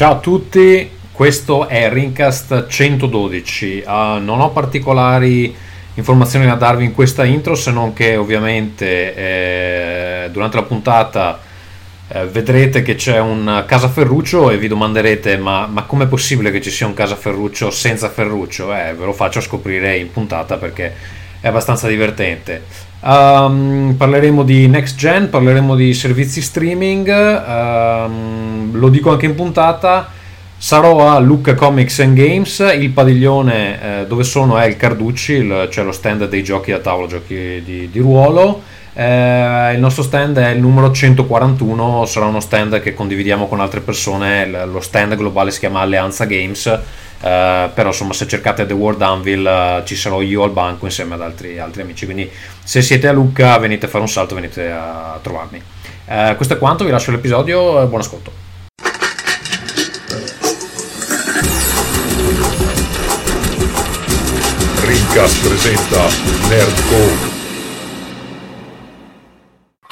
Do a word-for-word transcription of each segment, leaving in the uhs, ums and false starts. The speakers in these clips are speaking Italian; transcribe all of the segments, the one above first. Ciao a tutti, questo è Rincast centododici. Uh, non ho particolari informazioni da darvi in questa intro, se non che ovviamente eh, durante la puntata eh, vedrete che c'è un Casa Ferruccio e vi domanderete ma, ma com'è possibile che ci sia un Casa Ferruccio senza Ferruccio? Eh, ve lo faccio scoprire in puntata perché è abbastanza divertente. Um, parleremo di next gen, parleremo di servizi streaming, um, lo dico anche in puntata, sarò a Lucca Comics and Games, il padiglione eh, dove sono è il Carducci, il, cioè lo stand dei giochi a tavola, giochi di, di ruolo, eh, il nostro stand è il numero centoquarantuno, sarà uno stand che condividiamo con altre persone, lo stand globale si chiama Alleanza Games, eh, però insomma se cercate The World Anvil eh, ci sarò io al banco insieme ad altri, altri amici, quindi se siete a Lucca venite a fare un salto, venite a trovarmi. Eh, questo è quanto, vi lascio l'episodio, buon ascolto. Rincast presenta Nerdcore.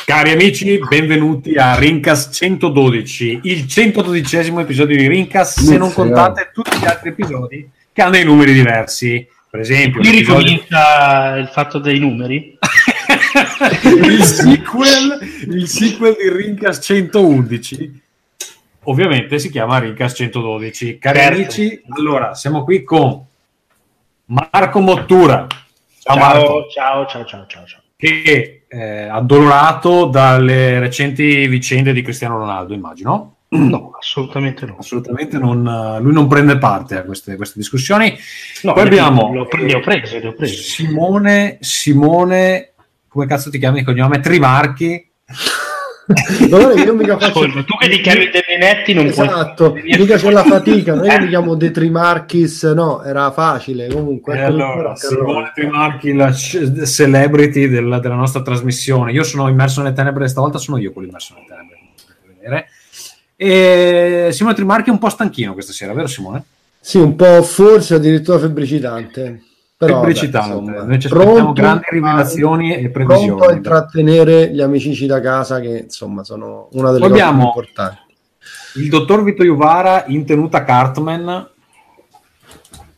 Cari amici, benvenuti a Rincast centododici, il centododicesimo episodio di Rincast, se non contate tutti gli altri episodi che hanno dei numeri diversi. Per esempio, qui ricomincia il fatto dei numeri. il, sequel, il sequel di Rincast centoundici. Ovviamente si chiama Rincast centododici. Cari certo. Amici, allora, siamo qui con Marco Mottura. Ciao, ciao Marco. Ciao, ciao, ciao, ciao, ciao. Che è addolorato dalle recenti vicende di Cristiano Ronaldo, immagino. No, assolutamente no. Assolutamente non, lui non prende parte a queste, queste discussioni. No, poi abbiamo lo pre- ho preso, ho preso. Simone, Simone, come cazzo ti chiami di cognome? Trimarchi. No, io mica faccio... tu che ti chiami Devinetti non esatto, puoi... mica con la fatica, noi eh. li chiamo De Trimarchis, no, era facile comunque. E allora, Simone Trimarchi, la celebrity della, della nostra trasmissione, io sono immerso nelle tenebre, stavolta sono io quello immerso nelle tenebre. E Simone Trimarchi è un po' stanchino questa sera, vero Simone? Sì, un po' forse addirittura febbricitante. Però, vabbè, insomma, noi ci aspettiamo grandi rivelazioni a, e previsioni. Pronto a intrattenere gli amicici da casa che insomma sono una delle Abbiamo cose più importanti. Il dottor Vito Iovara in tenuta Cartman.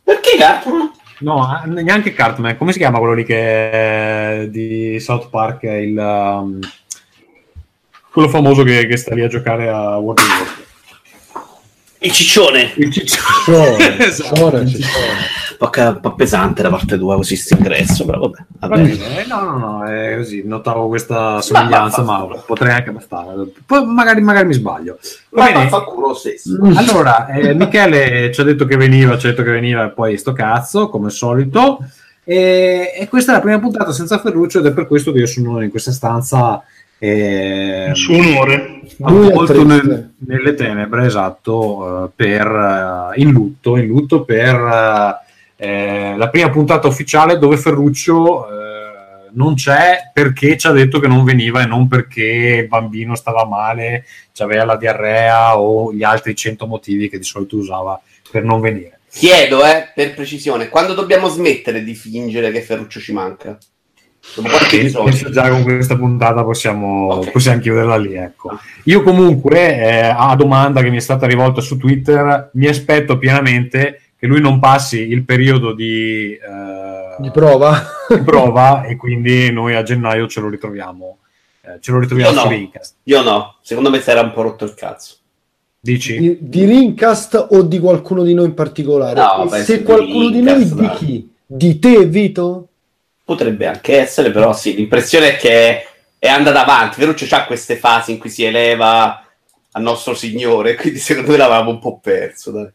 Perché Cartman? No, neanche Cartman. Come si chiama quello lì che è di South Park? Il, um, quello famoso che, che sta lì a giocare a World of Warcraft. Il ciccione. Il ciccione. Esatto. Il ciccione. Un po' pesante la parte due così si ingresso, però vabbè, vabbè. Eh, no no no è così, notavo questa somiglianza ma, ma, ma potrei anche bastare, poi magari, magari mi sbaglio. Va bene. Fa culo stesso. Allora eh, Michele ci ha detto che veniva ci ha detto che veniva e poi sto cazzo come al solito e, e questa è la prima puntata senza Ferruccio ed è per questo che io sono in questa stanza eh, su un'ore molto nel, nelle tenebre, esatto, eh, per eh, in lutto in lutto per eh, Eh, la prima puntata ufficiale dove Ferruccio eh, non c'è perché ci ha detto che non veniva e non perché il bambino stava male, c'aveva la diarrea o gli altri cento motivi che di solito usava per non venire. Chiedo eh, per precisione, quando dobbiamo smettere di fingere che Ferruccio ci manca? Penso già con questa puntata possiamo, okay. possiamo chiuderla lì, ecco. Io comunque eh, a domanda che mi è stata rivolta su Twitter mi aspetto pienamente che lui non passi il periodo di, eh, di, prova. di prova e quindi noi a gennaio ce lo ritroviamo eh, ce lo ritroviamo io su no. Rincast. Io no, secondo me sarà un po' rotto il cazzo. Dici? Di, di Rincast o di qualcuno di noi in particolare? No, vabbè, se qualcuno di, Rincast, di noi, di chi? Di te, Vito? Potrebbe anche essere, però sì, l'impressione è che è andata avanti. Ferruccio c'ha queste fasi in cui si eleva al nostro signore, quindi secondo me l'avevamo un po' perso, dai.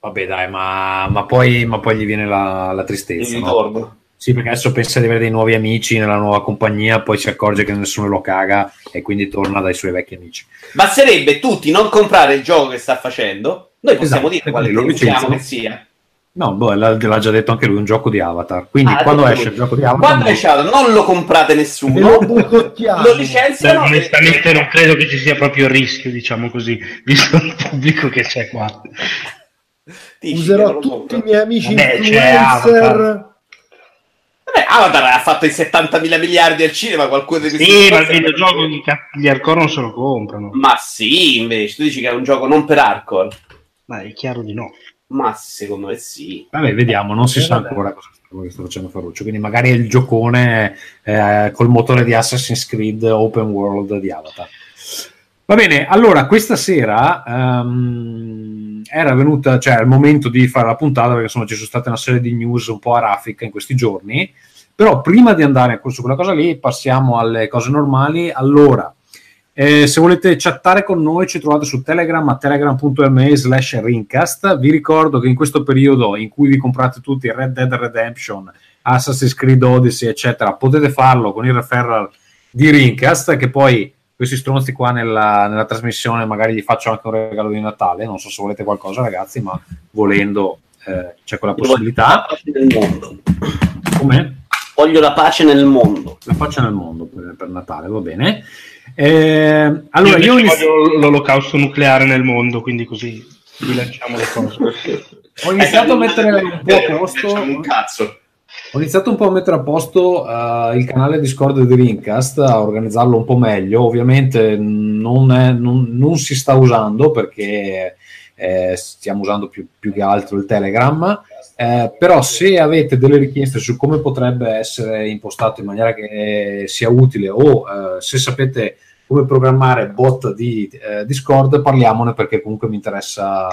Vabbè dai, ma, ma, poi, ma poi gli viene la, la tristezza, il ricordo, no? Sì, perché adesso pensa di avere dei nuovi amici nella nuova compagnia, poi si accorge che nessuno lo caga e quindi torna dai suoi vecchi amici. Basterebbe tutti non comprare il gioco che sta facendo, noi possiamo esatto, dire quale lo pensiamo che sia. No, boh, l'ha, l'ha già detto anche lui, un gioco di Avatar. Quindi ah, quando esce il gioco di Avatar... Quando esce Avatar non lo comprate nessuno, lo, lo licenziano... Beh, onestamente e... non credo che ci sia proprio il rischio, diciamo così, visto il pubblico che c'è qua. Dici, userò tutti i miei amici Beh, influencer. Beh, Avatar ha fatto i settantamila miliardi al cinema, qualcuno di questi sì, ma il videogioco gli hardcore non se lo comprano. Ma sì, invece tu dici che è un gioco non per hardcore. Ma è chiaro di no. Ma secondo me sì. Vabbè, vediamo, non eh, si vabbè. sa ancora cosa sta facendo Ferruccio, quindi magari il giocone eh, col motore di Assassin's Creed Open World di Avatar. Va bene, allora questa sera um, era venuta, cioè, il momento di fare la puntata, perché insomma ci sono state una serie di news un po' araffica in questi giorni, però prima di andare su quella cosa lì passiamo alle cose normali. Allora, Eh, se volete chattare con noi ci trovate su Telegram a telegram punto me slash Rincast. Vi ricordo che in questo periodo in cui vi comprate tutti Red Dead Redemption, Assassin's Creed Odyssey eccetera, potete farlo con il referral di Rincast, che poi questi stronzi qua nella, nella trasmissione magari gli faccio anche un regalo di Natale, non so se volete qualcosa ragazzi, ma volendo eh, c'è quella possibilità. Come? Voglio la pace nel mondo. La pace nel mondo per, per Natale, va bene. Eh, allora io, io inizio... voglio l'olocausto nucleare nel mondo, quindi così bilanciamo le cose. Ho iniziato a mettere un po' a posto. Un cazzo. Ho iniziato un po' a mettere a posto uh, il canale Discord di Rincast, a organizzarlo un po' meglio. Ovviamente non, è, non, non si sta usando perché eh, stiamo usando più, più che altro il Telegram. Eh, però se avete delle richieste su come potrebbe essere impostato in maniera che eh, sia utile, o eh, se sapete come programmare bot di eh, Discord, parliamone, perché comunque mi interessa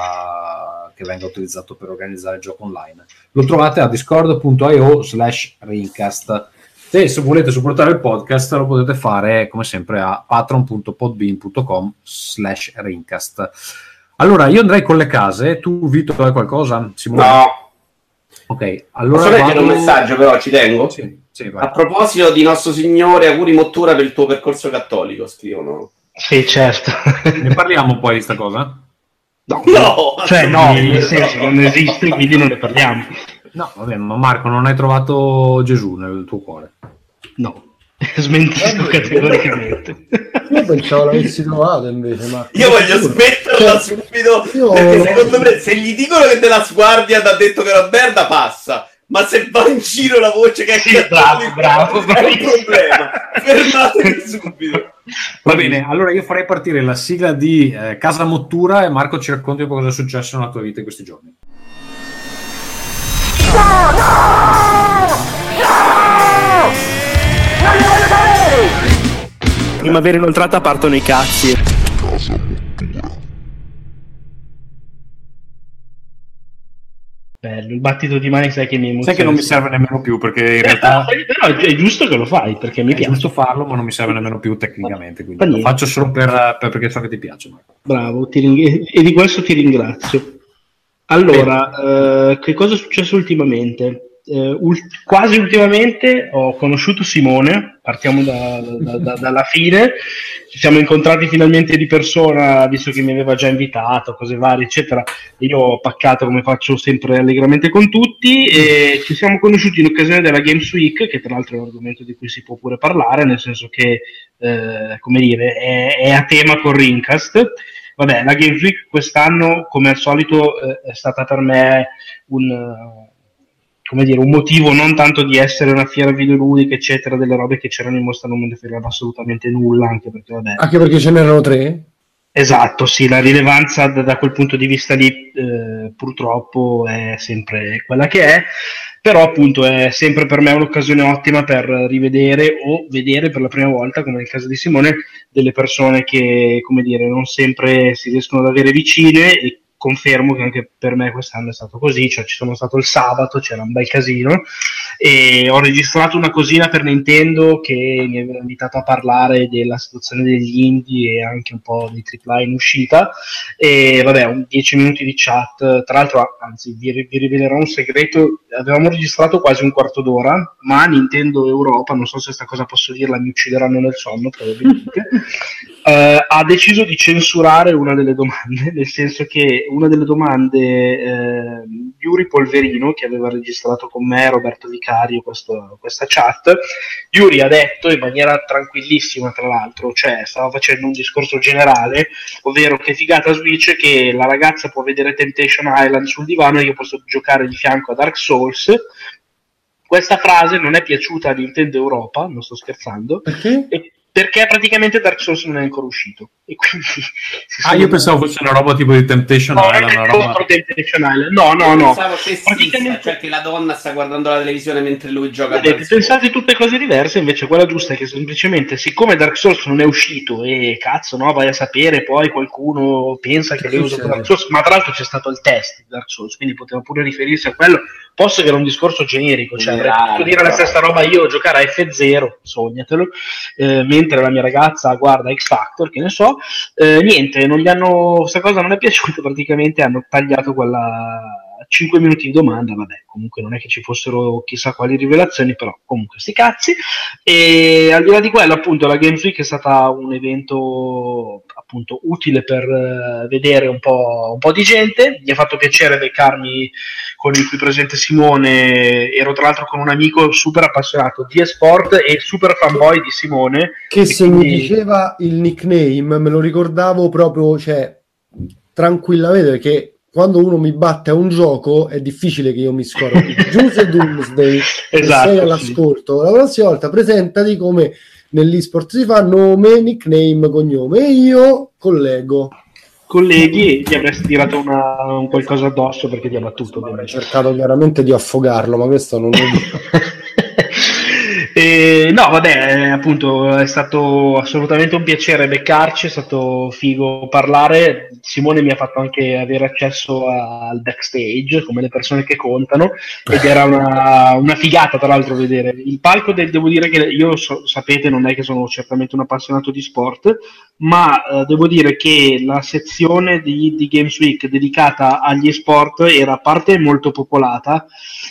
che venga utilizzato per organizzare il gioco online. Lo trovate a discord punto io slash Rincast. E se volete supportare il podcast lo potete fare come sempre a patreon punto podbean punto com slash Rincast. Allora io andrei con le case. Tu Vito hai qualcosa? Simone? No. Ok, allora posso leggere vado... un messaggio, però ci tengo. Sì, sì, a proposito di Nostro Signore, auguri Mottura per il tuo percorso cattolico, scrivono. Sì, certo. Ne parliamo poi di sta cosa? No, no, cioè no, nel senso non esiste, quindi non ne parliamo. No, vabbè, ma Marco, non hai trovato Gesù nel tuo cuore? No. Smentito eh, categoricamente. Io pensavo l'avessi trovato invece, ma... Io voglio smetterla subito, io... perché secondo me se gli dicono che della Sguardia ti ha detto che era merda passa, ma se va in giro la voce che è sì, bravo, bravo, bravo, è un problema. Fermatevi subito. Va bene, allora io farei partire la sigla di eh, Casa Mottura e Marco ci racconti un po' cosa è successo nella tua vita in questi giorni. No, no! Primavera inoltrata, partono i cazzi. Bello, il battito di mani sai che mi emoziona. Sai che non mi serve nemmeno più, perché in eh, realtà... Però è giusto che lo fai, perché mi è piace. È giusto farlo, ma non mi serve nemmeno più tecnicamente, quindi lo faccio solo per, per, perché so che ti piace, Marco. Bravo, ti ring... e di questo ti ringrazio. Allora, eh, che cosa è successo ultimamente? Eh, ult- quasi ultimamente ho conosciuto Simone, partiamo da, da, da, dalla fine, ci siamo incontrati finalmente di persona, visto che mi aveva già invitato, cose varie eccetera, io ho paccato come faccio sempre allegramente con tutti, e ci siamo conosciuti in occasione della Games Week, che tra l'altro è un argomento di cui si può pure parlare, nel senso che eh, come dire, è, è a tema con Rincast. Vabbè, la Games Week quest'anno come al solito eh, è stata per me un... come dire, un motivo non tanto di essere una fiera videoludica, eccetera, delle robe che c'erano in mostra non me ne fregava assolutamente nulla, anche perché vabbè... Anche perché ce n'erano tre? Esatto, sì, la rilevanza da, da quel punto di vista lì eh, purtroppo è sempre quella che è, però appunto è sempre per me un'occasione ottima per rivedere o vedere per la prima volta, come nel caso di Simone, delle persone che, come dire, non sempre si riescono ad avere vicine, e confermo che anche per me quest'anno è stato così, cioè ci sono stato il sabato, c'era un bel casino, e ho registrato una cosina per Nintendo che mi aveva invitato a parlare della situazione degli indie e anche un po' di tripla A in uscita, e vabbè, dieci minuti di chat, tra l'altro, anzi, vi, vi rivelerò un segreto, avevamo registrato quasi un quarto d'ora, ma Nintendo Europa, non so se sta cosa posso dirla, mi uccideranno nel sonno probabilmente, eh, ha deciso di censurare una delle domande, nel senso che una delle domande eh, Yuri Polverino, che aveva registrato con me Roberto Vicario questo, questa chat, Yuri ha detto in maniera tranquillissima tra l'altro, cioè stava facendo un discorso generale, ovvero che figata Switch che la ragazza può vedere Temptation Island sul divano e io posso giocare di fianco a Dark Souls. Questa frase non è piaciuta a Nintendo Europa, non sto scherzando, okay. e, perché praticamente Dark Souls non è ancora uscito e quindi ah io pensavo fosse una roba tipo di Temptation no, Island, una roba... Temptation Island no no io no pensavo che praticamente... cioè che la donna sta guardando la televisione mentre lui gioca. Vedete, pensate tutte cose diverse, invece quella giusta è che semplicemente siccome Dark Souls non è uscito e cazzo no vai a sapere poi qualcuno pensa che, che uso Dark Souls, ma tra l'altro c'è stato il test di Dark Souls quindi poteva pure riferirsi a quello, posso che era un discorso generico, cioè avrei potuto dire la stessa roba io giocare a F zero sognatelo eh, mentre la mia ragazza guarda X Factor che ne so. Eh, niente, non gli hanno, questa cosa non è piaciuta, praticamente hanno tagliato quella cinque minuti di domanda, vabbè, comunque non è che ci fossero chissà quali rivelazioni, però comunque sti cazzi. E al di là di quello, appunto, la Games Week è stata un evento appunto utile per uh, vedere un po', un po' di gente. Mi ha fatto piacere beccarmi con il qui presente Simone, ero tra l'altro con un amico super appassionato di esport e super fanboy di Simone. Che se quindi... mi diceva il nickname me lo ricordavo proprio, cioè, tranquillamente, perché quando uno mi batte a un gioco è difficile che io mi scordi. Giuse e Doomsday, esatto, sei all'ascolto. Sì. La prossima volta presentati come nell'esport si fa nome, nickname, cognome e io collego. Colleghi, gli avresti tirato una, un qualcosa addosso perché ti ha battuto. Ho cercato chiaramente di affogarlo, ma questo non lo dico. Eh, no, vabbè, appunto è stato assolutamente un piacere beccarci, è stato figo parlare. Simone mi ha fatto anche avere accesso a, al backstage, come le persone che contano, ed era una, una figata tra l'altro vedere. Il palco, del, devo dire che io so, sapete, non è che sono certamente un appassionato di sport, ma eh, devo dire che la sezione di, di Games Week dedicata agli sport era a parte molto popolata,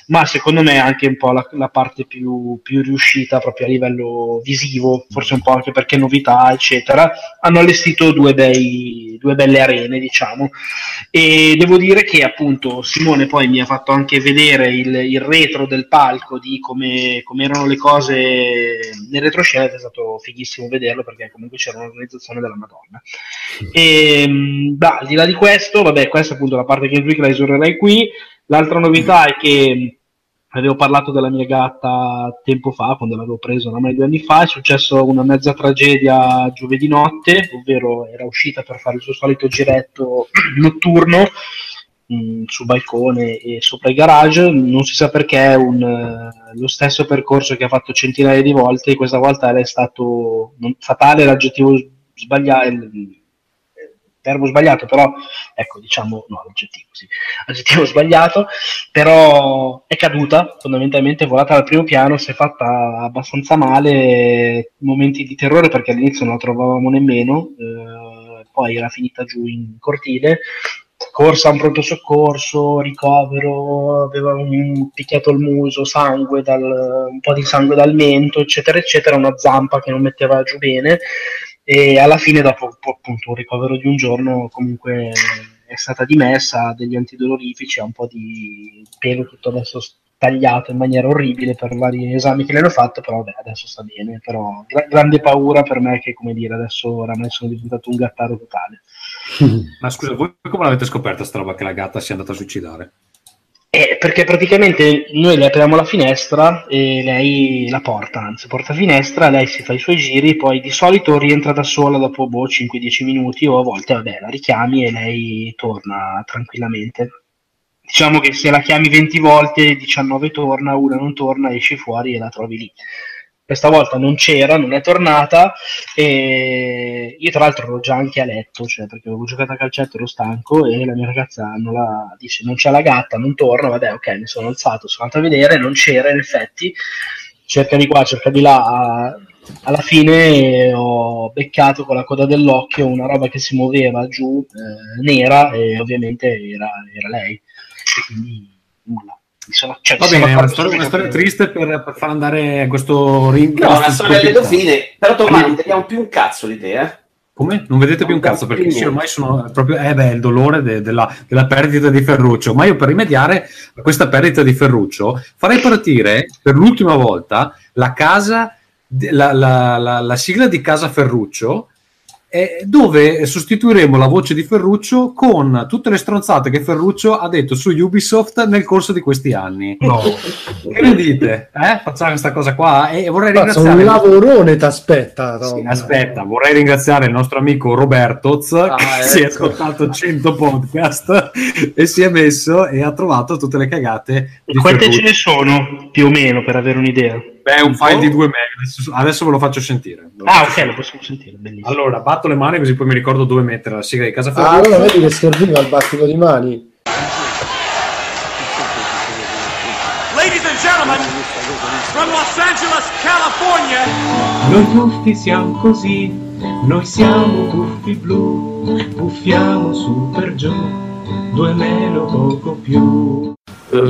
ma secondo me anche un po' la, la parte più, più riuscita proprio a livello visivo, forse un po' anche perché novità eccetera. Hanno allestito due, bei, due belle arene diciamo, e devo dire che appunto Simone poi mi ha fatto anche vedere il, il retro del palco, di come, come erano le cose nel retroscena, è stato fighissimo vederlo perché comunque c'era un'organizzazione della Madonna. E bah, al di là di questo, vabbè, questa è appunto la parte che la esorrerai qui. L'altra novità è che avevo parlato della mia gatta tempo fa, quando l'avevo presa ormai due anni fa, è successo una mezza tragedia giovedì notte, ovvero era uscita per fare il suo solito giretto notturno mh, sul balcone e sopra il garage, non si sa perché un, uh, lo stesso percorso che ha fatto centinaia di volte, questa volta è stato non, fatale, l'aggettivo sbagliato, il verbo sbagliato, però ecco diciamo, no l'aggettivo sì, aggettivo sbagliato, però è caduta fondamentalmente, è volata al primo piano, si è fatta abbastanza male, momenti di terrore perché all'inizio non la trovavamo nemmeno, eh, poi era finita giù in cortile, corsa a un pronto soccorso, ricovero, aveva un picchiato il muso, sangue dal, un po' di sangue dal mento eccetera eccetera, una zampa che non metteva giù bene. E alla fine, dopo appunto un ricovero di un giorno, comunque è stata dimessa, degli antidolorifici, ha un po' di pelo tutto adesso tagliato in maniera orribile per vari esami che le hanno fatto, però vabbè, adesso sta bene. Però gra- grande paura per me che, come dire, adesso oramai sono diventato un gattaro totale. Ma scusa, voi come l'avete scoperta sta roba che la gatta si è andata a suicidare? Eh, perché praticamente noi le apriamo la finestra e lei la porta, anzi porta finestra, lei si fa i suoi giri, poi di solito rientra da sola dopo boh, cinque dieci minuti o a volte vabbè, la richiami e lei torna tranquillamente. Diciamo che se la chiami venti volte, diciannove torna, una non torna, esci fuori e la trovi lì. Questa volta non c'era, non è tornata, e io tra l'altro ero già anche a letto, cioè perché avevo giocato a calcetto, ero stanco, e la mia ragazza non la, dice non c'è la gatta, non torna, vabbè ok, mi sono alzato, sono andato a vedere, non c'era in effetti, cerca di qua, cerca di là, alla fine ho beccato con la coda dell'occhio una roba che si muoveva giù, eh, nera, e ovviamente era, era lei, quindi nulla. Sono, cioè, va bene, è una storia, una storia triste per, per far andare a questo ring. No, una storia alle dofine, però Tommaso non vediamo più un cazzo di te, eh? Come? Non vedete più un cazzo, perché sì, ormai sono proprio eh beh, il dolore de, della, della perdita di Ferruccio. Ma io per rimediare a questa perdita di Ferruccio farei partire per l'ultima volta la casa, la, la, la, la sigla di Casa Ferruccio. eh, dove sostituiremo la voce di Ferruccio con tutte le stronzate che Ferruccio ha detto su Ubisoft nel corso di questi anni. No. Che ne dite? Eh? Facciamo questa cosa qua e vorrei ringraziare... un lavorone t'aspetta. Sì, aspetta, vorrei ringraziare il nostro amico Robertoz, ah, che ecco. si è ascoltato cento podcast e si è messo e ha trovato tutte le cagate di Quante Ferruccio. Ce ne sono, più o meno, per avere un'idea? Beh, un file di due mega. Adesso ve lo faccio sentire. Lo ah, faccio. Ok, lo possiamo sentire. Bellissimo. Allora, batto le mani così poi mi ricordo dove mettere la sigla di Casa Ferruccio. Ah, allora vedi che serviva il battito di mani. Ladies and gentlemen, from Los Angeles, California. Noi tutti siamo così, noi siamo buffi blu, buffiamo su per giù, due meno poco più.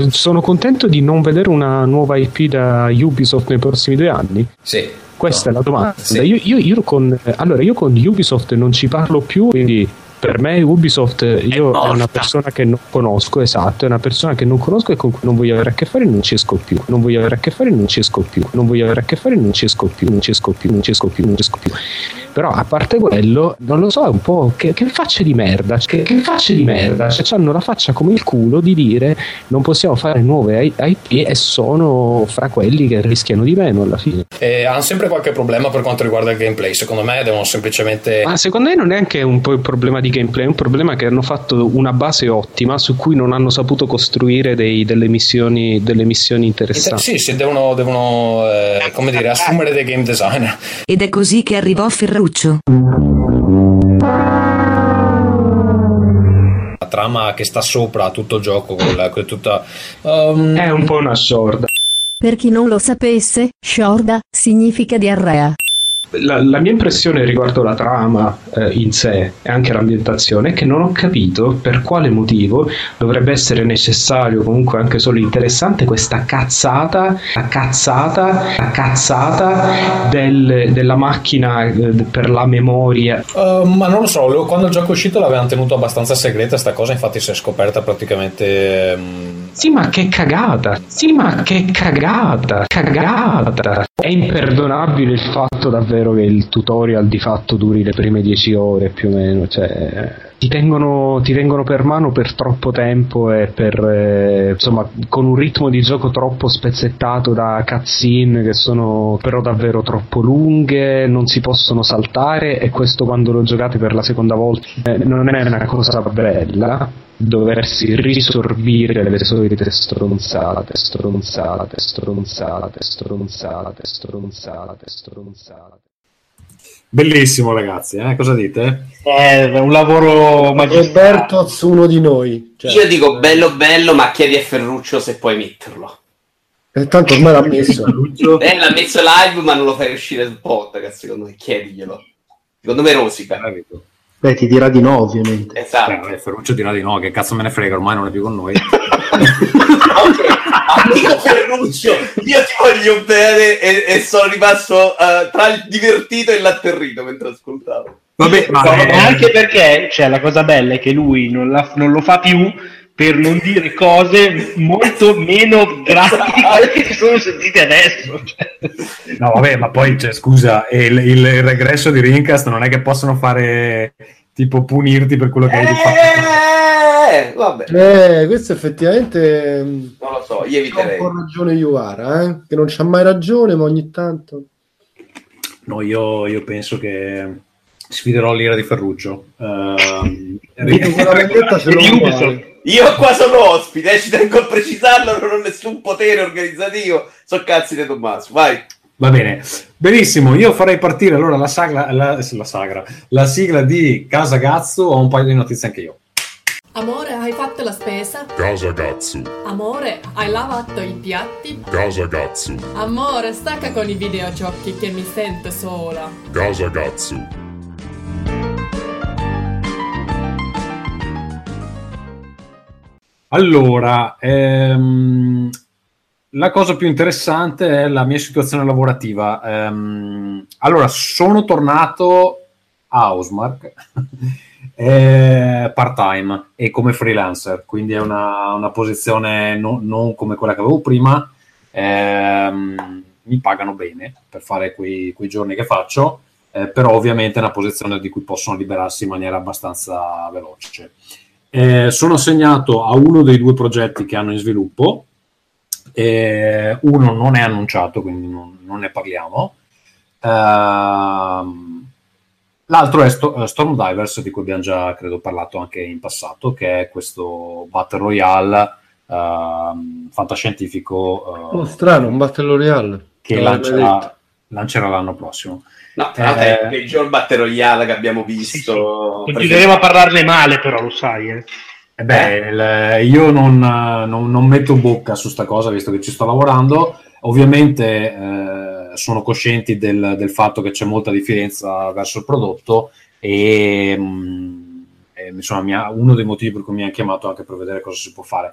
Sono contento di non vedere una nuova I P da Ubisoft nei prossimi due anni. Sì. Questa no. è la domanda. Sì. Io, io, io con allora io con Ubisoft non ci parlo più, quindi per me Ubisoft io è, è una persona che non conosco, esatto, è una persona che non conosco e con cui non voglio avere a che fare, non ci esco più. Non voglio avere a che fare, non ci esco più. Non voglio avere a che fare, non ci esco più, non ci esco più, non ci esco più, non ci esco più. Però a parte quello, non lo so, è un po' che, che facce di merda, che, che facce di merda, cioè, hanno la faccia come il culo di dire non possiamo fare nuove I P e sono fra quelli che rischiano di meno alla fine. Eh, hanno sempre qualche problema per quanto riguarda il gameplay, secondo me devono semplicemente... Ma secondo me non è anche un po' il problema di gameplay, è un problema che hanno fatto una base ottima su cui non hanno saputo costruire dei, delle, missioni, delle missioni interessanti. Sì, sì, devono, devono eh, come dire, assumere dei game designer. Ed è così che arrivò Ferruccio. La trama che sta sopra tutto il gioco quella, quella tutta, um... è un po' una sorda. Per chi non lo sapesse, sorda significa diarrea. La, la mia impressione riguardo la trama eh, in sé e anche l'ambientazione è che non ho capito per quale motivo dovrebbe essere necessario, comunque anche solo interessante, questa cazzata la cazzata la cazzata del, della macchina eh, per la memoria. Uh, ma non lo so, quando il gioco è uscito l'avevano tenuto abbastanza segreta sta cosa, infatti si è scoperta praticamente um... sì ma che cagata sì ma che cagata cagata è imperdonabile il fatto davvero che il tutorial di fatto duri le prime dieci ore più o meno, cioè ti tengono, ti tengono per mano per troppo tempo e per eh, insomma con un ritmo di gioco troppo spezzettato da cutscene che sono però davvero troppo lunghe, non si possono saltare e questo quando lo giocate per la seconda volta eh, non è una cosa bella doversi risorbire le solite stronzate stronzate stronzate stronzate stronzate stronzate. Bellissimo ragazzi, eh? Cosa dite? È un lavoro magistrale. Roberto è uno di noi. Cioè, io dico bello bello, ma chiedi a Ferruccio se puoi metterlo. E tanto ormai l'ha messo. eh, l'ha messo live, ma non lo fai uscire sul podcast, secondo me, chiediglielo. Secondo me rosica. Beh, ti dirà di no, ovviamente. Esatto. Beh, Ferruccio dirà di no, che cazzo me ne frega, ormai non è più con noi. Amico Ferruccio, io ti voglio bene e, e sono rimasto uh, tra il divertito e l'atterrito mentre ascoltavo. Vabbè, ma no, è... anche perché cioè, la cosa bella è che lui non, la, non lo fa più per non dire cose molto meno drastiche che si sono sentite adesso. Cioè. No vabbè, ma poi cioè, scusa, il, il regresso di Rincast non è che possono fare tipo punirti per quello che hai fatto. Eh, vabbè. Eh, questo effettivamente non lo so, io eviterei. Ho ragione Iovara, eh? Che non c'ha mai ragione, ma ogni tanto. No, io, io penso che sfiderò l'ira di Ferruccio. Uh, io qua sono ospite, eh, ci tengo a precisarlo, non ho nessun potere organizzativo, so cazzi di Tommaso, vai. Va bene, benissimo, io farei partire allora la sagra, la, la, sagra, la sigla di Casa Gazzo, ho un paio di notizie anche io. Amore, hai fatto la spesa? Casa Gazzo. Amore, hai lavato i piatti? Casa Gazzo. Amore, stacca con i videogiochi che mi sento sola. Casa Gazzo. Allora, ehm, la cosa più interessante è la mia situazione lavorativa. Ehm, allora, sono tornato a Housemarque. È part time e come freelancer, quindi è una, una posizione no, non come quella che avevo prima. Ehm, mi pagano bene per fare quei, quei giorni che faccio eh, però ovviamente è una posizione di cui possono liberarsi in maniera abbastanza veloce. Eh, sono assegnato a uno dei due progetti che hanno in sviluppo, eh, uno non è annunciato, quindi non, non ne parliamo, eh, l'altro è Sto- uh, Storm Divers, di cui abbiamo già credo parlato anche in passato, che è questo Battle Royale uh, fantascientifico. Uh, oh, strano, un Battle Royale. Che lancerà, lancerà l'anno prossimo. No, tra eh, è il peggior Battle Royale che abbiamo visto. Sì, sì. Continueremo perché... a parlarne male, però, lo sai. Eh. Eh beh, il, io non, non, non metto bocca su sta cosa, visto che ci sto lavorando. Ovviamente... Eh, sono coscienti del, del fatto che c'è molta differenza verso il prodotto e, mh, e insomma mi ha, uno dei motivi per cui mi hanno chiamato anche per vedere cosa si può fare.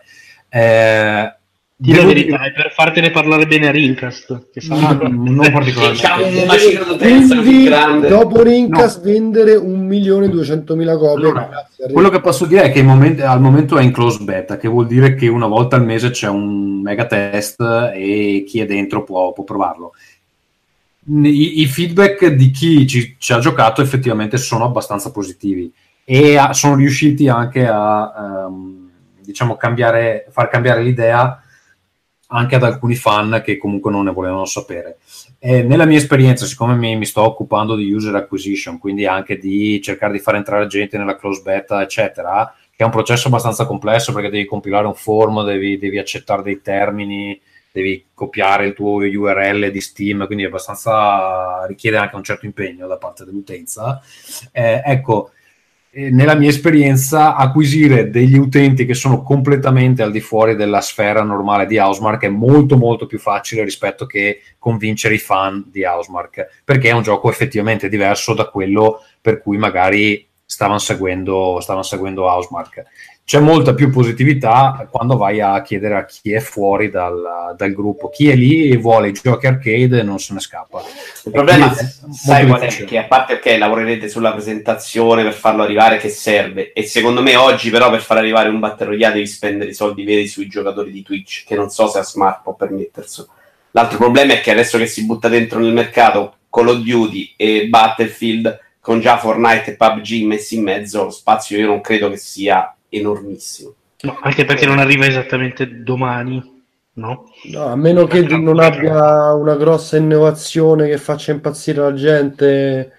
Eh, Dì la verità, dire... è per fartene parlare bene a Rincast, che sa... no, non particolarmente. Eh, vendi, grande. Dopo Rincast no. vendere un milione duecentomila copie. Allora, quello che posso dire è che momento, al momento è in close beta, che vuol dire che una volta al mese c'è un mega test e chi è dentro può, può provarlo. I feedback di chi ci, ci ha giocato effettivamente sono abbastanza positivi e a, sono riusciti anche a um, diciamo cambiare, far cambiare l'idea anche ad alcuni fan che comunque non ne volevano sapere. E nella mia esperienza, siccome mi, mi sto occupando di user acquisition, quindi anche di cercare di far entrare gente nella close beta eccetera, che è un processo abbastanza complesso perché devi compilare un form, devi, devi accettare dei termini, devi copiare il tuo U R L di Steam, quindi è abbastanza, richiede anche un certo impegno da parte dell'utenza. Eh, ecco, nella mia esperienza acquisire degli utenti che sono completamente al di fuori della sfera normale di Housemarque è molto molto più facile rispetto che convincere i fan di Housemarque, perché è un gioco effettivamente diverso da quello per cui magari stavano seguendo, stavano seguendo Housemarque. C'è molta più positività quando vai a chiedere a chi è fuori dal, dal gruppo, chi è lì e vuole i giochi arcade e non se ne scappa. Il problema è, sai qual è? Che a parte ok, lavorerete sulla presentazione per farlo arrivare, che serve, e secondo me oggi però per far arrivare un Battle Royale devi spendere i soldi veri sui giocatori di Twitch, che non so se a Smart può permettersi. L'altro problema è che adesso che si butta dentro nel mercato Call of Duty e Battlefield, con già Fortnite e P U B G messi in mezzo, lo spazio io non credo che sia enormissimo. No, anche perché non arriva esattamente domani, no? No, a meno che non abbia una grossa innovazione che faccia impazzire la gente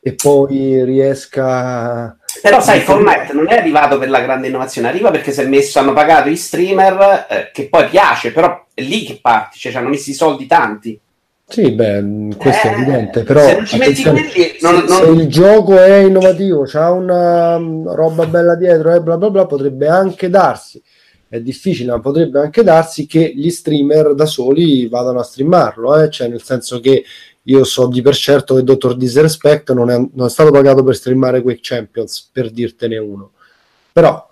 e poi riesca... Però sai, Fortnite non è arrivato per la grande innovazione, arriva perché si è messo, hanno pagato i streamer, eh, che poi piace, però è lì che parti, cioè ci hanno messo i soldi tanti. Sì, beh, questo eh, è evidente, però se, non ci metti quelli, non, se, non... se il gioco è innovativo, c'ha una roba bella dietro e eh, bla bla bla, potrebbe anche darsi, è difficile, ma potrebbe anche darsi che gli streamer da soli vadano a streamarlo, eh? Cioè nel senso che io so di per certo che Doctor Disrespect non è, non è stato pagato per streamare Quake Champions, per dirtene uno, però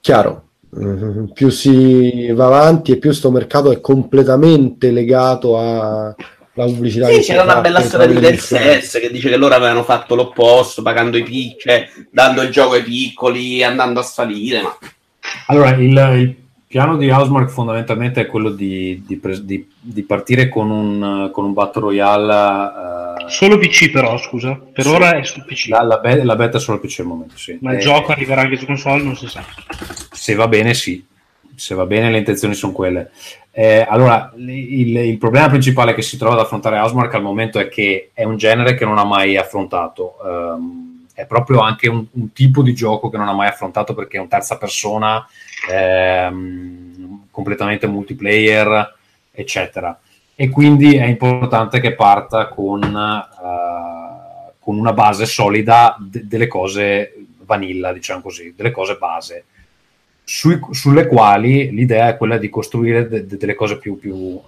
chiaro, Mm-hmm. più si va avanti e più sto mercato è completamente legato alla pubblicità. Sì, c'era una bella storia di Dead Cells che dice che loro avevano fatto l'opposto, pagando i pic- cioè dando il gioco ai piccoli, andando a salire. Ma... Allora, il, il piano di Housemarque fondamentalmente è quello di, di, pre- di, di partire con un, con un Battle Royale. Uh... Solo P C però, scusa, per sì. Ora è su P C. La, la, be- la beta è solo P C al momento, sì. Ma il eh... gioco arriverà anche su console, non si sa. Se va bene, sì. Se va bene, le intenzioni sono quelle. Eh, allora, il, il problema principale che si trova ad affrontare Housemarque al momento è che è un genere che non ha mai affrontato. Um, è proprio anche un, un tipo di gioco che non ha mai affrontato, perché è un terza persona, ehm, completamente multiplayer, eccetera. E quindi è importante che parta con, uh, con una base solida de- delle cose vanilla, diciamo così, delle cose base. Sui, sulle quali l'idea è quella di costruire de, de, delle cose più più, uh,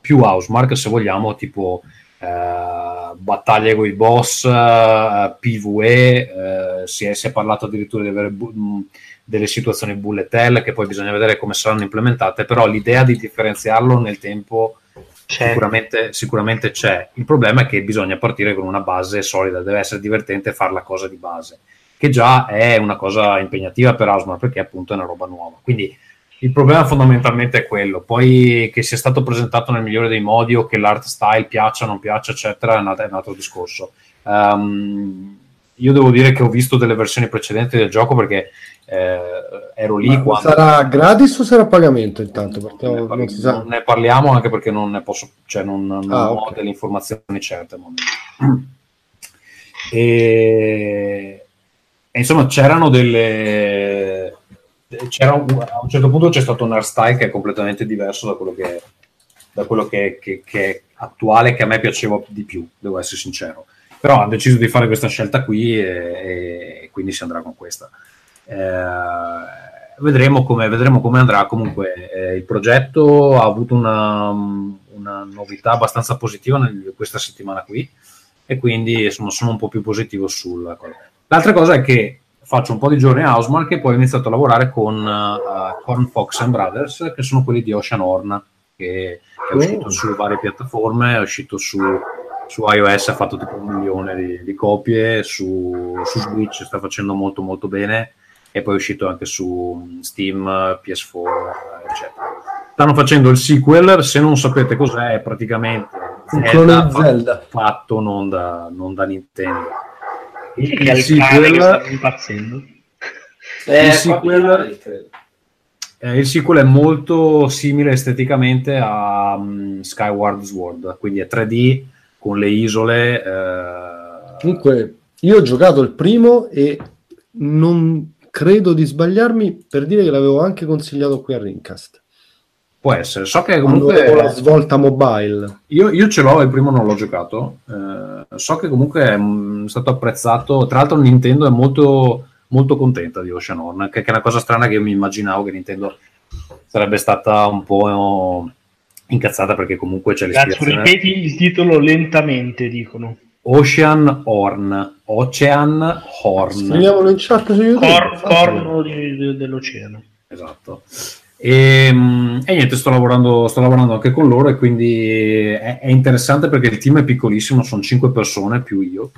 più Housemarque, se vogliamo, tipo uh, battaglie con i boss, uh, P V E, uh, si, è, si è parlato addirittura di avere bu- mh, delle situazioni bullet hell, che poi bisogna vedere come saranno implementate, però l'idea di differenziarlo nel tempo c'è. Sicuramente, sicuramente c'è. Il problema è che bisogna partire con una base solida, deve essere divertente fare la cosa di base, che già è una cosa impegnativa per Housemarque, perché appunto è una roba nuova. Quindi Il problema fondamentalmente è quello, poi che sia stato presentato nel migliore dei modi o che l'art style piaccia o non piaccia eccetera è un altro, è un altro discorso. Um, io devo dire che ho visto delle versioni precedenti del gioco perché eh, ero lì. Ma quando... sarà gratis o sarà pagamento intanto? Perché non, ne parli... non, si sa... non ne parliamo anche perché non ne posso, cioè non, non ah, ho okay. delle informazioni certe. E... e insomma c'erano delle... C'era un, a un certo punto c'è stato un art style che è completamente diverso da quello che, da quello che, che, che è attuale, che a me piaceva di più, devo essere sincero. Però ha deciso di fare questa scelta qui e, e quindi si andrà con questa. Eh, vedremo come vedremo come andrà. Comunque eh, il progetto ha avuto una, una novità abbastanza positiva nel, questa settimana qui e quindi sono, sono un po' più positivo sulla cosa. L'altra cosa è che faccio un po' di giorni a Housemarque e poi ho iniziato a lavorare con uh, Corn Fox and Brothers, che sono quelli di Oceanhorn, che è uscito oh. su varie piattaforme, è uscito su, su iOS, ha fatto tipo un milione di, di copie, su, su Switch sta facendo molto molto bene e poi è uscito anche su Steam, P S quattro, eccetera. Stanno facendo il sequel, se non sapete cos'è, è praticamente un Zelda, fatto, Zelda. fatto non da, non da Nintendo. Il, il sequel, eh, il, sequel eh, il sequel è molto simile esteticamente a um, Skyward Sword, quindi è tre D con le isole. Eh... Comunque, io ho giocato il primo e non credo di sbagliarmi per dire che l'avevo anche consigliato qui a Rincast. Può essere, so che comunque ho la svolta mobile. Io, io ce l'ho, il primo non l'ho giocato. Eh, so che comunque è mh, stato apprezzato. Tra l'altro, Nintendo è molto, molto contenta di Oceanhorn, che, che è una cosa strana che io mi immaginavo che Nintendo sarebbe stata un po' incazzata perché comunque c'è l'ispirazione. Ripeti il titolo lentamente, dicono. Oceanhorn. Oceanhorn. Scriviamolo in chat su YouTube. Cor- corno di, di, dell'oceano. Esatto. E, e niente, sto lavorando, sto lavorando anche con loro e quindi è, è interessante perché il team è piccolissimo, sono cinque persone più io.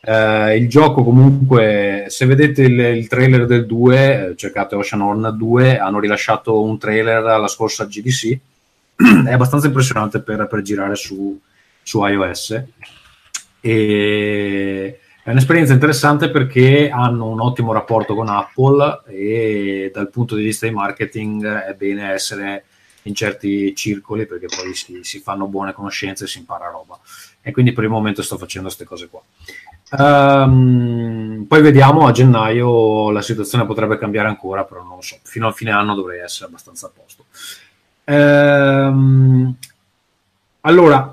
Eh, il gioco comunque, se vedete il, il trailer del due, cercate Oceanhorn due, hanno rilasciato un trailer alla scorsa G D C, è abbastanza impressionante per, per girare su, su iOS e... È un'esperienza interessante perché hanno un ottimo rapporto con Apple e dal punto di vista di marketing è bene essere in certi circoli perché poi si, si fanno buone conoscenze e si impara roba. E quindi per il momento sto facendo queste cose qua. Um, poi vediamo, a gennaio la situazione potrebbe cambiare ancora, però non lo so. Fino a fine anno dovrei essere abbastanza a posto. Um, allora...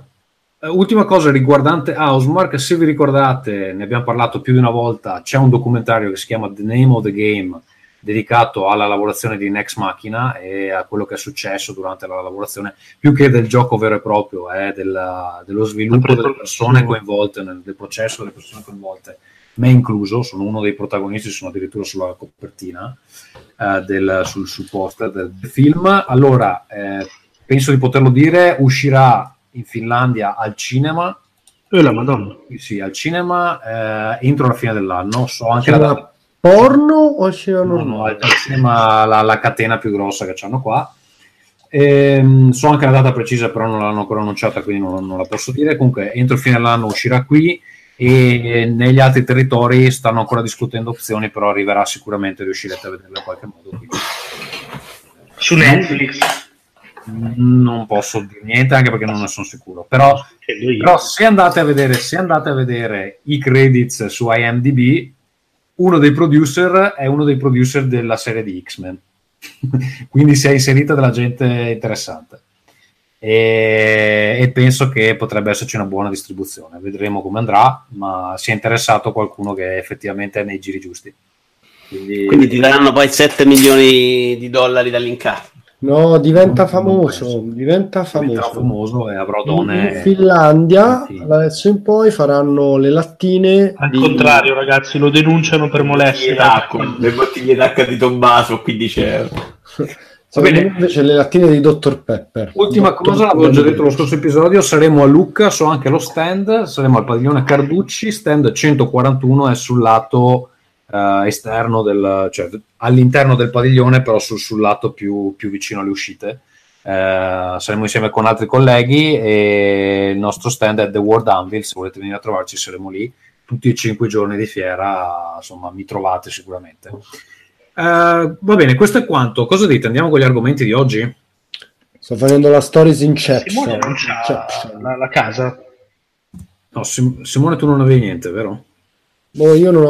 Ultima cosa riguardante Housemarque, se vi ricordate, ne abbiamo parlato più di una volta, c'è un documentario che si chiama The Name of the Game, dedicato alla lavorazione di Nex Machina e a quello che è successo durante la lavorazione, più che del gioco vero e proprio, eh, della, dello sviluppo delle persone coinvolte, nel, del processo delle persone coinvolte, me incluso, sono uno dei protagonisti, sono addirittura sulla copertina, eh, del, sul, sul poster del film. Allora, eh, penso di poterlo dire, uscirà in Finlandia al cinema e la Madonna sì al cinema eh, entro la fine dell'anno. So anche c'è la data. Porno o c'era no, no, al cinema la, la catena più grossa che c'hanno qua e, so anche la data precisa però non l'hanno ancora annunciata quindi non, non la posso dire. Comunque entro fine dell'anno uscirà qui e, e negli altri territori stanno ancora discutendo opzioni però arriverà sicuramente, riuscirete a vederla in qualche modo quindi. Su Netflix non posso dire niente anche perché non ne sono sicuro però, però se andate a vedere se andate a vedere i credits su I M D B uno dei producer è uno dei producer della serie di X-Men quindi si è inserita della gente interessante e, e penso che potrebbe esserci una buona distribuzione, vedremo come andrà ma si è interessato qualcuno che effettivamente è nei giri giusti quindi, quindi ti daranno poi sette milioni di dollari dall'incasso. No, diventa famoso, diventa famoso. Diventa famoso e avrò donne. In Finlandia, da adesso in poi, faranno le lattine. Al di... contrario, ragazzi, lo denunciano per molestie. Le bottiglie d'acqua di Tommaso, quindici euro. Va bene. Invece le lattine di doctor Pepper. Ultima Dottor cosa, l'avevo già detto lo scorso episodio, saremo a Lucca, so anche lo stand, saremo al padiglione Carducci, stand centoquarantuno è sul lato... eh, esterno del, cioè all'interno del padiglione, però sul, sul lato più, più vicino alle uscite. Eh, saremo insieme con altri colleghi e il nostro stand è The World Anvil, se volete venire a trovarci saremo lì tutti e cinque giorni di fiera, insomma mi trovate sicuramente. Uh, va bene, questo è quanto. Cosa dite? Andiamo con gli argomenti di oggi? Sto facendo la stories inception. Simone non c'ha inception. La, la casa? No, Sim- Simone tu non avevi niente, vero? No, io non ho,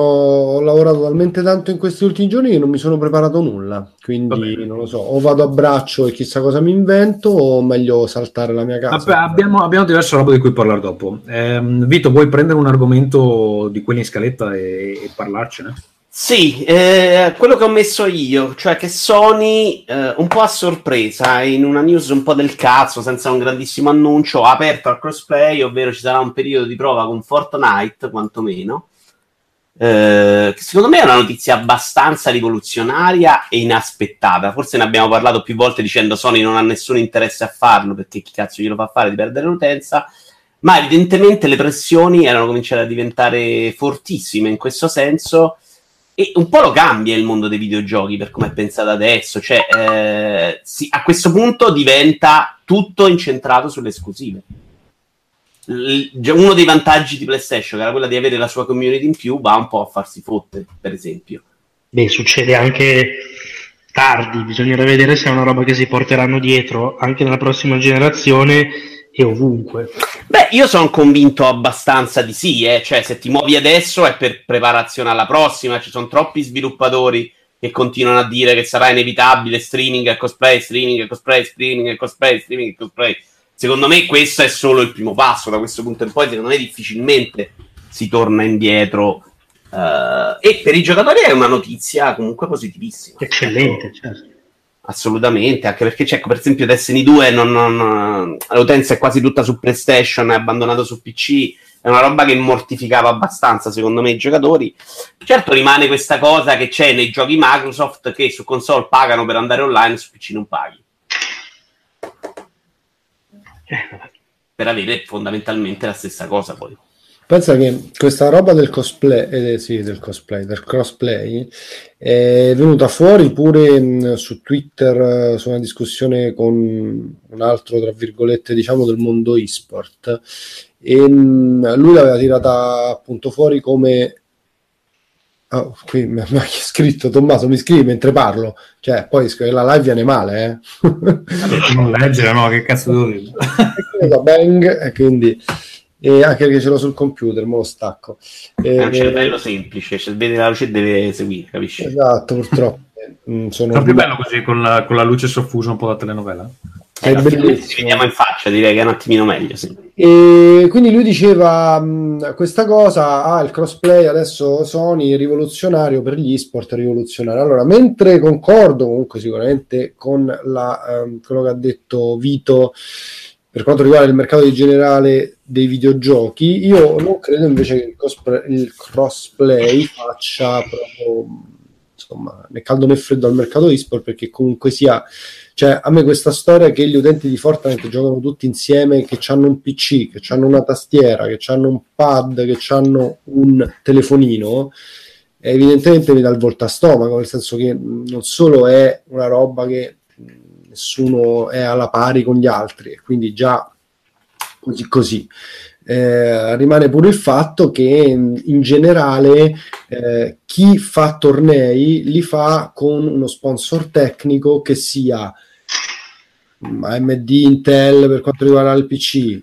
ho lavorato talmente tanto in questi ultimi giorni che non mi sono preparato nulla, quindi non lo so, o vado a braccio e chissà cosa mi invento o meglio saltare la mia casa. Vabbè, abbiamo, abbiamo diverse robe di cui parlare dopo. eh, Vito, vuoi prendere un argomento di quelli in scaletta e, e parlarcene? Sì, eh, quello che ho messo io, cioè che Sony, eh, un po' a sorpresa, in una news un po' del cazzo, senza un grandissimo annuncio, ha aperto al crossplay, ovvero ci sarà un periodo di prova con Fortnite, quantomeno, eh, che secondo me è una notizia abbastanza rivoluzionaria e inaspettata. Forse ne abbiamo parlato più volte dicendo Sony non ha nessun interesse a farlo, perché chi cazzo glielo fa fare di perdere l'utenza, ma evidentemente le pressioni erano cominciate a diventare fortissime in questo senso. E un po' lo cambia il mondo dei videogiochi per come è pensato adesso, cioè eh, sì, a questo punto diventa tutto incentrato sulle esclusive. L- uno dei vantaggi di PlayStation, che era quella di avere la sua community in più, va un po' a farsi fotte, per esempio. Beh, succede anche tardi, bisognerà vedere se è una roba che si porteranno dietro anche nella prossima generazione e ovunque. Beh, io sono convinto abbastanza di sì, eh. Cioè se ti muovi adesso è per preparazione alla prossima, ci sono troppi sviluppatori che continuano a dire che sarà inevitabile streaming e cosplay, streaming e cosplay, streaming e cosplay, streaming e cosplay. Secondo me questo è solo il primo passo, da questo punto in poi secondo me difficilmente si torna indietro, uh, e per i giocatori è una notizia comunque positivissima. Eccellente, certo. Assolutamente, anche perché c'è, ecco, per esempio Destiny due non, non, l'utenza è quasi tutta su PlayStation, è abbandonato su P C, è una roba che mortificava abbastanza secondo me i giocatori. Certo rimane questa cosa che c'è nei giochi Microsoft, che su console pagano per andare online, su P C non paghi per avere fondamentalmente la stessa cosa. Poi pensa che questa roba del cosplay, eh, sì, del cosplay, del crossplay è venuta fuori pure mh, su Twitter, eh, su una discussione con un altro, tra virgolette, diciamo del mondo e-sport, e mh, lui l'aveva tirata appunto fuori come... Oh, qui mi ha scritto Tommaso, mi scrivi mentre parlo, cioè poi la live viene male, eh? Non leggere, no, che cazzo devo dire? Bang, e quindi... E anche perché ce l'ho sul computer, me lo stacco. È un cervello semplice, se vede la luce deve seguire, capisci? Esatto, purtroppo. Sono proprio un... bello così, con la, con la luce soffusa un po' da telenovela. È allora, bellissimo. Ci vediamo in faccia, direi che è un attimino meglio. Sì. E quindi lui diceva mh, questa cosa, ah, il crossplay adesso Sony rivoluzionario per gli esport, rivoluzionario. Allora, mentre concordo comunque sicuramente con la, ehm, quello che ha detto Vito, per quanto riguarda il mercato in generale dei videogiochi, io non credo invece che il, cospre- il crossplay faccia proprio, insomma, né caldo né freddo al mercato e-sport, perché comunque sia, cioè a me questa storia che gli utenti di Fortnite giocano tutti insieme, che hanno un P C, che hanno una tastiera, che hanno un pad, che hanno un telefonino, evidentemente mi dà il volta stomaco, nel senso che non solo è una roba che nessuno è alla pari con gli altri, quindi già così così. Eh, rimane pure il fatto che in, in generale eh, chi fa tornei li fa con uno sponsor tecnico, che sia A M D, Intel per quanto riguarda il P C,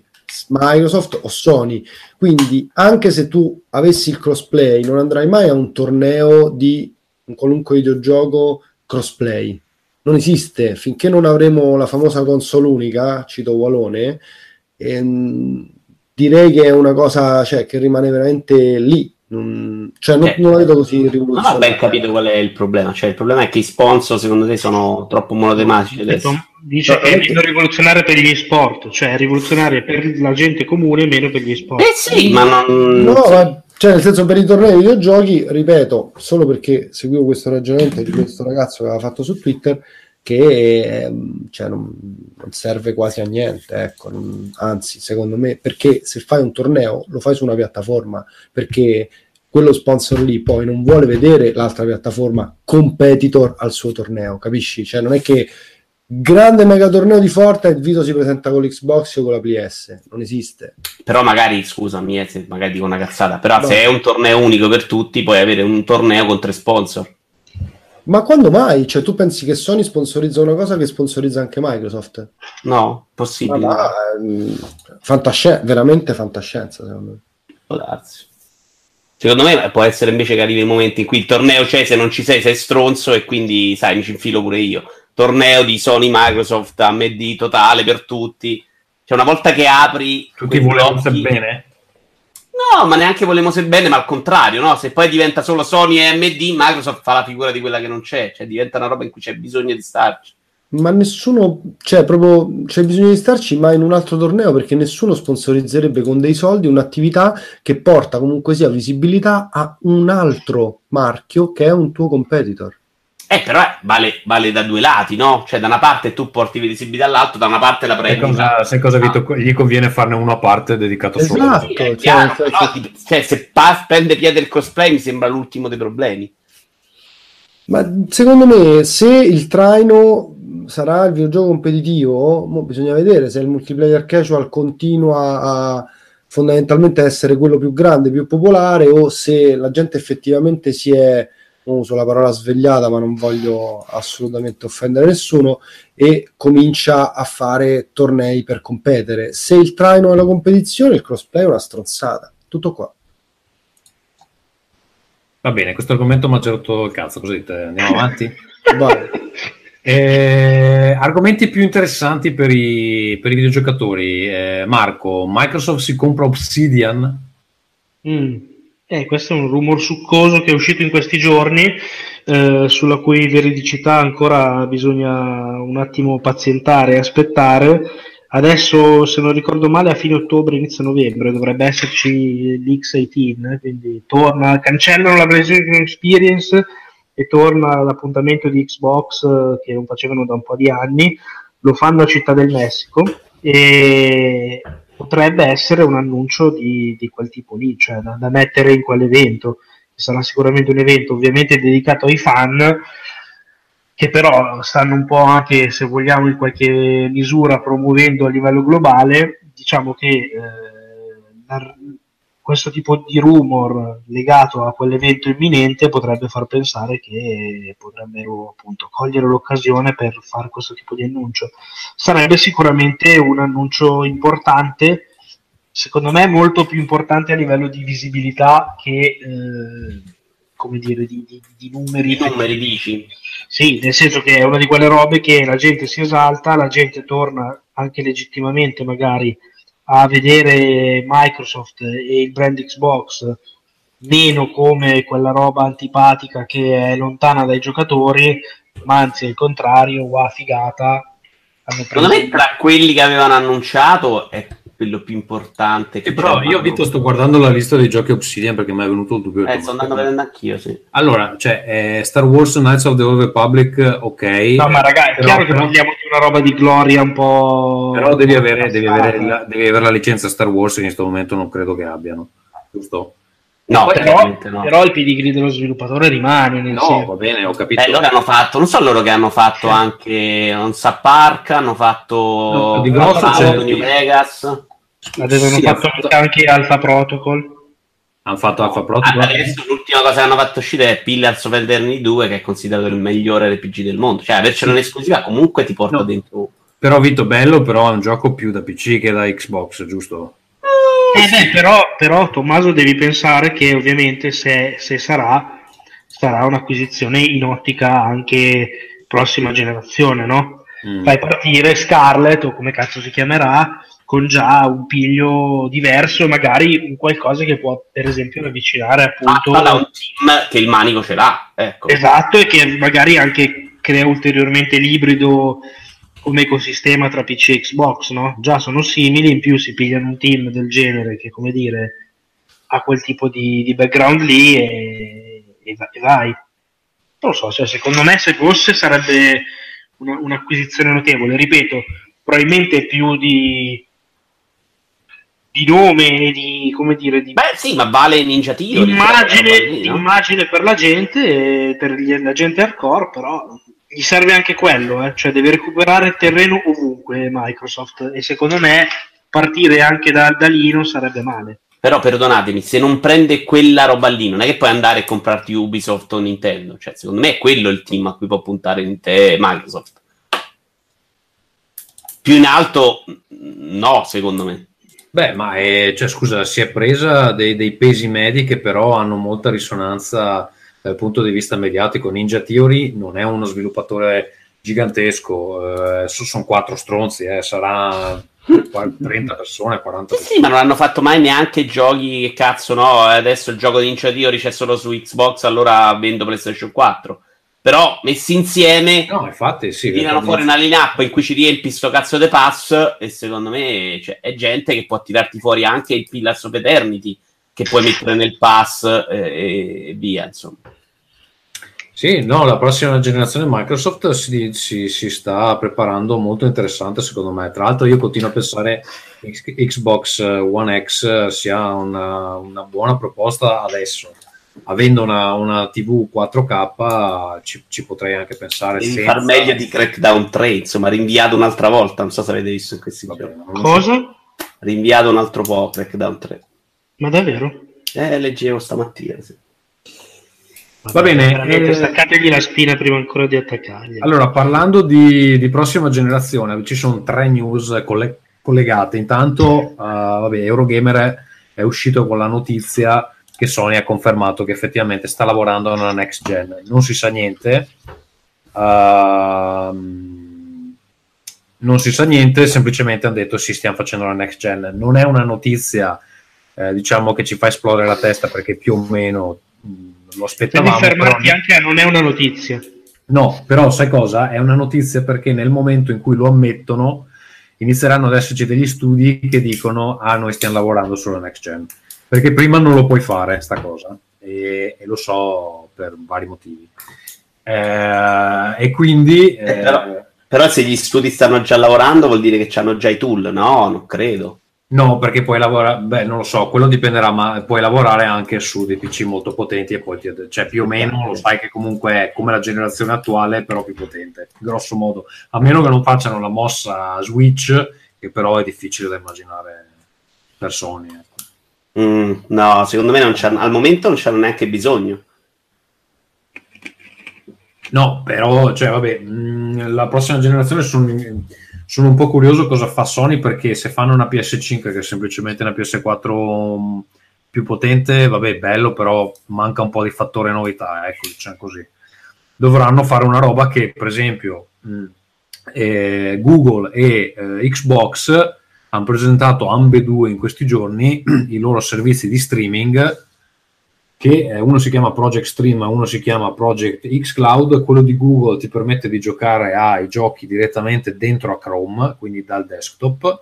Microsoft o Sony. Quindi anche se tu avessi il crossplay non andrai mai a un torneo di un qualunque videogioco crossplay. Non esiste, finché non avremo la famosa console unica, cito Walone, ehm, direi che è una cosa, cioè, che rimane veramente lì, non, cioè non, eh, non la vedo così rivoluzionaria. Non ho ben capito qual è il problema, cioè il problema è che i sponsor secondo te sono troppo monotematici adesso. Dice che è meno rivoluzionario per gli sport, cioè è rivoluzionario per la gente comune, meno per gli sport. Eh sì, ma non... No, ma... Cioè, nel senso, per i tornei ai videogiochi, ripeto, solo perché seguivo questo ragionamento di questo ragazzo che aveva fatto su Twitter, che cioè, non, non serve quasi a niente, ecco, non, anzi, secondo me, perché se fai un torneo lo fai su una piattaforma, perché quello sponsor lì poi non vuole vedere l'altra piattaforma competitor al suo torneo, capisci? Cioè non è che grande mega torneo di Fortnite, Vito si presenta con l'Xbox o con la P S, non esiste. Però magari, scusami eh, se magari dico una cazzata, però no, se è un torneo unico per tutti, puoi avere un torneo con tre sponsor. Ma quando mai? Cioè tu pensi che Sony sponsorizza una cosa che sponsorizza anche Microsoft? No, possibile. Ma là, fantascienza, veramente fantascienza secondo me. Può darsi. Secondo me può essere invece che arrivi il momento in cui il torneo c'è, se non ci sei sei stronzo e quindi sai, mi ci infilo pure io. Torneo di Sony, Microsoft, A M D totale per tutti. Cioè una volta che apri tutti volevano blocchi... bene. No, ma neanche volevamo se bene, ma al contrario, no? Se poi diventa solo Sony e A M D, Microsoft fa la figura di quella che non c'è, cioè diventa una roba in cui c'è bisogno di starci. Ma nessuno, cioè proprio c'è bisogno di starci, ma in un altro torneo, perché nessuno sponsorizzerebbe con dei soldi un'attività che porta comunque sia visibilità a un altro marchio che è un tuo competitor. Eh, però eh, vale, vale da due lati, no? Cioè, da una parte tu porti visibilità all'alto, da una parte la prendi. Sai cosa, cosa ah. Gli conviene farne uno a parte dedicato esatto, solo a sì, cioè, chiaro, cioè, però, ti, cioè, se pa- prende piede il cosplay mi sembra l'ultimo dei problemi. Ma secondo me, se il traino sarà il videogioco competitivo, mo bisogna vedere se il multiplayer casual continua a fondamentalmente essere quello più grande, più popolare, o se la gente effettivamente si è... non uso la parola svegliata, ma non voglio assolutamente offendere nessuno, e comincia a fare tornei per competere. Se il traino è la competizione, il crossplay è una stronzata. Tutto qua. Va bene, questo argomento mi ha già rotto il cazzo, cosa dite? Andiamo avanti? Vale. Eh, argomenti più interessanti per i, per i videogiocatori. Eh, Marco, Microsoft si compra Obsidian? Mm. Eh, questo è un rumor succoso che è uscito in questi giorni, eh, sulla cui veridicità ancora bisogna un attimo pazientare e aspettare. Adesso, se non ricordo male, a fine ottobre, inizio novembre dovrebbe esserci l'X diciotto, eh, quindi torna, cancellano la PlayStation Experience e torna l'appuntamento di Xbox, eh, che non facevano da un po' di anni, lo fanno a Città del Messico e... potrebbe essere un annuncio di, di quel tipo lì, cioè da, da mettere in quell'evento. Sarà sicuramente un evento ovviamente dedicato ai fan, che però stanno un po' anche, se vogliamo, in qualche misura promuovendo a livello globale. Diciamo che eh, la, questo tipo di rumor legato a quell'evento imminente potrebbe far pensare che potrebbero appunto cogliere l'occasione per fare questo tipo di annuncio. Sarebbe sicuramente un annuncio importante, secondo me molto più importante a livello di visibilità che eh, come dire di, di, di numeri. Di numeri dici? Sì, nel senso che è una di quelle robe che la gente si esalta, la gente torna anche legittimamente magari a vedere Microsoft e il brand Xbox meno come quella roba antipatica che è lontana dai giocatori, ma anzi al contrario, wow, figata. Secondo me tra quelli che avevano annunciato è quello più importante. Che però io Vito sto guardando la lista dei giochi Obsidian perché mi è venuto il dubbio. Eh, sto andando vedendo anch'io, sì. Allora, cioè eh, Star Wars Knights of the Old Republic, ok. No, ma ragazzi, è però, chiaro però... che parliamo di una roba di gloria un po'... Però devi avere, devi avere, la, devi avere la licenza Star Wars, che in questo momento non credo che abbiano. Giusto? No, poi, però, no, però il pedigree dello sviluppatore rimane. Nel no, senso. Va bene, ho capito. Beh, loro hanno fatto, non so loro che hanno fatto anche, non so, Park, hanno fatto no, di grosso c'è New Vegas. Avevano sì, fatto, fatto anche Alpha Protocol. Hanno fatto Alpha Protocol. Ah, adesso l'ultima cosa che hanno fatto uscire è Pillars of Eternity due, che è considerato il migliore R P G del mondo. Cioè, avercelo in esclusiva comunque ti porta no. dentro. Però Vito, bello, però è un gioco più da P C che da Xbox, giusto? Eh beh, però, però Tommaso devi pensare che ovviamente se, se sarà sarà un'acquisizione in ottica anche prossima generazione, no? Mm. Fai partire Scarlet o come cazzo si chiamerà con già un piglio diverso, magari qualcosa che può per esempio avvicinare appunto ah, da un team che il manico ce l'ha, ecco. Esatto, e che magari anche crea ulteriormente l'ibrido come ecosistema tra P C e Xbox, no? Già sono simili, in più si pigliano un team del genere che, come dire, ha quel tipo di, di background lì e, e, va, e vai. Non lo so, cioè, secondo me se fosse sarebbe una, un'acquisizione notevole, ripeto, probabilmente più di di nome, di come dire, di beh sì, ma vale Ninja Theory, immagine, di immagine per la gente, per gli, la gente hardcore, però gli serve anche quello, eh? Cioè deve recuperare terreno ovunque Microsoft, e secondo me partire anche da, da lì non sarebbe male. Però perdonatemi, se non prende quella roba lì, non è che puoi andare a comprarti Ubisoft o Nintendo, cioè secondo me è quello il team a cui può puntare in te Microsoft. Più in alto no, secondo me. Beh, ma è, cioè, scusa, si è presa dei, dei pesi medi che però hanno molta risonanza dal punto di vista mediatico. Ninja Theory non è uno sviluppatore gigantesco, eh, sono quattro stronzi, eh, sarà trenta persone, quaranta persone. Sì, ma non hanno fatto mai neanche giochi, che cazzo, no? Adesso il gioco di Ninja Theory c'è solo su Xbox, allora vendo PlayStation quattro. Però messi insieme, no, infatti, sì, tirano fuori una line-up in cui ci riempi sto cazzo de pass, e secondo me, cioè, è gente che può tirarti fuori anche il Pillars of Eternity, che puoi mettere nel pass, e, e via, insomma. Sì, no, la prossima generazione Microsoft si, si, si sta preparando molto interessante, secondo me. Tra l'altro io continuo a pensare che Xbox One X sia una, una buona proposta adesso. Avendo una, una tivù quattro K ci, ci potrei anche pensare. Devi senza... far meglio di Crackdown tre, insomma, rinviato un'altra volta, non so se avete visto in questi giorni. Cosa? So. Rinviato un altro po' Crackdown tre. Ma davvero? Eh, leggevo stamattina, sì. Va bene, eh... staccategli la spina prima ancora di attaccargli. Allora, parlando di, di prossima generazione, ci sono tre news coll- collegate. Intanto, uh, vabbè, Eurogamer è uscito con la notizia che Sony ha confermato che effettivamente sta lavorando a una next gen, non si sa niente, uh, non si sa niente, semplicemente hanno detto sì, stiamo facendo la next gen. Non è una notizia, eh, diciamo, che ci fa esplodere la testa, perché più o meno mh, lo aspettavamo. Devi fermarti però... anche a non è una notizia. No, però sai cosa? È una notizia perché nel momento in cui lo ammettono inizieranno ad esserci degli studi che dicono ah, noi stiamo lavorando sulla next gen. Perché prima non lo puoi fare, sta cosa, e, e lo so per vari motivi. Eh, e quindi... Eh, eh, però, però se gli studi stanno già lavorando vuol dire che hanno già i tool, no? Non credo. No, perché puoi lavorare... Beh, non lo so, quello dipenderà, ma puoi lavorare anche su dei P C molto potenti e poi ti... Cioè, più o meno lo sai che comunque è come la generazione attuale, però più potente, grosso modo. A meno che non facciano la mossa Switch, che però è difficile da immaginare per Sony, eh. Mm, no, secondo me non al momento non c'hanno neanche bisogno. No, però, cioè, vabbè, mh, la prossima generazione sono, sono un po' curioso cosa fa Sony, perché se fanno una P S cinque che è semplicemente una P S quattro mh, più potente, vabbè, bello, però manca un po' di fattore novità, ecco, diciamo così. Dovranno fare una roba che, per esempio, mh, eh, Google e eh, Xbox hanno presentato ambedue in questi giorni i loro servizi di streaming, che eh, uno si chiama Project Stream, uno si chiama Project X Cloud. Quello di Google ti permette di giocare ai giochi direttamente dentro a Chrome, quindi dal desktop,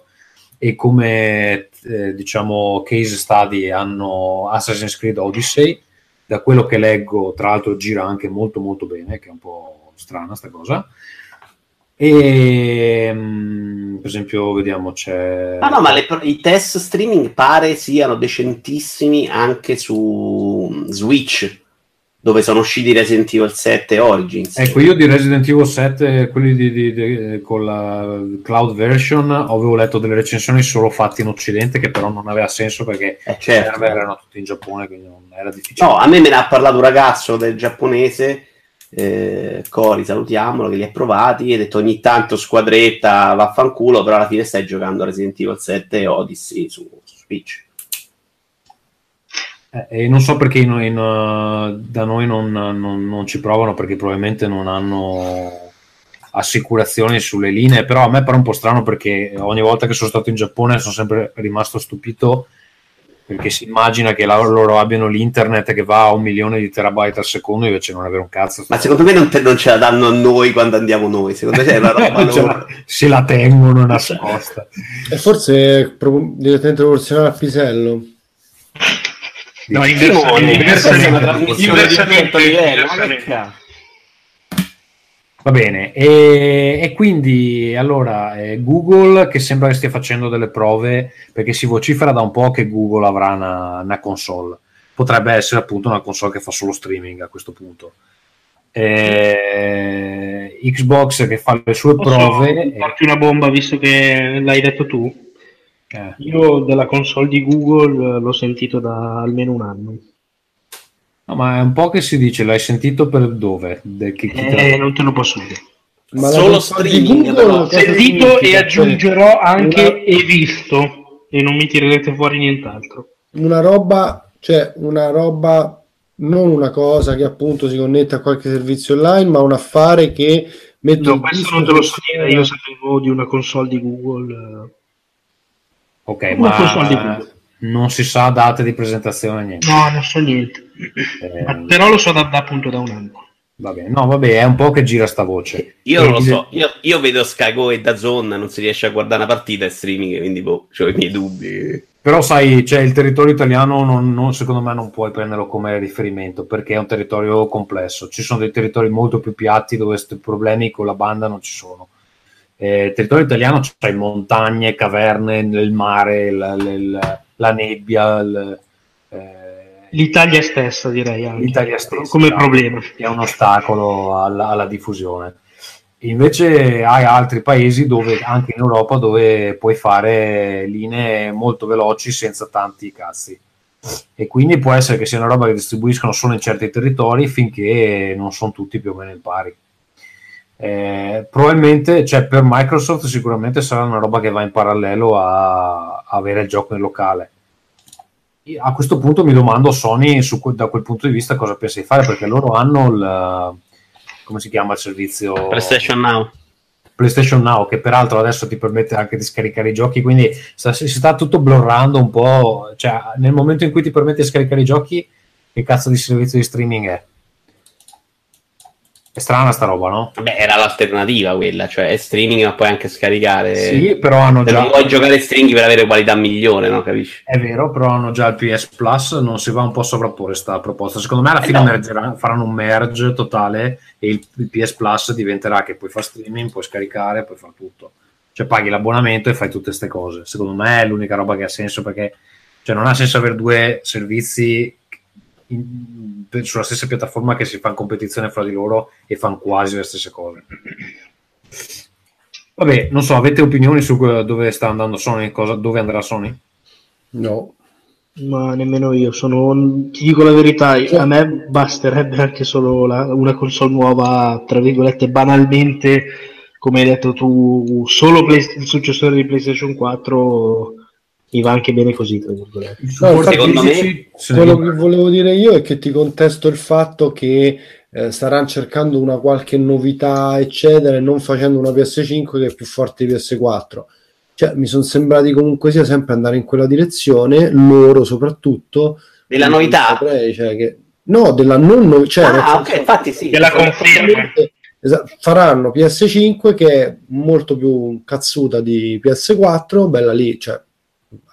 e come eh, diciamo case study hanno Assassin's Creed Odyssey, da quello che leggo tra l'altro gira anche molto molto bene, che è un po' strana sta cosa. E per esempio vediamo c'è ah no ma le, i test streaming pare siano decentissimi anche su Switch, dove sono usciti Resident Evil sette Origins. Ecco, io di Resident Evil sette quelli di, di, di, con la cloud version avevo letto delle recensioni solo fatte in occidente, che però non aveva senso perché eh certo. Server erano tutti in Giappone, quindi non era difficile. No, a me me ne ha parlato un ragazzo del giapponese, Eh, Cori, salutiamolo, che li ha provati e ha detto ogni tanto squadretta vaffanculo, però alla fine stai giocando Resident Evil sette e Odyssey su, su Switch. Eh, e non so perché in, in, uh, da noi non, non, non ci provano, perché probabilmente non hanno assicurazioni sulle linee, però a me pare un po' strano, perché ogni volta che sono stato in Giappone sono sempre rimasto stupito, perché si immagina che loro abbiano l'internet che va a un milione di terabyte al secondo, invece non avere un cazzo. Ma secondo me non, te, non ce la danno a noi quando andiamo noi, secondo me è una roba loro. Se la tengono nascosta. E forse è proprio direttamente proporzionale a Pisello. No, inversamente. Inversamente. Va bene, e, e quindi allora eh, Google, che sembra che stia facendo delle prove, perché si vocifera da un po' che Google avrà una, una console, potrebbe essere appunto una console che fa solo streaming a questo punto, eh, Xbox che fa le sue Posso prove farti e... una bomba, visto che l'hai detto tu, eh. Io della console di Google l'ho sentito da almeno un anno. No, ma è un po' che si dice, l'hai sentito per dove? De- chi, chi eh, non te lo posso dire. Ma solo streaming. Ho sentito e aggiungerò anche una... e visto, e non mi tirerete fuori nient'altro. Una roba, cioè una roba, non una cosa che appunto si connette a qualche servizio online, ma un affare che mette... No, questo non te lo so dire, io sapevo di una console di Google. Ok, una ma... console di Google. Non si sa date di presentazione, niente. No, non so niente. Eh, Però lo so da, da appunto da un anno. Va bene, no, vabbè, è un po' che gira sta voce. Io non lo so, io, io vedo Skygo e DAZN, non si riesce a guardare una partita e streaming, quindi boh, ho i miei dubbi. Però sai, cioè, il territorio italiano non, non, secondo me non puoi prenderlo come riferimento, perché è un territorio complesso. Ci sono dei territori molto più piatti dove questi problemi con la banda non ci sono. Eh, il territorio italiano c'hai montagne, caverne, il mare, il, il, la nebbia, il, eh, l'Italia stessa, direi anche. L'Italia stessa come no? problema è un ostacolo alla, alla diffusione. Invece hai altri paesi dove, anche in Europa, dove puoi fare linee molto veloci senza tanti cazzi, e quindi può essere che sia una roba che distribuiscono solo in certi territori finché non sono tutti più o meno in pari. Eh, probabilmente, cioè, per Microsoft sicuramente sarà una roba che va in parallelo a, a avere il gioco in locale. Io, a questo punto mi domando Sony su, da quel punto di vista cosa pensa di fare, perché loro hanno il, come si chiama il servizio? PlayStation Now. PlayStation Now, che peraltro adesso ti permette anche di scaricare i giochi, quindi sta, si sta tutto blurrando un po', cioè nel momento in cui ti permette di scaricare i giochi, che cazzo di servizio di streaming è? È strana sta roba, no? Beh, era l'alternativa quella, cioè è streaming ma puoi anche scaricare. Sì, però hanno Se già... non puoi giocare streaming per avere qualità migliore, no? Capisci? È vero, però hanno già il P S Plus, non si va un po' a sovrapporre sta proposta. Secondo me alla eh fine no. mergerà, faranno un merge totale e il, il P S Plus diventerà che puoi fare streaming, puoi scaricare, puoi fare tutto. Cioè paghi l'abbonamento e fai tutte queste cose. Secondo me è l'unica roba che ha senso, perché cioè non ha senso avere due servizi In, per, sulla stessa piattaforma che si fanno competizione fra di loro e fanno quasi le stesse cose. Vabbè, non so, avete opinioni su dove sta andando Sony? Cosa, dove andrà Sony? No, ma nemmeno io. Sono, ti dico la verità, io, a me basterebbe anche solo la, una console nuova, tra virgolette, banalmente, come hai detto tu, solo play, il successore di PlayStation quattro. Mi va anche bene così, tra virgolette. No, secondo me, quello che volevo dire io è che ti contesto il fatto che eh, staranno cercando una qualche novità, eccetera, e non facendo una P S cinque che è più forte di P S quattro. Cioè, mi sono sembrati comunque sia sempre andare in quella direzione, loro soprattutto. Della novità? Saprei, cioè, che... No, della non novità. Cioè, ah, ok, infatti sì. Della conferma. Esatto, faranno P S cinque che è molto più cazzuta di P S quattro, bella lì, cioè...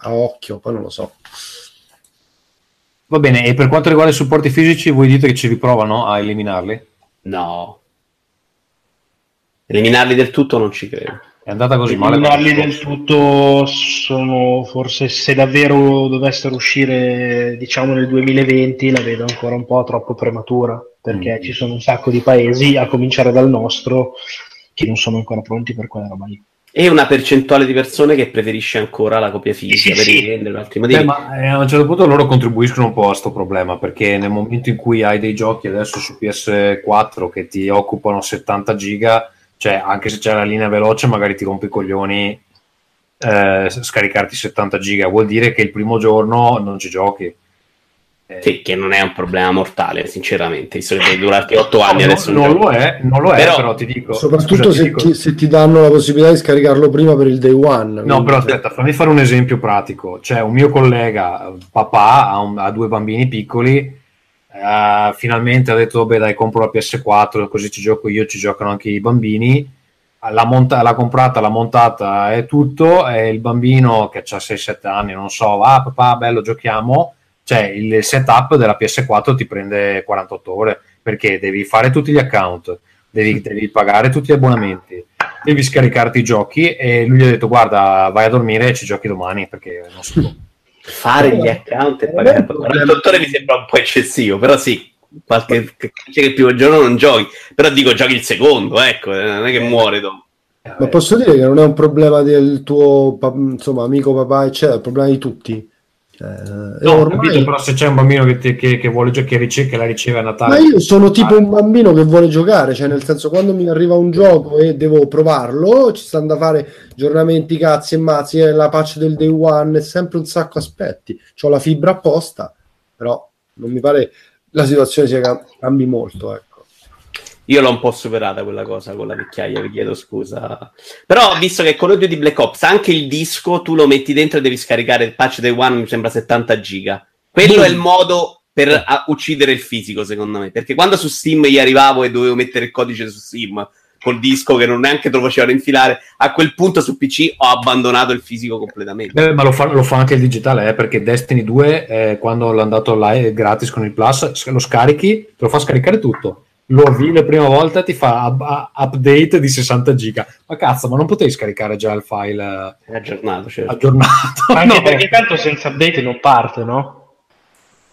a occhio, poi non lo so. Va bene, e per quanto riguarda i supporti fisici, voi dite che ci riprovano a eliminarli? No, eliminarli del tutto non ci credo, è andata così male. Eliminarli del tutto sono, forse, se davvero dovessero uscire diciamo nel duemilaventi, la vedo ancora un po' troppo prematura, perché mm. ci sono un sacco di paesi, a cominciare dal nostro, che non sono ancora pronti per quella roba lì. E una percentuale di persone che preferisce ancora la copia fisica, sì, per sì. riprendere altri motivi. Beh, ma a un certo punto loro contribuiscono un po' a sto problema, perché nel momento in cui hai dei giochi adesso su P S quattro che ti occupano settanta giga, cioè anche se c'è la linea veloce magari ti rompi i coglioni eh, scaricarti settanta giga, vuol dire che il primo giorno non ci giochi. Sì, che non è un problema mortale, sinceramente, visto che deve durarti otto anni. No, adesso non lo è, non lo è, però, però ti dico. Soprattutto scusa, se, ti dico... Ti, se ti danno la possibilità di scaricarlo prima per il day one. No, quindi... però aspetta, fammi fare un esempio pratico. C'è un mio collega, papà, ha, un, ha due bambini piccoli, eh, finalmente ha detto, beh dai, compro la P S quattro, così ci gioco io, ci giocano anche i bambini. L'ha, monta- l'ha comprata, l'ha montata, è tutto, e il bambino che ha sei sette anni, non so, ah papà, bello, giochiamo. Cioè il setup della P S quattro ti prende quarantotto ore, perché devi fare tutti gli account, devi, devi pagare tutti gli abbonamenti, devi scaricarti i giochi, e lui gli ha detto guarda vai a dormire e ci giochi domani perché non so fare gli account e pagare. L'ottore mi sembra un po' eccessivo, però sì, qualche c'è il primo giorno non giochi, però dico giochi il secondo, ecco, non è che muore dopo. Ma posso dire che non è un problema del tuo insomma amico papà eccetera, è un problema di tutti. Eh, no, ormai... capito, però se c'è un bambino che, te, che, che vuole giocare, che la riceve a Natale. Ma io sono tipo un bambino che vuole giocare, cioè nel senso quando mi arriva un gioco e devo provarlo, ci stanno da fare aggiornamenti cazzi e mazzi, eh, la patch del day one, è sempre un sacco aspetti. C'ho la fibra apposta, però non mi pare la situazione sia cam- cambi molto, ecco. Io l'ho un po' superata quella cosa con la vecchiaia, vi chiedo scusa. Però, visto che con l'odio di Black Ops, anche il disco, tu lo metti dentro e devi scaricare il patch day one, mi sembra settanta giga. Quello mm. è il modo per a- uccidere il fisico, secondo me. Perché quando su Steam gli arrivavo e dovevo mettere il codice su Steam, col disco che non neanche te lo facevano infilare, a quel punto su P C ho abbandonato il fisico completamente. Eh, ma lo fa, lo fa anche il digitale, eh, perché Destiny due, eh, quando l'ho andato online gratis con il Plus, lo scarichi, te lo fa scaricare tutto. Lo avvii la prima volta, ti fa ab- update di sessanta giga. Ma cazzo, ma non potevi scaricare già il file eh, aggiornato? Certo. Aggiornato. Anche no, perché tanto senza update non parte, no?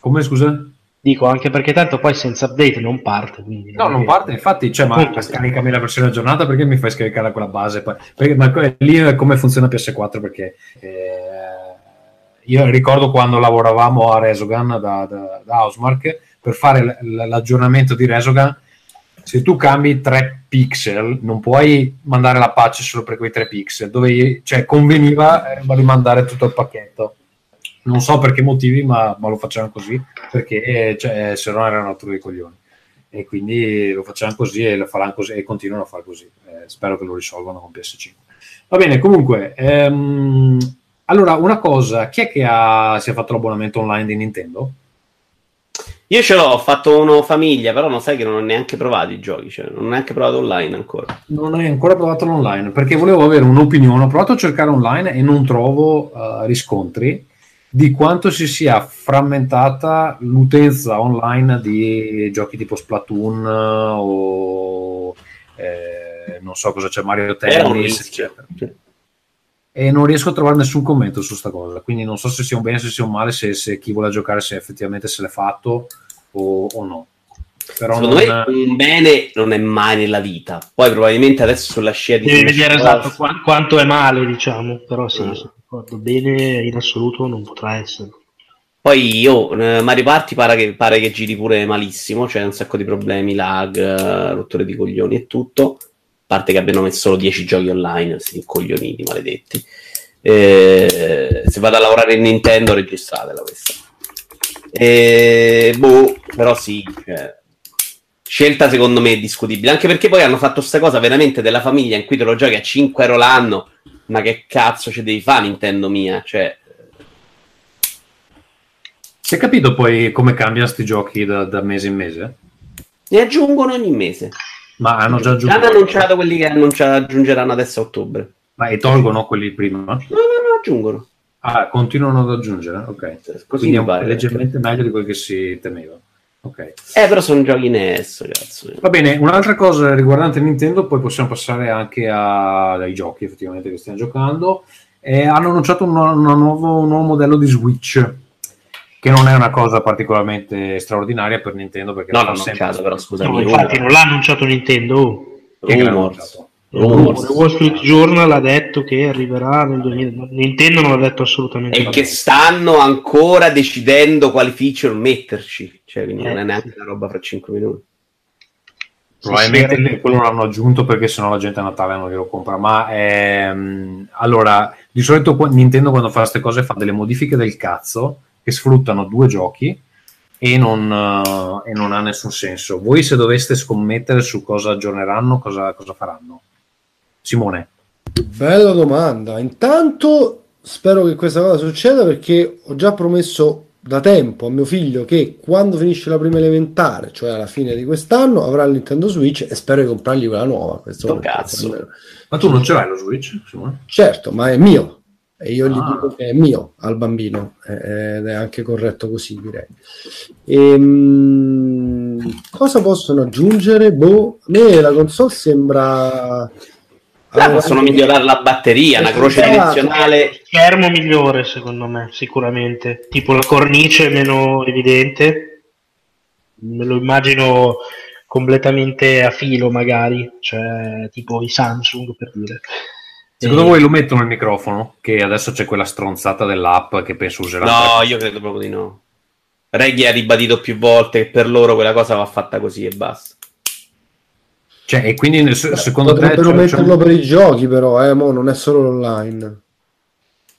Come, scusa? Dico, anche perché tanto poi senza update non parte. Quindi no, non parte, infatti, cioè, ma sì. Scaricami la versione aggiornata, perché mi fai scaricare quella base? Perché, ma lì è come funziona P S quattro, perché... Eh... Io ricordo quando lavoravamo a Resogun da, da, da Housemarque, per fare l- l- l'aggiornamento di Resogun, se tu cambi tre pixel non puoi mandare la patch solo per quei tre pixel, dove, cioè, conveniva eh, rimandare tutto il pacchetto. Non so per che motivi, ma, ma lo facevano così, perché cioè, se no erano altro dei coglioni. E quindi lo facevano così e lo faranno così e continuano a fare così. Eh, spero che lo risolvano con P S cinque. Va bene, comunque... Ehm... Allora, una cosa, chi è che ha, si è fatto l'abbonamento online di Nintendo? Io ce l'ho, ho fatto uno famiglia, però non sai che non ho neanche provato i giochi, cioè non ho neanche provato online ancora. Non hai ancora provato l'online, perché volevo avere un'opinione, ho provato a cercare online e non trovo uh, riscontri di quanto si sia frammentata l'utenza online di giochi tipo Splatoon o eh, non so cosa c'è, Mario Tennis, eccetera. E non riesco a trovare nessun commento su sta cosa, quindi non so se sia un bene, se sia un male, se, se chi vuole giocare, se effettivamente se l'è fatto o, o no. Però secondo non... me un bene non è mai nella vita, poi probabilmente adesso sulla scia di devi vedere esatto qua, quanto è male, diciamo, però se non ricordo bene in assoluto non potrà essere. Poi io eh, Mario Party pare che, pare che giri pure malissimo, cioè un sacco di problemi, lag, rotture di coglioni e tutto. A parte che abbiano messo solo dieci giochi online, sì, coglionini maledetti. Eh, se vado a lavorare in Nintendo, registratela questa. Eh, boh, però sì, cioè, scelta secondo me discutibile, anche perché poi hanno fatto sta cosa veramente della famiglia in cui te lo giochi a cinque euro l'anno, ma che cazzo ci devi fare Nintendo mia, cioè... Si è capito poi come cambiano sti giochi da, da mese in mese? Ne aggiungono ogni mese. Ma hanno già aggiunto... hanno annunciato quelli che aggiungeranno adesso a ottobre. Ma e tolgono quelli prima? No, no, no, aggiungono. Ah, continuano ad aggiungere? Ok. Così quindi è leggermente meglio di quello che si temeva. Ok. Eh, però sono giochi N E S, ragazzi. Va bene, un'altra cosa riguardante Nintendo, poi possiamo passare anche a... ai giochi effettivamente che stiamo giocando. Eh, hanno annunciato un, nu- un, nuovo, un nuovo modello di Switch, che non è una cosa particolarmente straordinaria per Nintendo, perché no, l'hanno annunciato, però scusami, no, infatti non l'ha annunciato Nintendo. Che annunciato? Rumors. Wall Street Journal ha detto che arriverà nel duemila. Nintendo non l'ha detto assolutamente. E che stanno ancora decidendo quali feature metterci, cioè quindi eh, non è neanche una roba fra cinque minuti. Probabilmente sì, sì, quello l'hanno aggiunto perché sennò la gente a Natale non glielo compra, ma ehm, allora, di solito Nintendo quando fa queste cose fa delle modifiche del cazzo che sfruttano due giochi e non, uh, e non ha nessun senso. Voi se doveste scommettere su cosa aggiorneranno, cosa, cosa faranno? Simone? Bella domanda. Intanto spero che questa cosa succeda, perché ho già promesso da tempo a mio figlio che quando finisce la prima elementare, cioè alla fine di quest'anno, avrà il Nintendo Switch e spero di comprargli quella nuova. Questo cazzo. Ma tu non ce l'hai lo Switch, Simone? Certo, ma è mio. E io gli dico che è mio al bambino, ed è anche corretto così, direi. E, cosa possono aggiungere? Boh, a me la console sembra... Ah, possono migliorare la batteria, la croce direzionale, schermo migliore secondo me sicuramente, tipo la cornice meno evidente, me lo immagino completamente a filo magari, cioè tipo i Samsung per dire. Secondo e... voi lo mettono il microfono? Che adesso c'è quella stronzata dell'app che penso userà. No, per... io credo proprio di no. Reggie ha ribadito più volte che per loro quella cosa va fatta così e basta. Cioè, e quindi nel, secondo potrebbero te, metterlo cioè... per i giochi, però eh, mo non è solo online.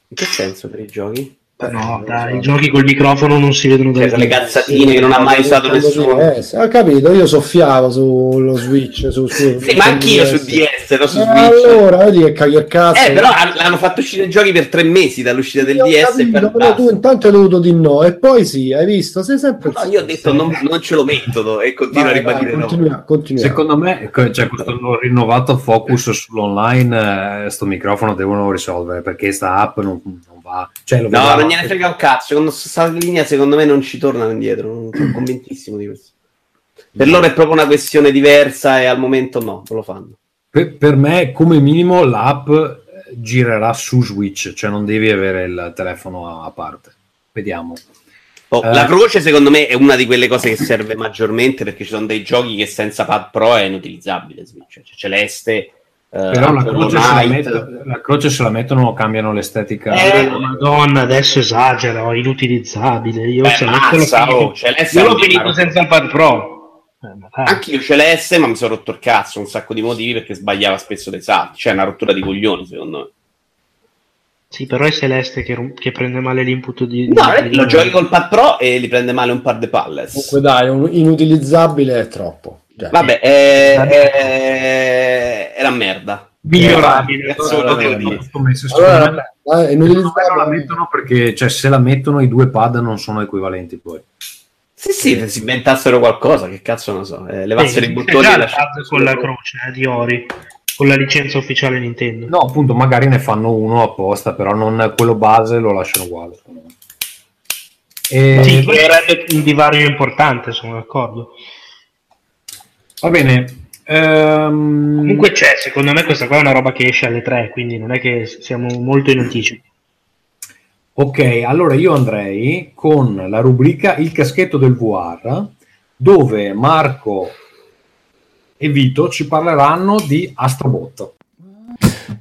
In che senso per i giochi? Beh, no, dai, so. I giochi col microfono non si vedono, cioè, da le cazzatine sì, che non ha mai usato nessuno. D S. Ah, capito, io soffiavo sullo Switch, su, su, sì, ma anch'io D S. Su D S, non su eh, Switch. Allora, vedi che cagli a cazzo. Eh, però hanno fatto uscire i giochi per tre mesi dall'uscita del D S. Capito, per però tu intanto hai dovuto dire no, e poi sì, hai visto, sei sempre... No, io ho detto non, non ce lo mettono e continuo vai, a ribadire vai, continua, no. Continuiamo. Secondo me, cioè, questo rinnovato focus sull'online, eh, sto microfono devono risolvere, perché sta app non... Cioè, no, vedrà, non gliene frega un cazzo. Secondo questa linea, secondo me, non ci tornano indietro. Non sono convintissimo di questo. Per loro è proprio una questione diversa, e al momento no, non lo fanno. Per, per me, come minimo, l'app girerà su Switch, cioè non devi avere il telefono a, a parte. Vediamo. Oh, eh. La croce, secondo me, è una di quelle cose che serve maggiormente, perché ci sono dei giochi che senza Pad Pro è inutilizzabile. Switch. Cioè, Celeste. Però uh, la, croce se la, metto, la croce se la mettono, cambiano l'estetica. Eh, Madonna, adesso esagera, è inutilizzabile. Io, Beh, ce mazza, oh, ce io l'ho finito senza il Pad Pro. Eh, Anche io ce l'esse, ma mi sono rotto il cazzo un sacco di motivi perché sbagliava spesso dei salti. Cioè, una rottura di coglioni, secondo me. Sì, però è Celeste che, rom- che prende male l'input di... No, di... lo giochi col Pad Pro e li prende male un par de palles. Comunque dai, un inutilizzabile è troppo. Cioè, vabbè, eh, eh, era merda. Migliorabile. Allora, allora, allora, non la mettono perché, cioè, se la mettono i due pad non sono equivalenti poi. Sì, sì, eh. Si inventassero qualcosa, che cazzo non so. Eh, levassero eh, i bottoni e lasciassero con la croce eh, di Ori, con la licenza ufficiale Nintendo. No, appunto, magari ne fanno uno apposta, però non quello base lo lasciano uguale. E... Sì, sarebbe un divario importante, sono d'accordo. Va bene, um... comunque c'è, secondo me questa qua è una roba che esce alle tre, quindi non è che siamo molto in anticipo. Ok, allora io andrei con la rubrica Il caschetto del V R, dove Marco e Vito ci parleranno di Astrobot.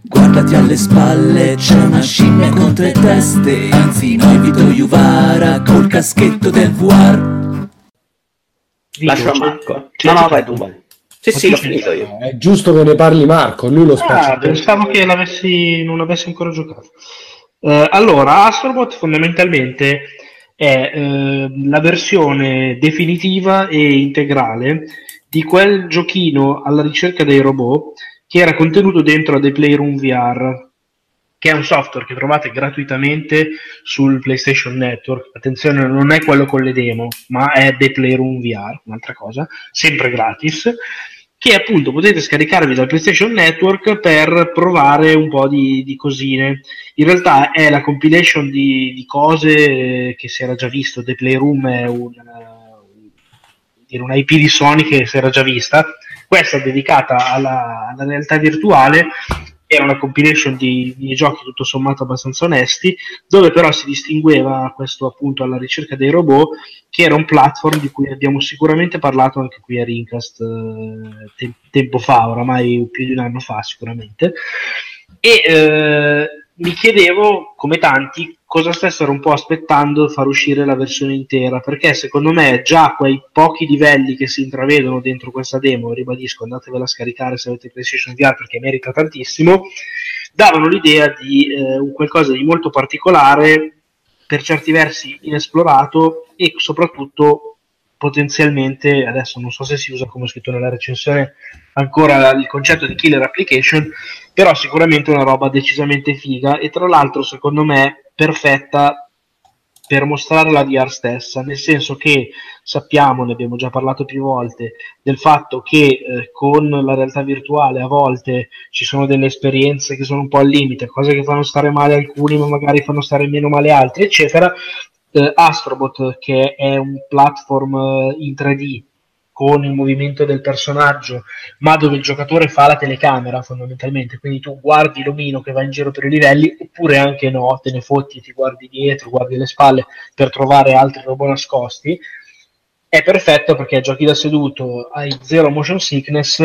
Guardati alle spalle, c'è una scimmia con tre teste, anzi noi Vito Iovara col caschetto del V R. Lascio a Marco. No, no, vai tu, vai. Sì, sì, l'ho finito io. È giusto che ne parli Marco, lui lo spaccia. Ah, pensavo che l'avessi, non avessi ancora giocato. Eh, allora, Astrobot fondamentalmente è eh, la versione definitiva e integrale di quel giochino alla ricerca dei robot che era contenuto dentro a The Playroom V R, che è un software che trovate gratuitamente sul PlayStation Network. Attenzione, non è quello con le demo, ma è The Playroom V R, un'altra cosa, sempre gratis, che appunto potete scaricarvi dal PlayStation Network per provare un po' di, di cosine. In realtà è la compilation di, di cose che si era già visto. The Playroom è un I P di Sony che si era già vista. Questa è dedicata alla, alla realtà virtuale. Era una compilation di, di giochi tutto sommato abbastanza onesti, dove però si distingueva questo appunto alla ricerca dei robot, che era un platform di cui abbiamo sicuramente parlato anche qui a Rincast te- tempo fa, oramai più di un anno fa sicuramente, e eh, mi chiedevo, come tanti, cosa stessero un po' aspettando far uscire la versione intera, perché secondo me già quei pochi livelli che si intravedono dentro questa demo, ribadisco, andatevela a scaricare se avete PlayStation V R perché merita tantissimo, davano l'idea di eh, un qualcosa di molto particolare, per certi versi inesplorato, e soprattutto potenzialmente, adesso non so se si usa come ho scritto nella recensione ancora il concetto di killer application, però sicuramente una roba decisamente figa, e tra l'altro secondo me perfetta per mostrare la V R stessa, nel senso che sappiamo, ne abbiamo già parlato più volte, del fatto che eh, con la realtà virtuale a volte ci sono delle esperienze che sono un po' al limite, cose che fanno stare male alcuni ma magari fanno stare meno male altri, eccetera. eh, Astrobot, che è un platform in tre D con il movimento del personaggio, ma dove il giocatore fa la telecamera fondamentalmente, quindi tu guardi l'omino che va in giro per i livelli, oppure anche no, te ne fotti, ti guardi dietro, guardi le spalle per trovare altri robot nascosti. È perfetto perché giochi da seduto, hai zero motion sickness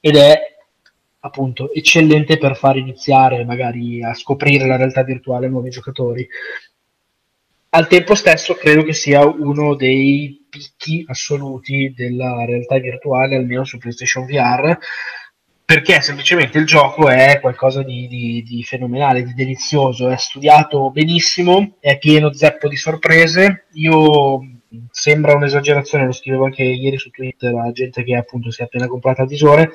ed è appunto eccellente per far iniziare magari a scoprire la realtà virtuale a nuovi giocatori. Al tempo stesso credo che sia uno dei picchi assoluti della realtà virtuale, almeno su PlayStation V R, perché semplicemente il gioco è qualcosa di, di, di fenomenale, di delizioso, è studiato benissimo, è pieno zeppo di sorprese. Io, sembra un'esagerazione, lo scrivevo anche ieri su Twitter a gente che appunto si è appena comprata a Dishonored,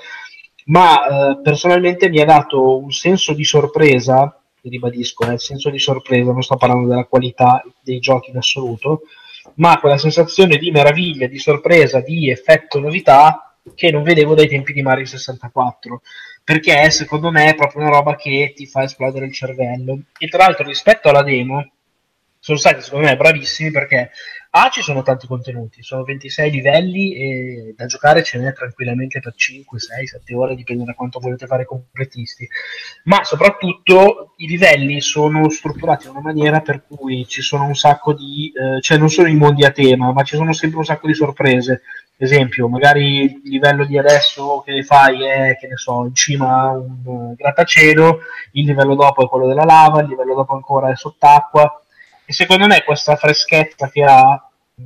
ma eh, personalmente mi ha dato un senso di sorpresa, ribadisco, eh, il senso di sorpresa, non sto parlando della qualità dei giochi in assoluto, ma quella sensazione di meraviglia, di sorpresa, di effetto novità che non vedevo dai tempi di Mario sessantaquattro, perché secondo me è proprio una roba che ti fa esplodere il cervello. E tra l'altro rispetto alla demo sono stati secondo me bravissimi, perché ah, ci sono tanti contenuti, sono ventisei livelli e da giocare ce n'è tranquillamente per cinque, sei, sette ore, dipende da quanto volete fare completisti, ma soprattutto i livelli sono strutturati in una maniera per cui ci sono un sacco di, eh, cioè non sono i mondi a tema, ma ci sono sempre un sacco di sorprese. Ad esempio, magari il livello di adesso che fai è, che ne so, in cima a un grattacielo, il livello dopo è quello della lava, il livello dopo ancora è sott'acqua. E secondo me questa freschezza che ha, mh,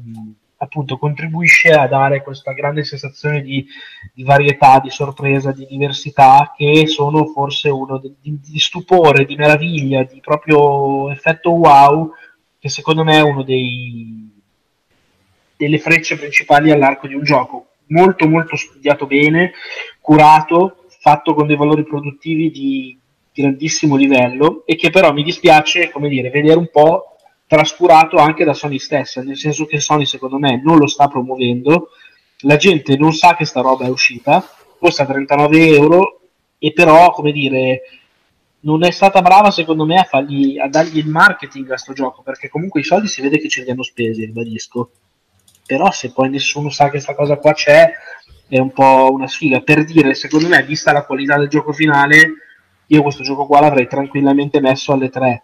appunto, contribuisce a dare questa grande sensazione di, di varietà, di sorpresa, di diversità, che sono forse uno di, di stupore, di meraviglia, di proprio effetto wow, che secondo me è uno dei delle frecce principali all'arco di un gioco. Molto molto studiato bene, curato, fatto con dei valori produttivi di grandissimo livello, e che però mi dispiace, come dire, vedere un po' trascurato anche da Sony stessa, nel senso che Sony secondo me non lo sta promuovendo, la gente non sa che sta roba è uscita, costa trentanove euro, e però, come dire, non è stata brava secondo me a, fargli, a dargli il marketing a sto gioco, perché comunque i soldi si vede che ce li hanno spesi, ribadisco, però se poi nessuno sa che sta cosa qua c'è è un po' una sfiga. Per dire, secondo me, vista la qualità del gioco finale, io questo gioco qua l'avrei tranquillamente messo alle tre,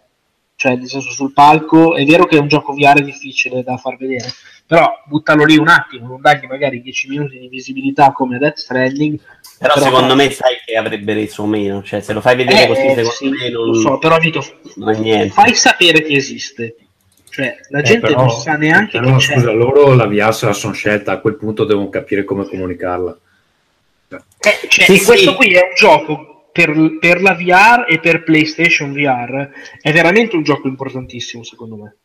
cioè nel senso sul palco. È vero che è un gioco V R difficile da far vedere, però buttalo lì un attimo, non dagli magari dieci minuti di visibilità come Death Stranding. Però, però secondo me sai che avrebbe reso meno, cioè se lo fai vedere eh, così secondo sì, me non lo so, però Vito, fai sapere che esiste, cioè la eh, gente però, non sa neanche però, che scusa, c'è. Scusa, loro la V R se la sono scelta, a quel punto devono capire come comunicarla. Eh, cioè, sì, questo sì. Qui è un gioco Per, per la V R e per PlayStation V R è veramente un gioco importantissimo, secondo me.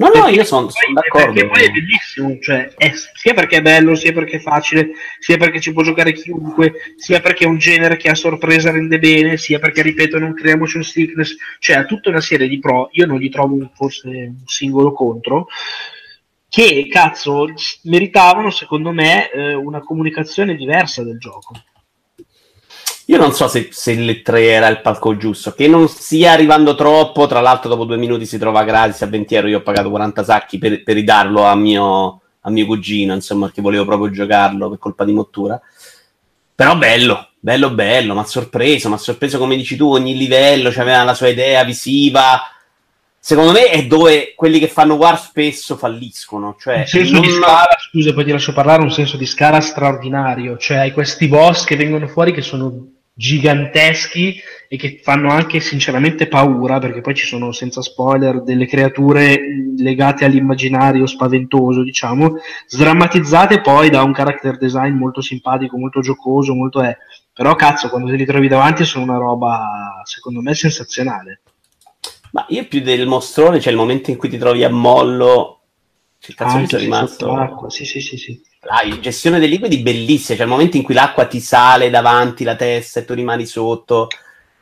No, no, perché io sono son d'accordo. Perché poi è bellissimo, cioè, è, sia perché è bello, sia perché è facile, sia perché ci può giocare chiunque, sia perché è un genere che a sorpresa rende bene, sia perché, ripeto, non crea motion sickness, cioè ha tutta una serie di pro. Io non gli trovo un, forse un singolo contro, che cazzo meritavano, secondo me, eh, una comunicazione diversa del gioco. Io non so se, se le tre era il palco giusto, che non stia arrivando troppo, tra l'altro dopo due minuti si trova gratis a venti euro, io ho pagato quaranta sacchi per, per ridarlo a mio, a mio cugino, insomma, perché volevo proprio giocarlo per colpa di Mottura. Però bello, bello, bello, mi ha sorpreso, mi ha sorpreso come dici tu, ogni livello, cioè, aveva la sua idea visiva. Secondo me è dove quelli che fanno War spesso falliscono, cioè un senso non... di scala, scusa poi ti lascio parlare, un senso di scala straordinario, cioè hai questi boss che vengono fuori che sono giganteschi e che fanno anche sinceramente paura, perché poi ci sono, senza spoiler, delle creature legate all'immaginario spaventoso, diciamo, sdrammatizzate poi da un character design molto simpatico, molto giocoso, molto è, però cazzo quando te li trovi davanti sono una roba secondo me sensazionale. Ma io più del mostrone, c'è cioè il momento in cui ti trovi a mollo, c'è cazzo mi sono rimasto l'acqua, sì sì sì sì. La gestione dei liquidi bellissima, cioè il momento in cui l'acqua ti sale davanti la testa e tu rimani sotto.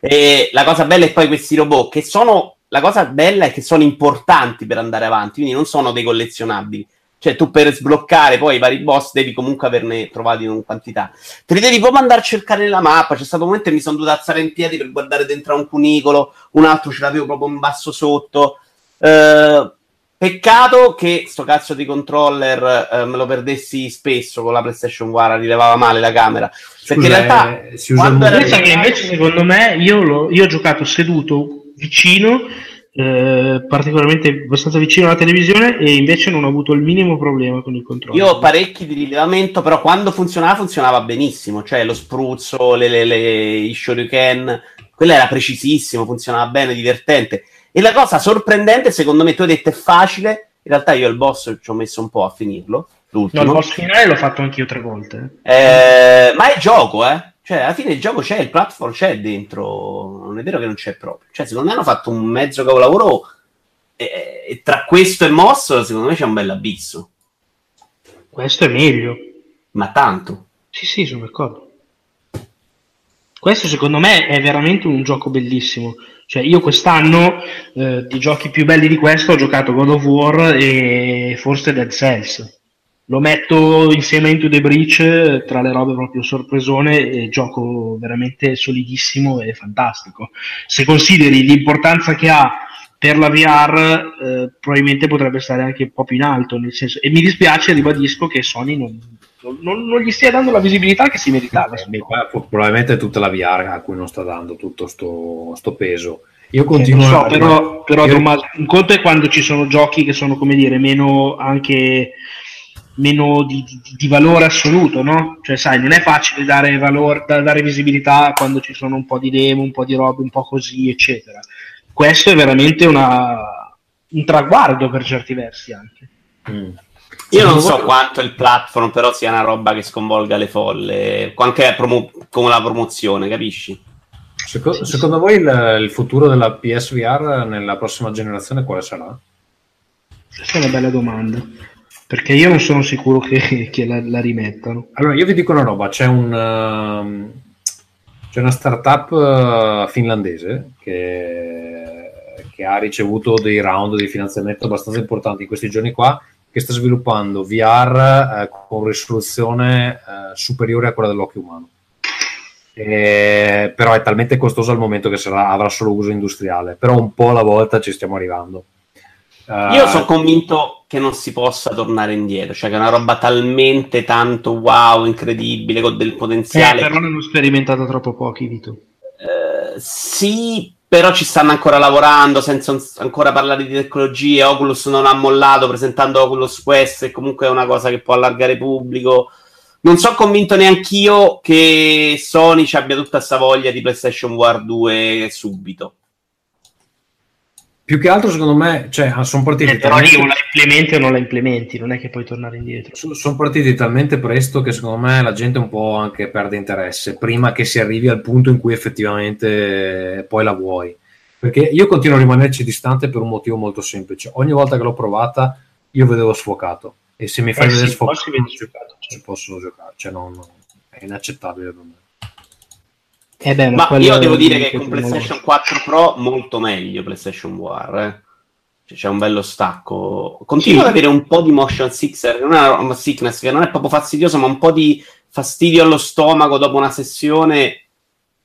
E la cosa bella è poi questi robot che sono, la cosa bella è che sono importanti per andare avanti, quindi non sono dei collezionabili, cioè tu per sbloccare poi i vari boss devi comunque averne trovati in quantità, te li devi proprio andare a cercare nella mappa. C'è stato un momento che mi sono dovuto alzare in piedi per guardare dentro un cunicolo, un altro ce l'avevo proprio in basso sotto, eh, Peccato che sto cazzo di controller eh, me lo perdessi spesso con la PlayStation V R, rilevava male la camera. Scusa, perché in realtà eh, si usa molto. Pensa che invece secondo me io, l'ho, io ho giocato seduto vicino, eh, particolarmente abbastanza vicino alla televisione, e invece non ho avuto il minimo problema con il controller. Io ho parecchi di rilevamento, però quando funzionava funzionava benissimo, cioè lo spruzzo, le, le, le, i shuriken, quello era precisissimo, funzionava bene, divertente. E la cosa sorprendente, secondo me, tu hai detto è facile, in realtà io il boss ci ho messo un po' a finirlo, l'ultimo. No, il boss finale l'ho fatto anch'io tre volte. Eh, ma è gioco, eh? Cioè, alla fine il gioco c'è, il platform c'è dentro, non è vero che non c'è proprio. Cioè, secondo me hanno fatto un mezzo capolavoro, e, e tra questo e Moss, secondo me c'è un bel abisso. Questo è meglio. Ma tanto. Sì, sì, sono d'accordo. Questo secondo me è veramente un gioco bellissimo. Cioè io quest'anno eh, di giochi più belli di questo ho giocato God of War e forse Dead Cells. Lo metto insieme a Into the Breach tra le robe proprio sorpresone, e gioco veramente solidissimo e fantastico. Se consideri l'importanza che ha per la V R, eh, probabilmente potrebbe stare anche un po' più in alto, nel senso, e mi dispiace, ribadisco, che Sony non, non, non gli stia dando la visibilità che si meritava. Eh, probabilmente tutta la V R a cui non sta dando tutto sto, sto peso. Io continuo eh, non so, a... però, però Io... Tommaso, un conto è quando ci sono giochi che sono, come dire, meno anche meno di, di, di valore assoluto, no? Cioè sai, non è facile dare valore, dare visibilità quando ci sono un po' di demo, un po' di robe, un po' così, eccetera. Questo è veramente una, un traguardo per certi versi anche. Mm. Io non so quanto il platform però sia una roba che sconvolga le folle, anche promo- come la promozione, capisci? Seco- sì, secondo sì. voi il, il futuro della P S V R nella prossima generazione quale sarà? Questa è una bella domanda, perché io non sono sicuro che, che la, la rimettano. Allora, io vi dico una roba, c'è un... Uh... C'è una startup finlandese che, che ha ricevuto dei round di finanziamento abbastanza importanti in questi giorni qua, che sta sviluppando V R eh, con risoluzione eh, superiore a quella dell'occhio umano. E, però è talmente costoso al momento che sarà, avrà solo uso industriale, però un po' alla volta ci stiamo arrivando. Uh, Io sono convinto che non si possa tornare indietro, cioè che è una roba talmente tanto wow, incredibile, con del potenziale. Eh, però non hanno sperimentato troppo pochi, Vito. Uh, sì, però ci stanno ancora lavorando, senza ancora parlare di tecnologie. Oculus non ha mollato presentando Oculus Quest, che comunque è una cosa che può allargare il pubblico. Non sono convinto neanch'io che Sony ci abbia tutta sta voglia di PlayStation V R due subito. Più che altro, secondo me, cioè, sono partiti... Eh, però talmente... io la implementi o non la implementi, non è che puoi tornare indietro. Sono partiti talmente presto che, secondo me, la gente un po' anche perde interesse, prima che si arrivi al punto in cui effettivamente poi la vuoi. Perché io continuo a rimanerci distante per un motivo molto semplice. Ogni volta che l'ho provata, io vedevo sfocato. E se mi fai eh, vedere sì, sfocato, non ci cioè. posso giocare. Cioè, no, no, è inaccettabile per me. Eh beh, ma io devo dire che con PlayStation quattro Pro molto meglio PlayStation V R, eh? Cioè, c'è un bello stacco. Continua sì. ad avere un po' di motion sickness, non è una sickness che non è proprio fastidioso, ma un po' di fastidio allo stomaco dopo una sessione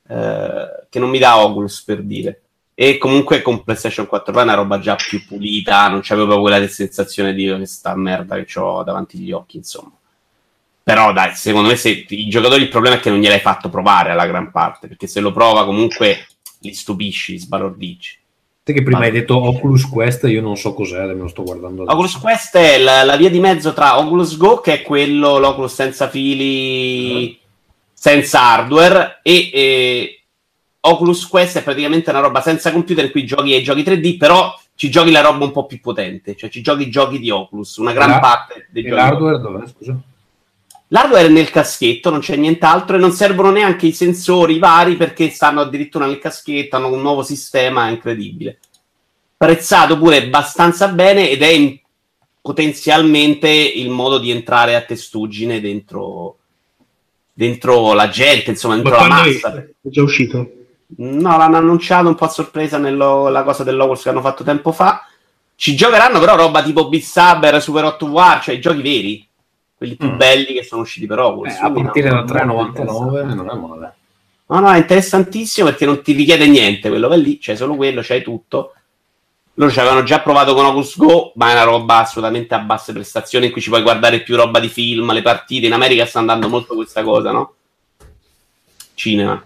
eh, che non mi dà Oculus, per dire. E comunque con PlayStation quattro Pro è una roba già più pulita, non c'avevo proprio quella sensazione di questa merda che ho davanti agli occhi, insomma. Però dai, secondo me se i giocatori il problema è che non gliel'hai fatto provare alla gran parte, perché se lo prova comunque li stupisci, li sbalordisci. Te che prima Ma... hai detto Oculus Quest, io non so cos'è, me lo sto guardando adesso. Oculus Quest è la, la via di mezzo tra Oculus Go, che è quello, l'Oculus senza fili, mm. senza hardware, e, e Oculus Quest è praticamente una roba senza computer in cui giochi ai giochi tre D, però ci giochi la roba un po' più potente, cioè ci giochi i giochi di Oculus, una gran la... parte dei e giochi. E l'hardware dov'è, scusa? L'hardware è nel caschetto, non c'è nient'altro, e non servono neanche i sensori vari, perché stanno addirittura nel caschetto, hanno un nuovo sistema incredibile. Prezzato pure abbastanza bene, ed è potenzialmente il modo di entrare a testuggine dentro, dentro la gente, insomma, dentro la massa. È già uscito? No, l'hanno annunciato un po' a sorpresa nella cosa dell'Oculus che hanno fatto tempo fa. Ci giocheranno però roba tipo Beat Saber, Super otto War, cioè i giochi veri. Quelli più mm. belli che sono usciti per Oculus. A partire da tre virgola novantanove non è male. No, no, è interessantissimo perché non ti richiede niente quello che è lì, c'è solo quello, c'hai tutto. loro ci avevano già provato con Oculus Go, ma è una roba assolutamente a basse prestazioni in cui ci puoi guardare più roba di film, le partite. In America sta andando molto questa cosa, no? Cinema.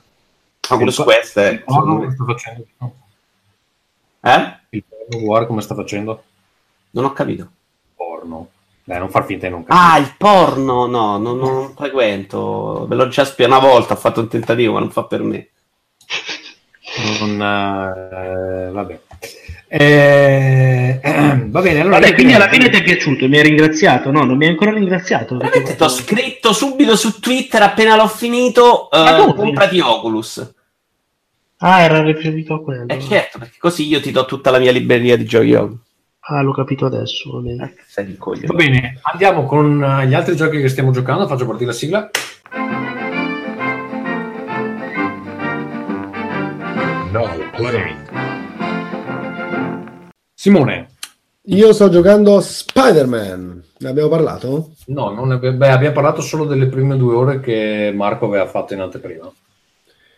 Oculus Quest è... come sta facendo? Eh? Il porno war come sta facendo? Non ho capito. Porno. Dai, non far finta di non capire. Ah, il porno! No, non, non frequento. Ve l'ho già spiegato una volta, ho fatto un tentativo, ma non fa per me. Non, eh, vabbè. Eh, ehm, va bene, allora. Vabbè, quindi alla fine ti è piaciuto, mi hai ringraziato? No, non mi hai ancora ringraziato. Veramente ti ho scritto subito su Twitter appena l'ho finito, uh, comprati Oculus. Ah, era riferito a quello. Eh certo, perché così io ti do tutta la mia libreria di giochi Oculus. Ah, l'ho capito adesso. Va bene, eh, va bene, andiamo con uh, gli altri giochi che stiamo giocando. Faccio partire la sigla. No, play. Simone, io sto giocando a Spider-Man. Ne abbiamo parlato? No, non abbi- beh, abbiamo parlato solo delle prime due ore che Marco aveva fatto in anteprima.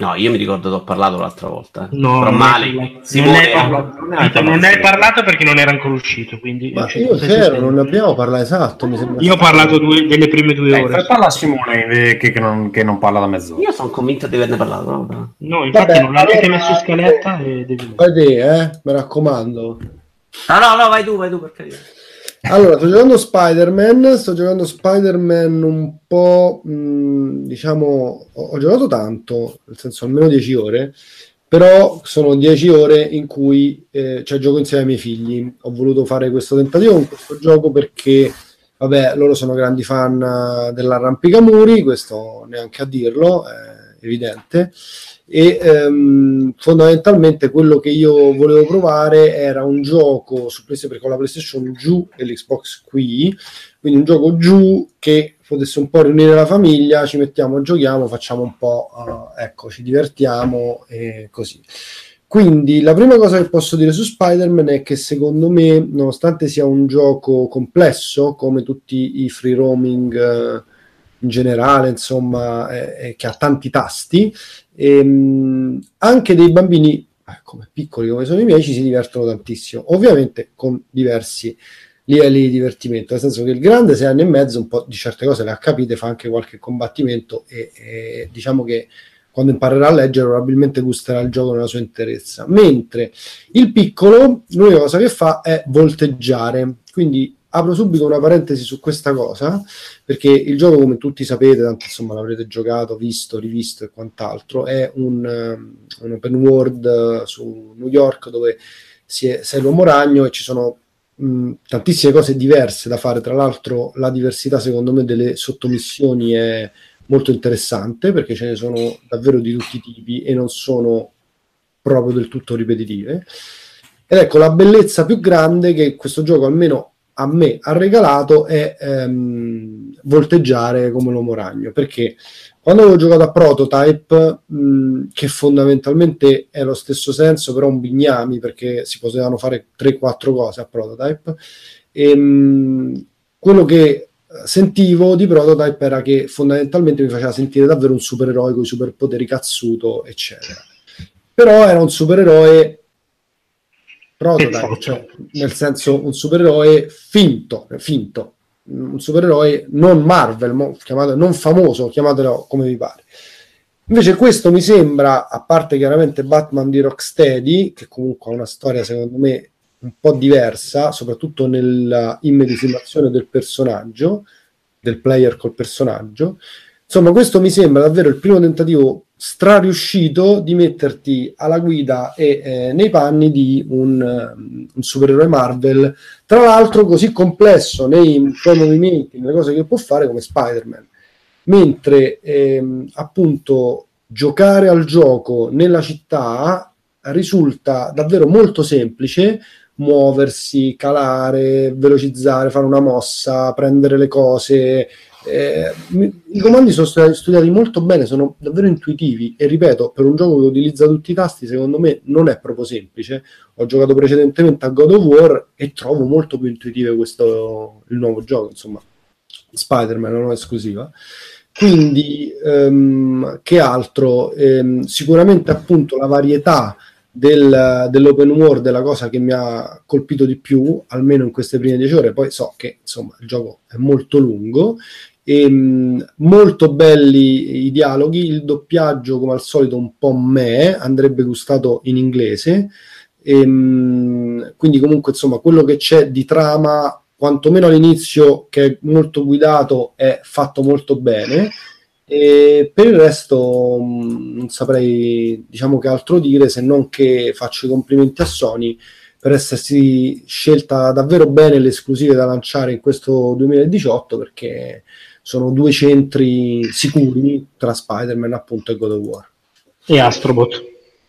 No, io mi ricordo che ho parlato l'altra volta. No, però male. Simone, non ne hai parlato perché non era ancora uscito. Quindi ma io c'ero, non ne abbiamo parlato, esatto. Mi sembra io ho parlato due, delle prime due eh, ore. Fai parla Simone che, che, non, che non parla da mezz'ora. Io sono convinto di averne parlato. No, no infatti vabbè, non l'avete allora, messo scaletta. E devi... Vai te, eh, mi raccomando. No, no, no, vai tu, vai tu, per carità. Allora, sto giocando Spider-Man, sto giocando Spider-Man un po', mh, diciamo, ho, ho giocato tanto, nel senso almeno dieci ore, però sono dieci ore in cui eh, cioè, gioco insieme ai miei figli. Ho voluto fare questo tentativo con questo gioco perché, vabbè, loro sono grandi fan dell'arrampicamuri, questo neanche a dirlo, è evidente. E ehm, fondamentalmente quello che io volevo provare era un gioco su PlayStation, con la PlayStation giù e l'Xbox qui, quindi un gioco giù che potesse un po' riunire la famiglia, ci mettiamo, giochiamo, facciamo un po', uh, ecco, ci divertiamo e così. Quindi la prima cosa che posso dire su Spider-Man è che secondo me, nonostante sia un gioco complesso, come tutti i free roaming uh, in generale, insomma, eh, che ha tanti tasti, ehm, anche dei bambini eh, come piccoli come sono i miei ci si divertono tantissimo, ovviamente con diversi livelli di divertimento, nel senso che il grande sei anni e mezzo un po' di certe cose le ha capite, fa anche qualche combattimento e, e diciamo che quando imparerà a leggere probabilmente gusterà il gioco nella sua interezza, mentre il piccolo l'unica cosa che fa è volteggiare. Quindi apro subito una parentesi su questa cosa, perché il gioco, come tutti sapete, tanto insomma l'avrete giocato, visto, rivisto e quant'altro, è un, un open world su New York dove si è, sei l'uomo ragno e ci sono mh, tantissime cose diverse da fare. Tra l'altro la diversità, secondo me, delle sottomissioni è molto interessante, perché ce ne sono davvero di tutti i tipi e non sono proprio del tutto ripetitive. Ed ecco, la bellezza più grande che questo gioco, almeno a me ha regalato, è ehm, volteggiare come l'uomo ragno, perché quando avevo giocato a Prototype, mh, che fondamentalmente è lo stesso senso, però un bignami, perché si potevano fare tre quattro cose a Prototype, e, mh, quello che sentivo di Prototype era che fondamentalmente mi faceva sentire davvero un supereroe con i superpoteri cazzuto, eccetera. Però era un supereroe Prototype, cioè, nel senso un supereroe finto, finto, un supereroe non Marvel, mo, chiamato, non famoso, chiamatelo come vi pare. Invece questo mi sembra, a parte chiaramente Batman di Rocksteady, che comunque ha una storia secondo me un po' diversa, soprattutto nella immedesimazione del personaggio, del player col personaggio, insomma questo mi sembra davvero il primo tentativo strariuscito di metterti alla guida e eh, nei panni di un, un supereroe Marvel, tra l'altro così complesso nei suoi movimenti, nelle cose che può fare, come Spider-Man. Mentre ehm, appunto giocare al gioco nella città risulta davvero molto semplice: muoversi, calare, velocizzare, fare una mossa, prendere le cose. Eh, i comandi sono studiati molto bene, sono davvero intuitivi e, ripeto, per un gioco che utilizza tutti i tasti secondo me non è proprio semplice. Ho giocato precedentemente a God of War e trovo molto più intuitivo questo, il nuovo gioco, insomma Spider-Man, una nuova esclusiva. Quindi ehm, che altro? Ehm, sicuramente appunto la varietà del, dell'open world è la cosa che mi ha colpito di più, almeno in queste prime dieci ore. Poi so che insomma il gioco è molto lungo. E, mh, molto belli i dialoghi, il doppiaggio come al solito un po' me, andrebbe gustato in inglese. E, mh, quindi comunque insomma quello che c'è di trama, quantomeno all'inizio, che è molto guidato, è fatto molto bene. E per il resto mh, non saprei, diciamo, che altro dire, se non che faccio i complimenti a Sony per essersi scelta davvero bene le esclusive da lanciare in questo duemiladiciotto, perché sono due centri sicuri tra Spider-Man appunto e God of War. E Astrobot.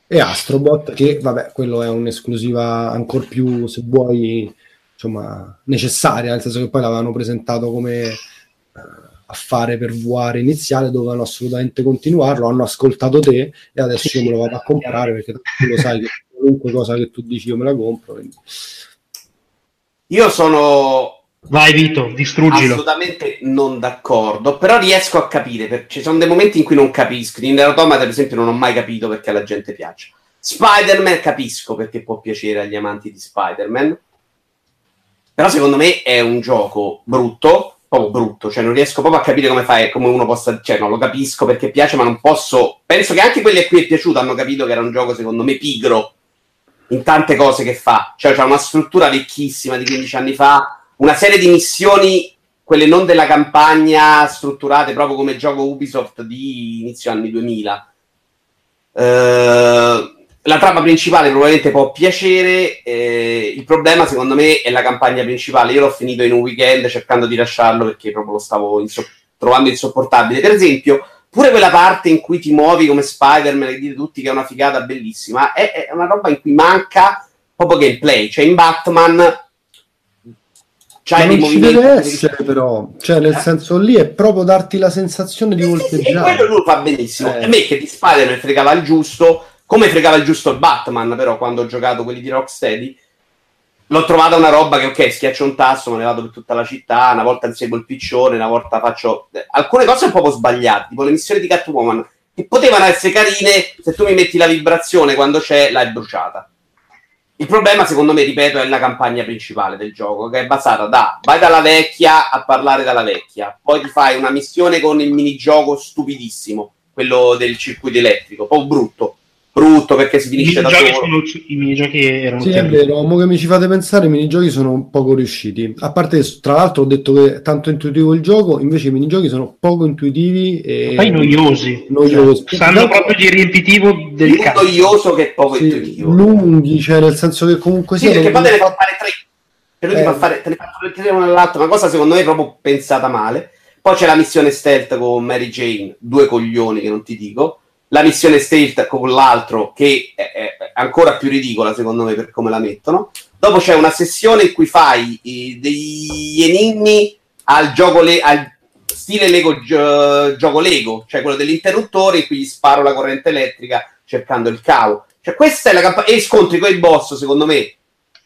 E Astrobot, che vabbè, quello è un'esclusiva ancor più, se vuoi, insomma, necessaria, nel senso che poi l'avevano presentato come uh, affare per V R iniziale, dovevano assolutamente continuarlo, hanno ascoltato te e adesso io me lo vado a comprare, perché tu lo sai che qualunque cosa che tu dici io me la compro, quindi. Io sono... Vai Vito, distruggilo. Assolutamente non d'accordo, però riesco a capire, perché ci sono dei momenti in cui non capisco. In Neratoma, per esempio, non ho mai capito perché alla gente piace. Spider-Man capisco perché può piacere agli amanti di Spider-Man, però secondo me è un gioco brutto, proprio brutto, cioè non riesco proprio a capire come fai, come uno possa, cioè no, lo capisco perché piace, ma non posso, penso che anche quelli a cui è piaciuto hanno capito che era un gioco secondo me pigro in tante cose che fa, cioè c'ha una struttura vecchissima di quindici anni fa, una serie di missioni, quelle non della campagna, strutturate proprio come gioco Ubisoft di inizio anni duemila. Eh, la trama principale probabilmente può piacere, eh, il problema secondo me è la campagna principale. Io l'ho finito in un weekend cercando di lasciarlo perché proprio lo stavo inso- trovando insopportabile. Per esempio, pure quella parte in cui ti muovi come Spider-Man e dite tutti che è una figata bellissima, è, è una roba in cui manca proprio gameplay, cioè in Batman... C'hai ma non ci deve essere che... però, cioè nel eh? senso lì è proprio darti la sensazione di volteggiare, e quello lui fa benissimo, eh. A me che di Spider-Man fregava il giusto, come fregava il giusto il Batman, però quando ho giocato quelli di Rocksteady l'ho trovata una roba che ok, schiaccio un tasto, me ne vado per tutta la città, una volta inseguo il piccione, una volta faccio alcune cose un po' sbagliate, tipo le missioni di Catwoman che potevano essere carine, se tu mi metti la vibrazione quando c'è, l'hai bruciata. Il problema, secondo me, ripeto, è la campagna principale del gioco, che è basata da vai dalla vecchia a parlare dalla vecchia, poi ti fai una missione con il minigioco stupidissimo, quello del circuito elettrico, poi brutto, brutto perché si finisce da solo. I minigiochi erano... Sì, è vero, mo che mi ci fate pensare, i minigiochi sono poco riusciti. A parte che, tra l'altro, ho detto che è tanto intuitivo il gioco, invece i minigiochi sono poco intuitivi e... Poi noiosi. Noiosi. Cioè, sanno proprio di riempitivo del cazzo. Noioso che è poco sì, intuitivo. Lunghi, cioè nel senso che comunque... Sì, perché poi te ne fa fare tre. Per lui eh. ti fa fare, te ne fa fare tre uno all'altro, una cosa secondo me proprio pensata male. Poi c'è la missione stealth con Mary Jane, due coglioni che non ti dico. La missione stealth con l'altro, che è, è ancora più ridicola, secondo me, per come la mettono. Dopo c'è una sessione in cui fai eh, degli enigmi al gioco le- al stile Lego gi- gioco Lego, cioè quello dell'interruttore in cui gli sparo la corrente elettrica cercando il cavo. Cioè questa è la camp- e scontri con il boss, secondo me,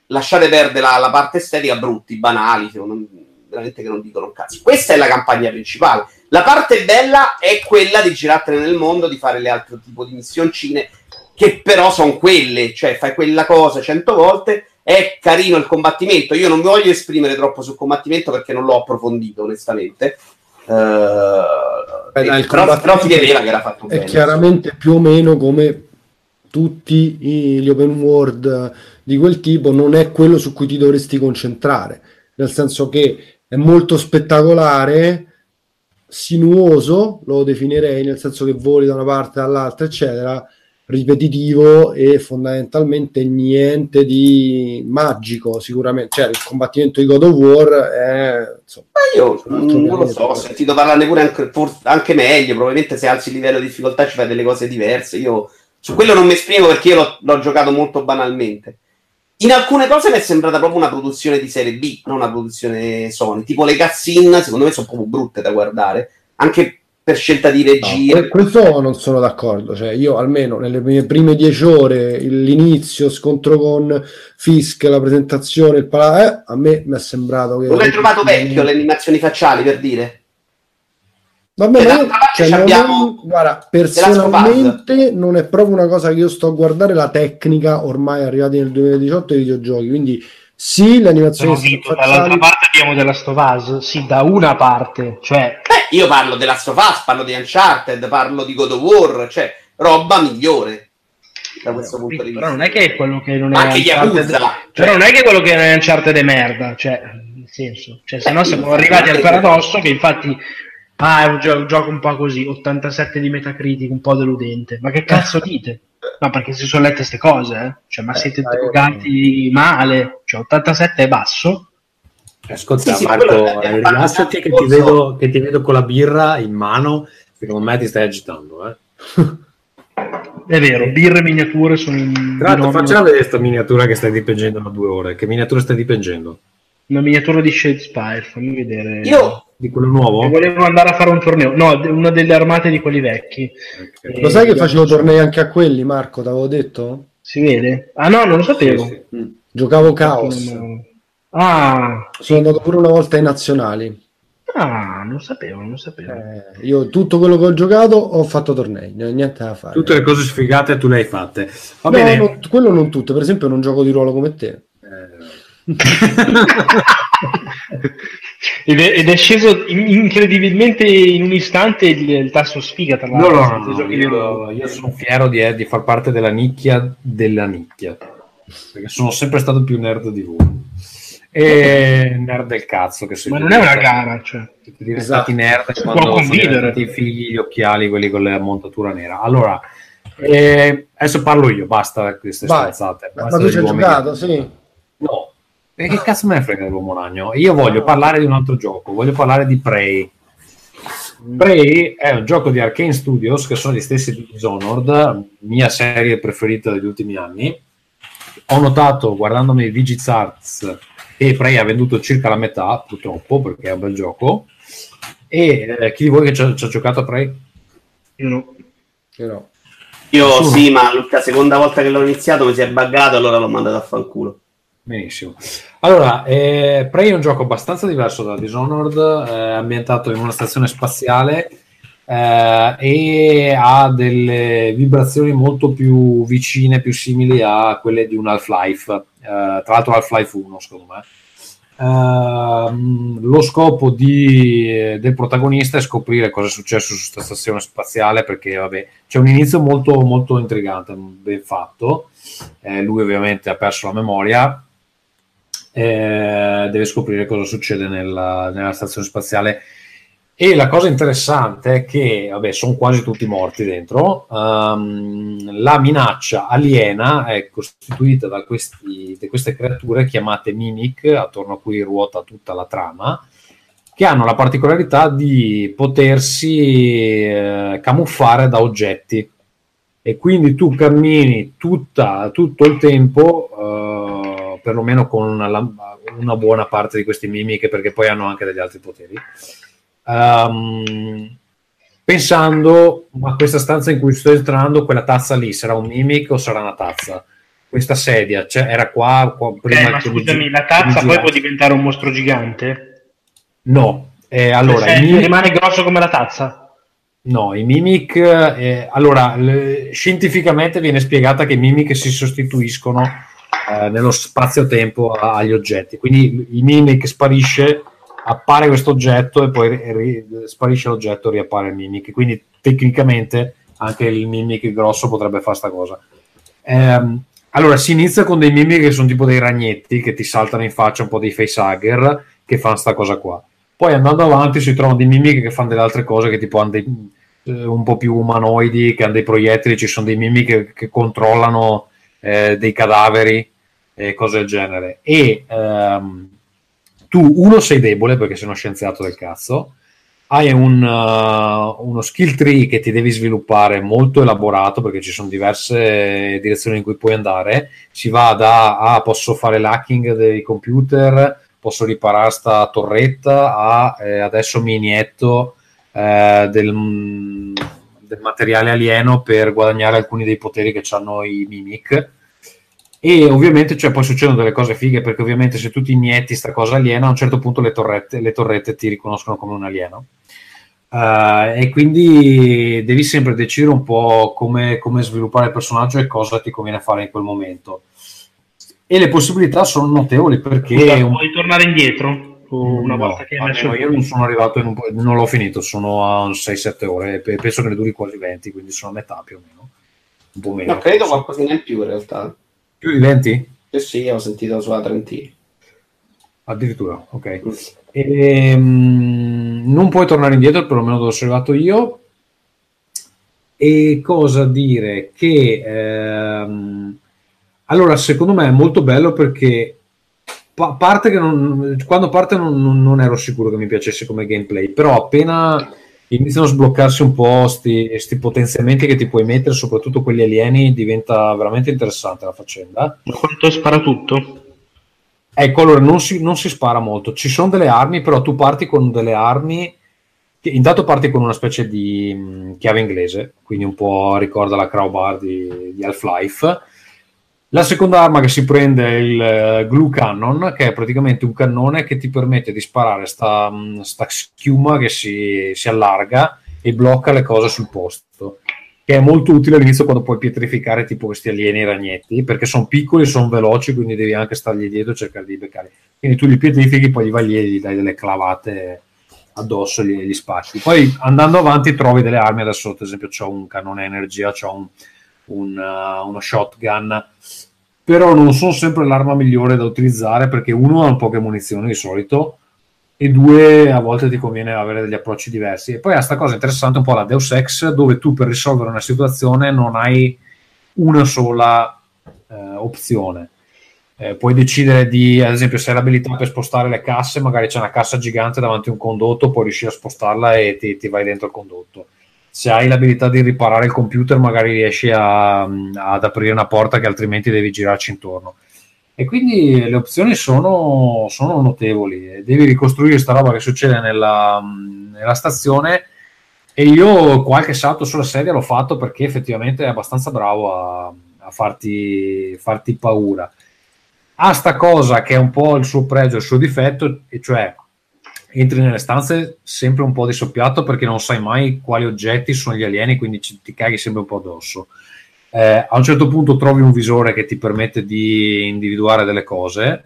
lasciate perdere la, la parte estetica, brutti, banali, secondo me, veramente che non dicono un cazzo. Questa è la campagna principale. La parte bella è quella di girartene nel mondo, di fare le altre tipo di missioncine, che però sono quelle, cioè fai quella cosa cento volte, è carino il combattimento. Io non mi voglio esprimere troppo sul combattimento perché non l'ho approfondito, onestamente. Uh, Beh, dai, però, però si vedeva che era fatto bene. È chiaramente più o meno come tutti gli open world di quel tipo, non è quello su cui ti dovresti concentrare, nel senso che è molto spettacolare, sinuoso lo definirei, nel senso che voli da una parte all'altra eccetera, ripetitivo e fondamentalmente niente di magico sicuramente, cioè il combattimento di God of War è insomma, ma io non pianeta, lo so, però. Ho sentito parlarne pure anche, for- anche meglio, probabilmente se alzi il livello di difficoltà ci fai delle cose diverse, io su quello non mi esprimo perché io l'ho, l'ho giocato molto banalmente. In alcune cose mi è sembrata proprio una produzione di serie B, non una produzione Sony. Tipo le cutscene, secondo me, sono proprio brutte da guardare, anche per scelta di regia. No, questo non sono d'accordo. Cioè, io almeno nelle mie prime dieci ore, l'inizio, scontro con Fisk, la presentazione, il pala- eh, a me mi è sembrato che... Non l'hai trovato vecchio le animazioni facciali, per dire? Vabbè, ma io, cioè, non abbiamo... guarda, personalmente non è proprio una cosa che io sto a guardare, la tecnica ormai arrivati nel duemiladiciotto ai videogiochi, quindi sì, l'animazione sì, dall'altra parte abbiamo della Stovaz, sì, da una parte, cioè beh, io parlo della Stovaz, parlo di Uncharted, parlo di God of War, cioè roba migliore da questo punto di vista. Però non è che è quello che non è anche Uncharted, cioè... però non è che quello che non è Uncharted è merda, cioè nel senso, cioè se no siamo arrivati al paradosso che infatti ah, è un, gio- un gioco un po' così, ottantasette di Metacritic, un po' deludente. Ma che cazzo dite? No, perché si sono lette queste cose, eh? Cioè, ma eh, siete drogati male, cioè ottantasette è basso. Ascolta, sì, sì, Marco, eh, rilassati che ti, vedo, che ti vedo con la birra in mano, secondo me ti stai agitando, eh. È vero, birre e miniature sono in... Tra l'altro, facciamo vedere questa miniatura che stai dipingendo da due ore. Che miniatura stai dipingendo? Una miniatura di Shadespire, fammi vedere... Io... di quello nuovo? Volevo andare a fare un torneo, no, una delle armate di quelli vecchi. Okay. Lo sai che facevo tornei anche a quelli, Marco, t'avevo detto? Si vede? Ah no, non lo sapevo. Sì, sì. Mm. Giocavo Caos. Non... Ah, sono andato pure una volta ai nazionali. Ah, non sapevo, non sapevo. Eh, io tutto quello che ho giocato ho fatto tornei, non ho niente da fare. Tutte le cose sfigate tu le hai fatte. Va no, bene. No, quello non tutto, per esempio non gioco di ruolo come te. Eh... ed, è, ed è sceso in, incredibilmente in un istante il, il tasso sfiga tra l'altro. No, no, no, io, io sono fiero di, eh, di far parte della nicchia della nicchia, perché sono sempre stato più nerd di voi e nerd del cazzo che ma non è una gara, cioè diventati esatto. Nerd si quando può convivere i figli, gli occhiali, quelli con la montatura nera. Allora eh, adesso parlo io, basta queste stronzate. Ma tu ci hai giocato? Sì. No. E che cazzo me ne frega dell'uomo ragno? Io voglio parlare di un altro gioco, voglio parlare di Prey. Prey è un gioco di Arcane Studios, che sono gli stessi di Dishonored, mia serie preferita degli ultimi anni. Ho notato, guardandomi Vigits Arts, che Prey ha venduto circa la metà, purtroppo, perché è un bel gioco. E eh, chi di voi che ci ha giocato a Prey? Io no. Io no. Io sì, ma la seconda volta che l'ho iniziato mi si è buggato, allora l'ho mandato a fanculo. Benissimo. Allora, eh, Prey è un gioco abbastanza diverso da Dishonored, eh, ambientato in una stazione spaziale eh, e ha delle vibrazioni molto più vicine, più simili a quelle di un Half-Life, eh, tra l'altro Half-Life uno, secondo me. Eh, lo scopo di, del protagonista è scoprire cosa è successo su questa stazione spaziale, perché vabbè, c'è un inizio molto, molto intrigante, ben fatto. Eh, lui ovviamente ha perso la memoria. Eh, deve scoprire cosa succede nella, nella stazione spaziale e la cosa interessante è che vabbè, sono quasi tutti morti dentro. Um, la minaccia aliena è costituita da, questi, da queste creature chiamate Mimic, attorno a cui ruota tutta la trama, che hanno la particolarità di potersi eh, camuffare da oggetti, e quindi tu cammini tutta, tutto il tempo eh, perlomeno con una, una buona parte di questi mimiche, perché poi hanno anche degli altri poteri, um, pensando a questa stanza in cui sto entrando, quella tazza lì sarà un mimic o sarà una tazza, questa sedia cioè, era qua, qua prima. Eh, ma scusami, gi- la tazza poi può diventare un mostro gigante? No, eh, allora cioè, mimic... rimane grosso come la tazza? No, i mimic, eh, allora le, scientificamente viene spiegata che i mimic si sostituiscono Eh, nello spazio-tempo agli oggetti, quindi il mimic sparisce, appare questo oggetto e poi ri- ri- sparisce l'oggetto e riappare il mimic, quindi tecnicamente anche il mimic grosso potrebbe fare sta cosa. Eh, allora si inizia con dei mimic che sono tipo dei ragnetti che ti saltano in faccia, un po' dei facehugger che fanno sta cosa qua, poi andando avanti si trovano dei mimic che fanno delle altre cose, che tipo hanno dei, eh, un po' più umanoidi, che hanno dei proiettili, ci sono dei mimic che, che controllano eh, dei cadaveri e cose del genere. E um, tu uno sei debole perché sei uno scienziato del cazzo, hai un, uh, uno skill tree che ti devi sviluppare molto elaborato, perché ci sono diverse direzioni in cui puoi andare. Si va da a ah, posso fare l'hacking dei computer, posso riparare sta torretta, a eh, adesso mi inietto eh, del, del materiale alieno per guadagnare alcuni dei poteri che hanno i mimic. E ovviamente cioè, poi succedono delle cose fighe, perché ovviamente se tu ti inietti sta cosa aliena, a un certo punto le torrette, le torrette ti riconoscono come un alieno. Uh, e quindi devi sempre decidere un po' come, come sviluppare il personaggio e cosa ti conviene fare in quel momento, e le possibilità sono notevoli perché Scusa, un... puoi tornare indietro una no, volta che hai io non sono arrivato in un... non l'ho finito, sono a sei sette ore e penso che ne duri quasi venti, quindi sono a metà più o meno, un po' meno, no, credo qualcosa in più in realtà, più di venti? Eh sì, ho sentito sulla trentina addirittura, ok. Mm. E, um, non puoi tornare indietro, perlomeno dove sono arrivato io. E cosa dire? Che ehm, allora, secondo me è molto bello perché pa- parte che non, quando parte non, non, non ero sicuro che mi piacesse come gameplay, però appena iniziano a sbloccarsi un po' sti, sti potenziamenti che ti puoi mettere, soprattutto quelli alieni, diventa veramente interessante la faccenda. Quanto spara tutto? Ecco, allora non si, non si spara molto, ci sono delle armi, però tu parti con delle armi, che intanto parti con una specie di mh, chiave inglese, quindi un po' ricorda la crowbar di, di Half-Life. La seconda arma che si prende è il uh, glue cannon, che è praticamente un cannone che ti permette di sparare sta, mh, sta schiuma che si, si allarga e blocca le cose sul posto, che è molto utile all'inizio quando puoi pietrificare tipo questi alieni ragnetti, perché sono piccoli e sono veloci, quindi devi anche stargli dietro e cercare di beccarli. Quindi tu li pietrifichi, poi gli vai lì e gli dai delle clavate addosso e gli, gli spacci. Poi andando avanti trovi delle armi, adesso ad esempio c'ho un cannone energia, c'ho un, un, uh, uno shotgun, però non sono sempre l'arma migliore da utilizzare, perché uno ha poche munizioni di solito, e due a volte ti conviene avere degli approcci diversi. E poi ha questa cosa interessante, un po' la Deus Ex, dove tu per risolvere una situazione non hai una sola eh, opzione, eh, puoi decidere di, ad esempio se hai l'abilità per spostare le casse, magari c'è una cassa gigante davanti a un condotto, puoi riuscire a spostarla e ti, ti vai dentro il condotto. Se hai l'abilità di riparare il computer, magari riesci a, ad aprire una porta che altrimenti devi girarci intorno. E quindi le opzioni sono, sono notevoli. Devi ricostruire sta roba che succede nella, nella stazione, e io qualche salto sulla sedia l'ho fatto perché effettivamente è abbastanza bravo a, a farti, farti paura. Ha sta cosa che è un po' il suo pregio, il suo difetto, e cioè entri nelle stanze sempre un po' di soppiatto perché non sai mai quali oggetti sono gli alieni, quindi ci, ti caghi sempre un po' addosso. Eh, a un certo punto trovi un visore che ti permette di individuare delle cose.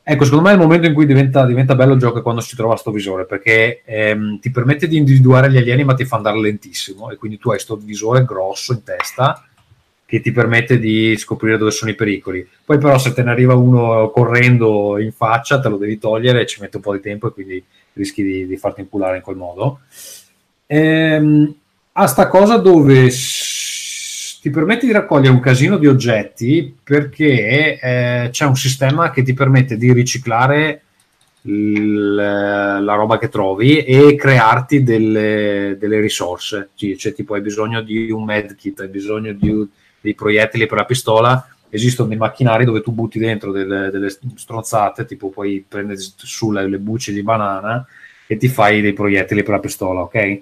Ecco, secondo me è il momento in cui diventa, diventa bello il gioco, quando si trova sto visore, perché ehm, ti permette di individuare gli alieni ma ti fa andare lentissimo, e quindi tu hai sto visore grosso in testa che ti permette di scoprire dove sono i pericoli. Poi però se te ne arriva uno correndo in faccia te lo devi togliere, ci mette un po' di tempo e quindi rischi di, di farti inculare in quel modo. Ehm, a sta cosa dove ti permette di raccogliere un casino di oggetti, perché eh, c'è un sistema che ti permette di riciclare l- la roba che trovi e crearti delle, delle risorse. Cioè, tipo, hai bisogno di un medkit, hai bisogno di dei proiettili per la pistola, esistono dei macchinari dove tu butti dentro delle, delle stronzate, tipo puoi prendere su le, le bucce di banana e ti fai dei proiettili per la pistola, ok?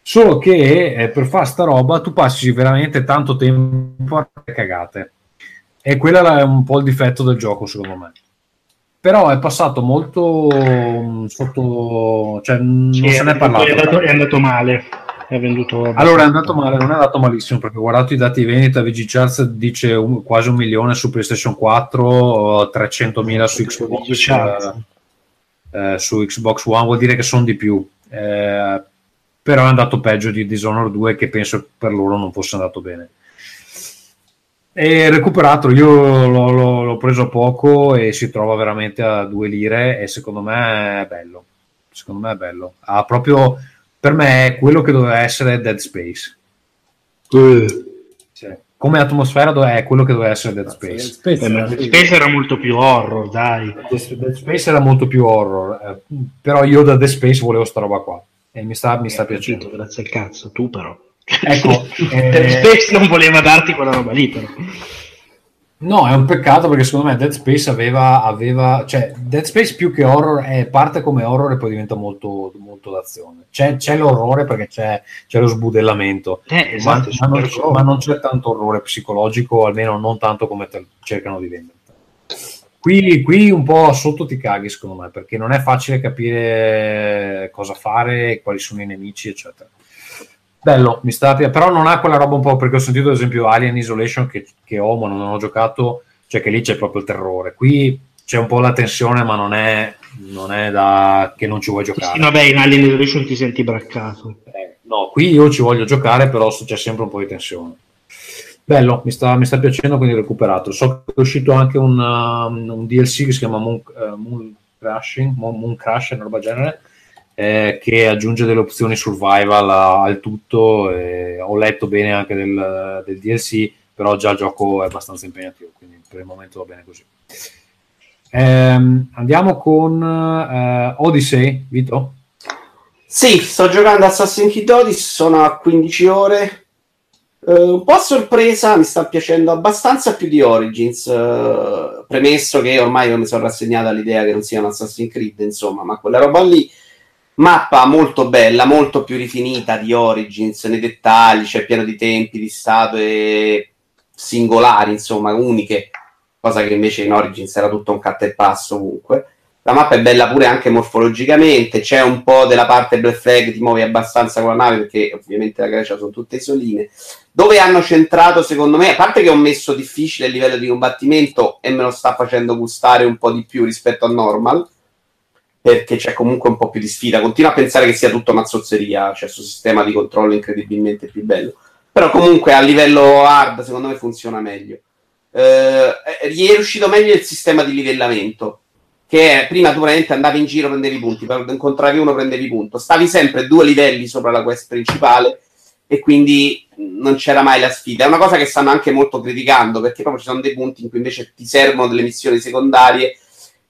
Solo che eh, per fare sta roba tu passi veramente tanto tempo a cagate, e quello è un po' il difetto del gioco secondo me. Però è passato molto sotto, cioè non sì, se ne è parlato, è andato, è andato male, è venduto allora è andato male, non è andato malissimo, perché ho guardato i dati vendita, V G Charts dice un, quasi un milione su PlayStation quattro, trecentomila su Xbox, eh, su Xbox One, vuol dire che sono di più, eh, però è andato peggio di Dishonored due, che penso per loro non fosse andato bene. E recuperato, io l'ho, l'ho, l'ho preso poco e si trova veramente a due lire, e secondo me è bello, secondo me è bello. Ha proprio, per me è quello che doveva essere Dead Space. Uh. Cioè, come atmosfera è quello che doveva essere Dead Space. Dead Space, era, Dead Space era molto più horror, dai. Dead Space era molto più horror, eh, però io da Dead Space volevo sta roba qua. E mi sta, mi sta piacendo. Capito, grazie al cazzo, tu però. Ecco, eh... Dead Space non voleva darti quella roba lì, però. No, è un peccato, perché secondo me Dead Space aveva, aveva, cioè Dead Space più che horror è parte come horror e poi diventa molto, molto d'azione. C'è, c'è l'orrore perché c'è, c'è lo sbudellamento, eh, esatto, ma, ma, non, ma non c'è tanto orrore psicologico, almeno non tanto come te, cercano di vendere. Qui, qui un po' sotto ti caghi, secondo me, perché non è facile capire cosa fare, quali sono i nemici, eccetera. Bello, mi sta, però non ha quella roba un po', perché ho sentito ad esempio Alien Isolation che, che ho, ma non ho giocato, cioè che lì c'è proprio il terrore. Qui c'è un po' la tensione, ma non è, non è da che non ci vuoi giocare. Sì, vabbè, in Alien Isolation ti senti braccato. Eh, no, qui io ci voglio giocare, però c'è sempre un po' di tensione. Bello, mi sta, mi sta piacendo, quindi recuperato. So che è uscito anche un, um, un D L C che si chiama Moon, uh, Moon Crashing, Moon, Moon Crash, una roba genere, eh, che aggiunge delle opzioni survival a, al tutto. Eh, ho letto bene anche del, del D L C, però già il gioco è abbastanza impegnativo, quindi per il momento va bene così. Ehm, andiamo con uh, Odyssey, Vito? Sì, sto giocando Assassin's Creed Odyssey, sono a quindici ore. Uh, un po' a sorpresa, mi sta piacendo abbastanza più di Origins, uh, premesso che ormai io mi sono rassegnato all'idea che non sia un Assassin's Creed, insomma, ma quella roba lì, mappa molto bella, molto più rifinita di Origins nei dettagli, cioè pieno di tempi, di statue singolari, insomma, uniche, cosa che invece in Origins era tutto un cut e passo ovunque. La mappa è bella pure anche morfologicamente, c'è un po' della parte Black Flag, ti muovi abbastanza con la nave, perché ovviamente la Grecia sono tutte isoline. Dove hanno centrato, secondo me, a parte che ho messo difficile il livello di combattimento e me lo sta facendo gustare un po' di più rispetto a normal, perché c'è comunque un po' più di sfida. Continuo a pensare che sia tutto mazzozzeria, cioè questo sistema di controllo incredibilmente più bello. Però comunque a livello hard, secondo me, funziona meglio. Eh, è riuscito meglio il sistema di livellamento, che prima tu veramente andavi in giro, prendevi i punti, incontravi uno, prendevi i punti, stavi sempre due livelli sopra la quest principale e quindi non c'era mai la sfida. È una cosa che stanno anche molto criticando, perché proprio ci sono dei punti in cui invece ti servono delle missioni secondarie,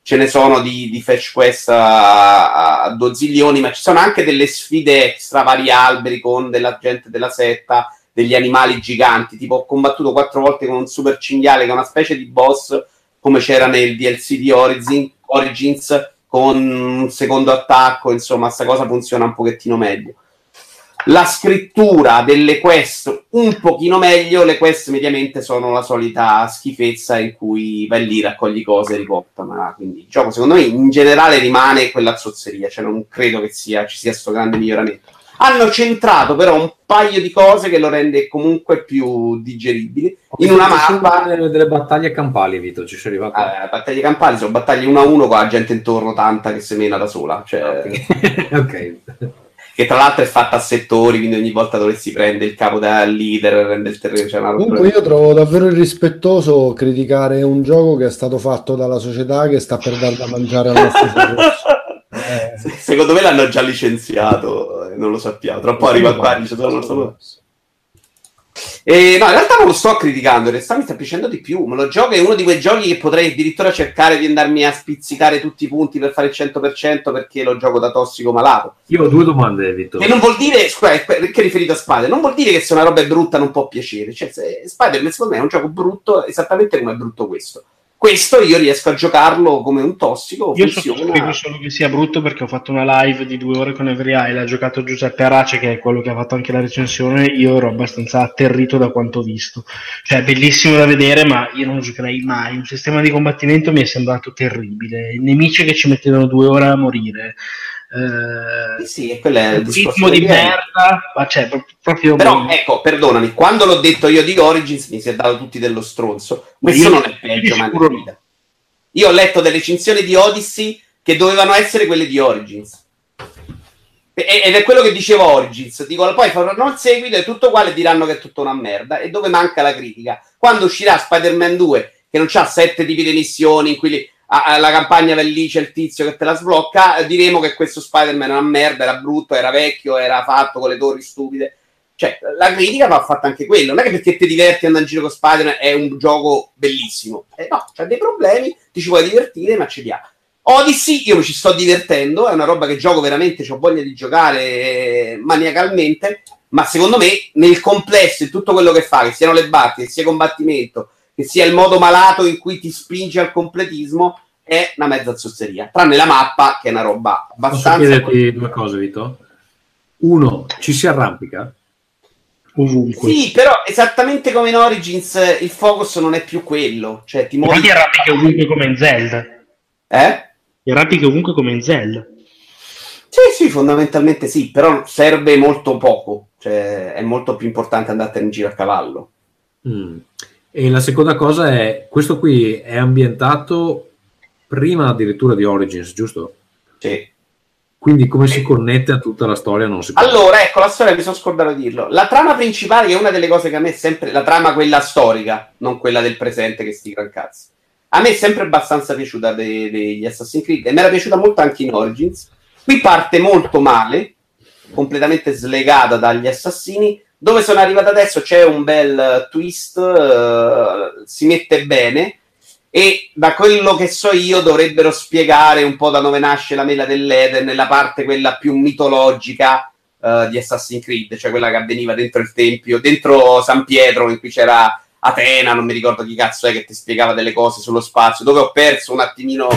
ce ne sono di, di fetch quest a, a dozzilioni, ma ci sono anche delle sfide extra, vari alberi con della gente della setta, degli animali giganti, tipo ho combattuto quattro volte con un super cinghiale che è una specie di boss come c'era nel D L C di Origins, Origins con un secondo attacco, insomma, sta cosa funziona un pochettino meglio. La scrittura delle quest un pochino meglio, le quest mediamente sono la solita schifezza in cui vai lì, raccogli cose, riporta, ma quindi il gioco secondo me in generale rimane quella zozzeria, cioè non credo che sia, ci sia sto grande miglioramento. Hanno centrato però un paio di cose che lo rende comunque più digeribile. Ho in una mappa delle, delle battaglie campali, Vito, ci sei arrivato? Ah, eh, battaglie campali sono battaglie uno a uno con la gente intorno, tanta che se mena da sola, cioè... okay. Okay. Che tra l'altro è fatta a settori, quindi ogni volta dovresti prendere il capo dal leader, prendere il terreno, cioè una... Comunque io trovo davvero irrispettoso criticare un gioco che è stato fatto dalla società che sta per dar da mangiare al nostro servizio. Eh. Secondo me l'hanno già licenziato, non lo sappiamo. Tra un po' arriva qua e dice: no, no, in realtà non lo sto criticando, in realtà mi sta piacendo di più. Me lo gioco, è uno di quei giochi che potrei addirittura cercare di andarmi a spizzicare tutti i punti per fare il cento per cento, perché lo gioco da tossico malato. Io ho due domande, Vittorio. E non vuol dire, scusa, perché riferito a Spider, non vuol dire che se una roba è brutta non può piacere. Cioè, se, Spider, secondo me è un gioco brutto, esattamente come è brutto questo. Questo io riesco a giocarlo come un tossico. Io sono solo che sia brutto perché ho fatto una live di due ore con Every Eye, l'ha giocato Giuseppe Arace, che è quello che ha fatto anche la recensione. Io ero abbastanza atterrito da quanto ho visto, cioè è bellissimo da vedere, ma io non giocherei mai. Un sistema di combattimento mi è sembrato terribile, i nemici che ci mettevano due ore a morire, eh, sì, sì, quello è il ritmo di merda, ma cioè, proprio però buono. Ecco, perdonami, quando l'ho detto io di Origins mi si è dato tutti dello stronzo, questo non è peggio, ma io ho letto delle recensioni di Odyssey che dovevano essere quelle di Origins e- ed è quello che dicevo Origins, dico poi faranno il seguito e tutto uguale, diranno che è tutta una merda, e dove manca la critica? Quando uscirà Spider-Man due, che non c'ha sette tipi di missioni in cui li- la campagna va lì, c'è il tizio che te la sblocca, diremo che questo Spider-Man era una merda, era brutto, era vecchio, era fatto con le torri stupide. Cioè la critica va fatta anche quello, non è che perché ti diverti andando in giro con Spider-Man è un gioco bellissimo, eh, no, c'ha dei problemi, ti ci puoi divertire, ma ce li ha. Odyssey io mi ci sto divertendo, è una roba che gioco veramente, c'ho voglia di giocare maniacalmente, ma secondo me nel complesso di tutto quello che fa, che siano le battaglie, che sia combattimento, che sia il modo malato in cui ti spinge al completismo, è una mezza zozzeria, tranne la mappa che è una roba abbastanza... Posso chiederti due cose, Vito? Uno, ci si arrampica? ovunque. Sì, però esattamente come in Origins il focus non è più quello, cioè ti muovi. Ti arrampichi ovunque come in Zelda. Eh? Ti arrampichi ovunque come in Zelda. Sì, sì, fondamentalmente sì, però serve molto poco, cioè è molto più importante andartene in giro a cavallo. Mm. E la seconda cosa è, questo qui è ambientato prima addirittura di Origins, giusto? Sì. Quindi come si connette a tutta la storia non si può. Allora, ecco, la storia mi sono scordato di dirlo. La trama principale è una delle cose che a me è sempre... La trama quella storica, non quella del presente che sti gran cazzi. A me è sempre abbastanza piaciuta degli de, Assassin's Creed e mi era piaciuta molto anche in Origins. Qui parte molto male, completamente slegata dagli assassini. Dove sono arrivato adesso c'è un bel twist, uh, si mette bene, e da quello che so io dovrebbero spiegare un po' da dove nasce la mela dell'Eden, la parte quella più mitologica uh, di Assassin's Creed, cioè quella che avveniva dentro il tempio, dentro San Pietro, in cui c'era Atena, non mi ricordo chi cazzo è, che ti spiegava delle cose sullo spazio, dove ho perso un attimino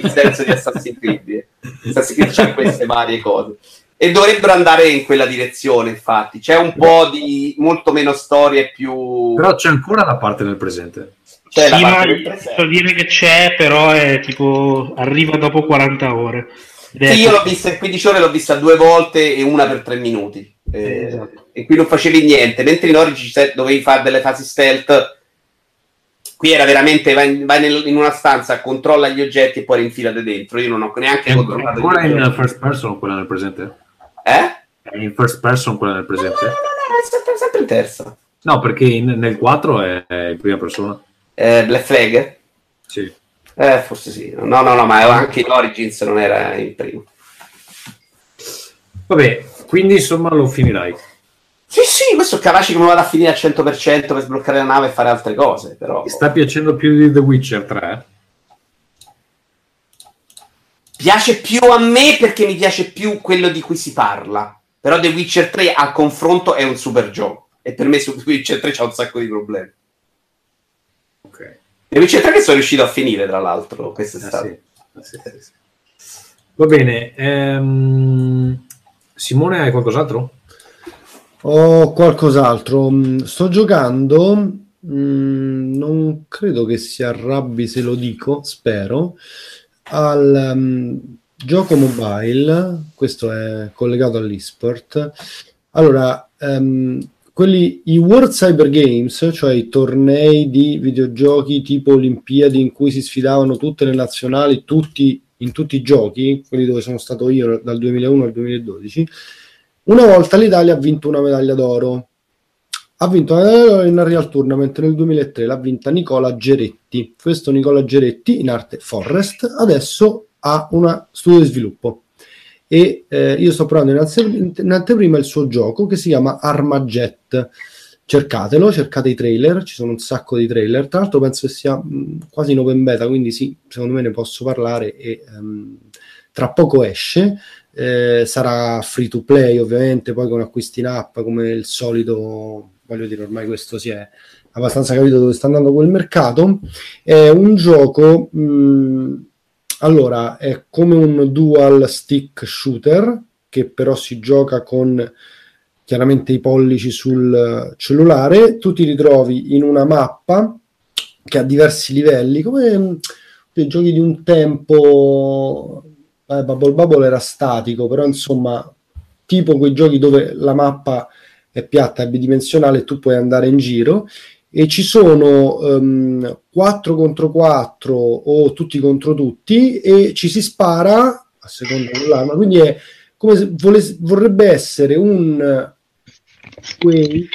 il senso di Assassin's Creed. Assassin's Creed c'ha queste varie cose. E dovrebbero andare in quella direzione, infatti. C'è un po' di molto meno storie, più... Però c'è ancora la parte del presente. C'è sì, la parte del presente. Posso dire che c'è, però è tipo... arriva dopo quaranta ore. Sì, ecco. Io l'ho vista in quindici ore, l'ho vista due volte e una per tre minuti. Eh, esatto. E qui non facevi niente. Mentre in Origins dovevi fare delle fasi stealth. Qui era veramente... vai, vai in una stanza, controlla gli oggetti e poi rinfilate dentro. Io non ho neanche è controllato. Ancora in first person quella nel presente? Eh? È in first person quella nel presente? No, no, no, no, è sempre, sempre in terza. No, perché in, nel quattro è, è in prima persona. Eh, Black Flag? Sì. Eh, forse sì. No, no, no, ma anche in Origins non era in prima. Vabbè, quindi insomma lo finirai. Sì, sì, questo Cavaci che mi vado a finire al cento per cento per sbloccare la nave e fare altre cose, però... Ti sta piacendo più di The Witcher tre? Piace più a me perché mi piace più quello di cui si parla, però The Witcher tre a confronto è un super gioco e per me su The Witcher tre c'ha un sacco di problemi. Ok. The Witcher tre che sono riuscito a finire, tra l'altro, quest'estate. Ah, sì. Ah, sì, sì, sì. Va bene, ehm... Simone, hai qualcos'altro? Ho qualcos'altro, sto giocando, mh, non credo che si arrabbi se lo dico, spero, al um, gioco mobile. Questo è collegato all'eSport. Allora, um, quelli, i World Cyber Games, cioè i tornei di videogiochi tipo Olimpiadi in cui si sfidavano tutte le nazionali, tutti in tutti i giochi, quelli dove sono stato io dal duemilauno al duemiladodici, una volta l'Italia ha vinto una medaglia d'oro. Ha vinto una medaglia d'oro in Real Tournament nel duemilatré, l'ha vinta Nicola Geretti. Questo Nicola Geretti, in arte Forrest, adesso ha una studio di sviluppo. E eh, io sto provando in, anteprima, in anteprima il suo gioco che si chiama Armajet. Cercatelo, cercate i trailer, ci sono un sacco di trailer. Tra l'altro penso che sia mh, quasi in open beta, quindi sì, secondo me ne posso parlare e um, tra poco esce. Eh, sarà free to play ovviamente, poi con acquisti in app come il solito, voglio dire ormai questo si è abbastanza capito dove sta andando quel mercato. È un gioco mh, allora è come un dual stick shooter che però si gioca con chiaramente i pollici sul cellulare. Tu ti ritrovi in una mappa che ha diversi livelli come mh, dei giochi di un tempo. Eh, Bubble Bubble era statico, però insomma tipo quei giochi dove la mappa è piatta, è bidimensionale, tu puoi andare in giro e ci sono um, quattro contro quattro o tutti contro tutti e ci si spara a seconda dell'arma, quindi è come se volesse, vorrebbe essere un Quake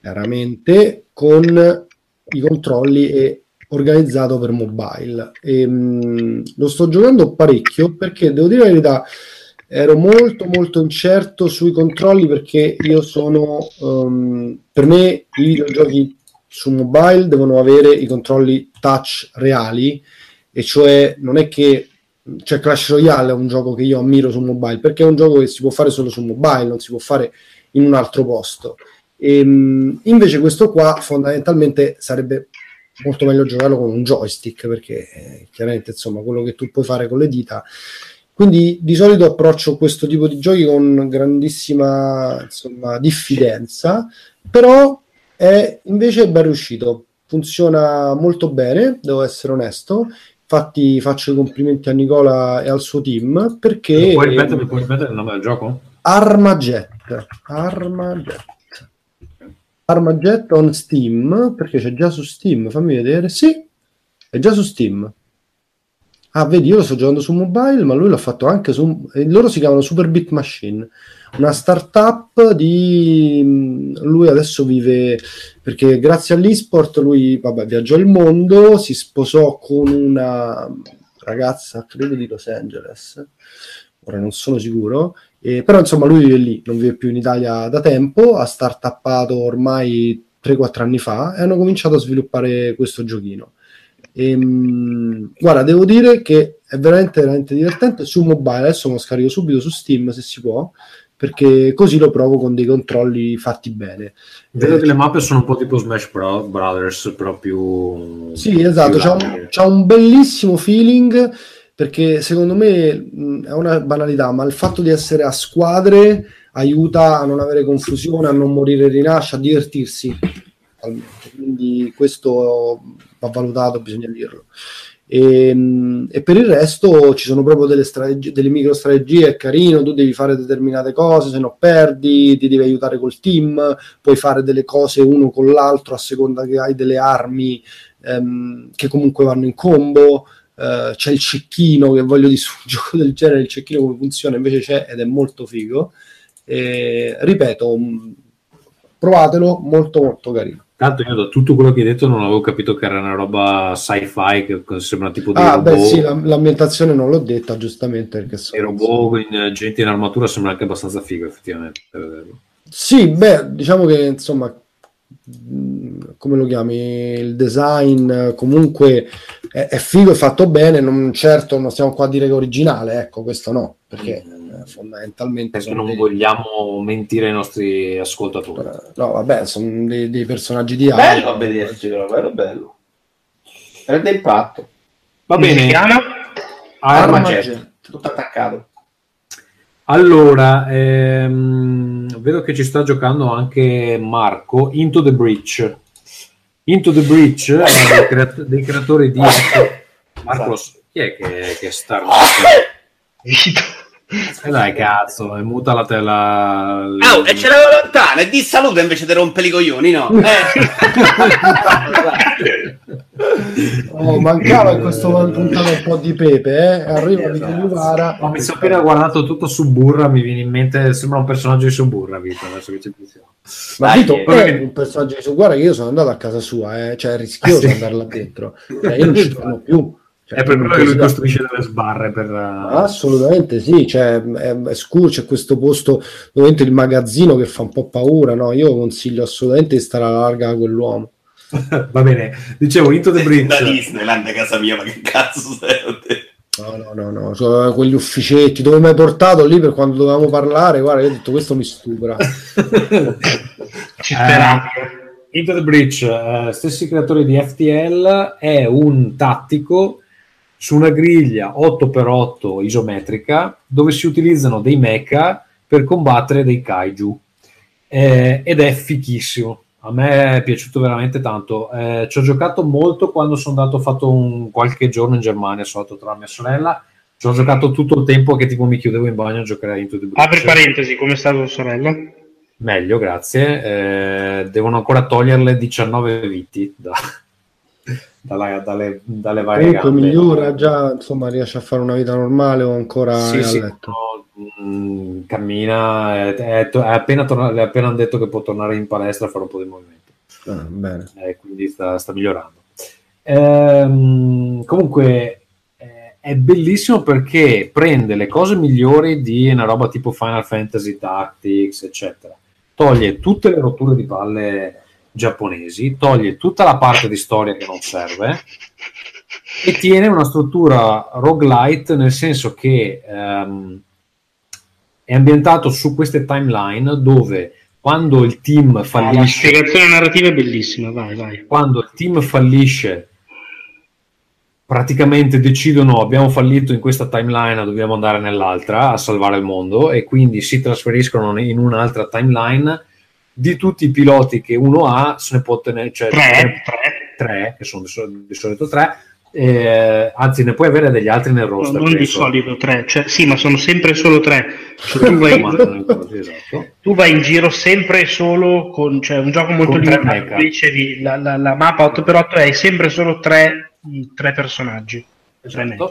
chiaramente con i controlli e organizzato per mobile e, mh, lo sto giocando parecchio perché devo dire la verità ero molto molto incerto sui controlli perché io sono um, per me i videogiochi su mobile devono avere i controlli touch reali e cioè non è che cioè Clash Royale è un gioco che io ammiro su mobile perché è un gioco che si può fare solo su mobile, non si può fare in un altro posto e, mh, invece questo qua fondamentalmente sarebbe molto meglio giocarlo con un joystick perché eh, chiaramente insomma quello che tu puoi fare con le dita Quindi di solito approccio questo tipo di giochi con grandissima, insomma, diffidenza, però è invece ben riuscito, funziona molto bene, devo essere onesto. Infatti faccio i complimenti a Nicola e al suo team, perché... Mi puoi ripetere, mi puoi ripetere il nome del gioco? Armajet. Armajet. Armajet on Steam, perché c'è già su Steam, fammi vedere. Sì, è già su Steam. Ah, vedi, io lo sto giocando su mobile, ma lui l'ha fatto anche su... Loro si chiamano Super Beat Machine, una startup di... Lui adesso vive... Perché grazie all'e-sport lui, vabbè, viaggiò il mondo, si sposò con una ragazza, credo di Los Angeles, ora non sono sicuro, eh, però insomma lui vive lì, non vive più in Italia da tempo, ha startuppato ormai tre quattro anni fa e hanno cominciato a sviluppare questo giochino. Ehm, guarda, devo dire che è veramente veramente divertente su mobile. Adesso me lo scarico subito su Steam se si può, perché così lo provo con dei controlli fatti bene. Vedo eh, che le mappe sono un po' tipo Smash Brothers, però più... Sì, esatto, più c'ha, un, c'ha un bellissimo feeling, perché secondo me mh, è una banalità, ma il fatto di essere a squadre aiuta a non avere confusione, a non morire rinascia, a divertirsi. Quindi questo va valutato, bisogna dirlo. E, e per il resto ci sono proprio delle strategie, delle micro strategie. È carino, tu devi fare determinate cose, se no perdi, ti devi aiutare col team, puoi fare delle cose uno con l'altro a seconda che hai delle armi ehm, che comunque vanno in combo. Eh, c'è il cecchino, che voglio dire, su un gioco del genere il cecchino come funziona invece c'è, ed è molto figo. E, ripeto, provatelo, molto molto carino. Tanto io da tutto quello che hai detto non avevo capito che era una roba sci-fi, che sembra tipo di ah, robot. Beh sì, la, l'ambientazione non l'ho detta, giustamente, perché sono... I robot in, gente in armatura sembra anche abbastanza figo, effettivamente. Sì, beh, diciamo che, insomma, come lo chiami, il design comunque è, è figo e fatto bene, non certo non stiamo qua a dire che è originale, ecco, questo no, perché... Mm. Fondamentalmente non dei... vogliamo mentire ai nostri ascoltatori. No, vabbè, sono dei, dei personaggi di arte. Bello a vederci, bello, bello. È d'impatto. Va bene. Armageddon. Tutto attaccato. Allora, ehm, vedo che ci sta giocando anche Marco. Into the Breach. Into the Breach, dei, creat- dei creatori di... Marco, chi è che, che sta... E eh dai, cazzo, è muta la tela. Oh, e ce l'avevo lontana, e di salute invece di rompere i coglioni, no? Eh. Oh, mancava in questo puntata un po' di pepe, eh? Arriva Vito Iovara. Ma mi sono appena guardato tutto Suburra, mi viene in mente, sembra un personaggio di Suburra, Vito, adesso che ci pensiamo. Ma Vito è che... un personaggio di Suburra, che io sono andato a casa sua, eh? Cioè è rischioso ah, sì. andarla dentro, cioè, io non ci torno più. È per quello che lui costruisce delle sbarre per... Assolutamente sì, cioè, è, è scuro, c'è questo posto dove il magazzino che fa un po' paura, no? Io consiglio assolutamente di stare alla larga da quell'uomo. Va bene, dicevo, Into the Breach. Da Disneyland a casa mia, ma che cazzo serve? No, no, no, no, cioè, quegli ufficetti dove mi hai portato lì per quando dovevamo parlare, guarda, io ho detto, questo mi stupra. Ci speravo. Eh, Into the Breach, eh, stessi creatori di F T L, è un tattico su una griglia otto per otto isometrica dove si utilizzano dei mecha per combattere dei kaiju, eh, ed è fichissimo, a me è piaciuto veramente tanto, eh, ci ho giocato molto quando sono andato, ho fatto un, qualche giorno in Germania, sono andato tra mia sorella, ci ho giocato tutto il tempo che tipo mi chiudevo in bagno a giocare a Into the Breach. Apri parentesi, come è stata tua sorella? Meglio, grazie, eh, devono ancora toglierle diciannove viti da... Dalla, dalle, dalle varie comunque gambe. Migliora già, insomma, riesce a fare una vita normale o ancora sì, è sì, a letto. No, mh, cammina, è, è, è appena torna, le è appena detto che può tornare in palestra a fare un po' di movimento, ah, bene. Eh, quindi sta, sta migliorando, ehm, comunque eh, è bellissimo perché prende le cose migliori di una roba tipo Final Fantasy Tactics eccetera, toglie tutte le rotture di palle giapponesi, toglie tutta la parte di storia che non serve e tiene una struttura roguelite, nel senso che ehm, è ambientato su queste timeline dove quando il team fallisce, la spiegazione narrativa è bellissima, vai vai, quando il team fallisce praticamente decidono abbiamo fallito in questa timeline, dobbiamo andare nell'altra a salvare il mondo, e quindi si trasferiscono in un'altra timeline. Di tutti i piloti che uno ha se ne può ottenere, cioè, tre, tre. tre che sono di solito tre, eh, anzi ne puoi avere degli altri nel roster, no, non penso. Di solito tre, cioè, sì, ma sono sempre solo tre, cioè, tu, vai... esatto. Tu vai in giro sempre solo con, cioè, un gioco molto limitato, dicevi la, la, la mappa otto per otto è sempre solo tre tre personaggi, esatto.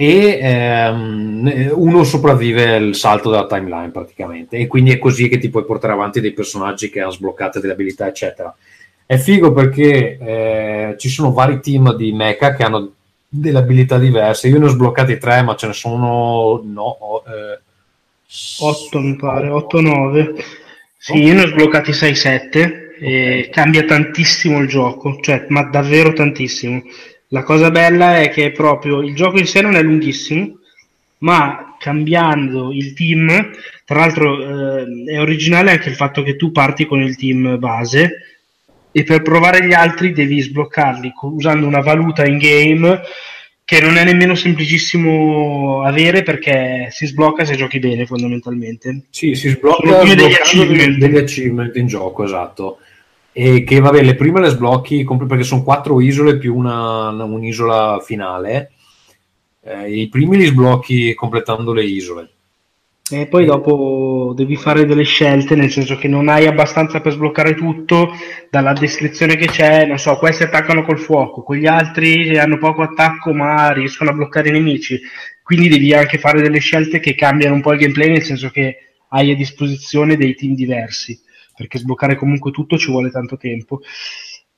E ehm, uno sopravvive il salto della timeline praticamente, e quindi è così che ti puoi portare avanti dei personaggi che hanno sbloccato delle abilità eccetera. È figo perché eh, ci sono vari team di mecha che hanno delle abilità diverse. Io ne ho sbloccati tre, ma ce ne sono no, eh, otto mi pare, otto nove. Sì, io ne ho sbloccati sei sette. E cambia tantissimo il gioco, cioè, ma davvero tantissimo. La cosa bella è che proprio il gioco in sé non è lunghissimo, ma cambiando il team, tra l'altro eh, è originale anche il fatto che tu parti con il team base e per provare gli altri devi sbloccarli usando una valuta in game che non è nemmeno semplicissimo avere, perché si sblocca se giochi bene fondamentalmente. Sì, si sblocca degli achievement. degli achievement in gioco, esatto. E che vabbè, le prime le sblocchi perché sono quattro isole più una, un'isola finale, eh, i primi li sblocchi completando le isole e poi dopo devi fare delle scelte, nel senso che non hai abbastanza per sbloccare tutto. Dalla descrizione che c'è, non so, questi attaccano col fuoco, quegli altri hanno poco attacco ma riescono a bloccare i nemici, quindi devi anche fare delle scelte che cambiano un po' il gameplay, nel senso che hai a disposizione dei team diversi, perché sbloccare comunque tutto ci vuole tanto tempo.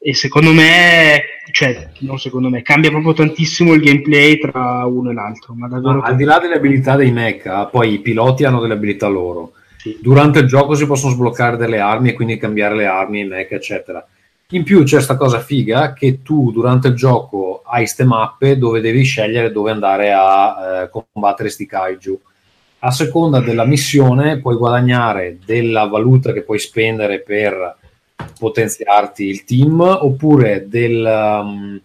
E secondo me, cioè, non secondo me, cambia proprio tantissimo il gameplay tra uno e l'altro. Ma davvero ah, al di là delle abilità dei mecha, poi i piloti hanno delle abilità loro. Sì. Durante il gioco si possono sbloccare delle armi e quindi cambiare le armi, i mecha, eccetera. In più c'è sta cosa figa che tu durante il gioco hai ste mappe dove devi scegliere dove andare a eh, combattere sti kaiju. A seconda della missione puoi guadagnare della valuta che puoi spendere per potenziarti il team, oppure del, um,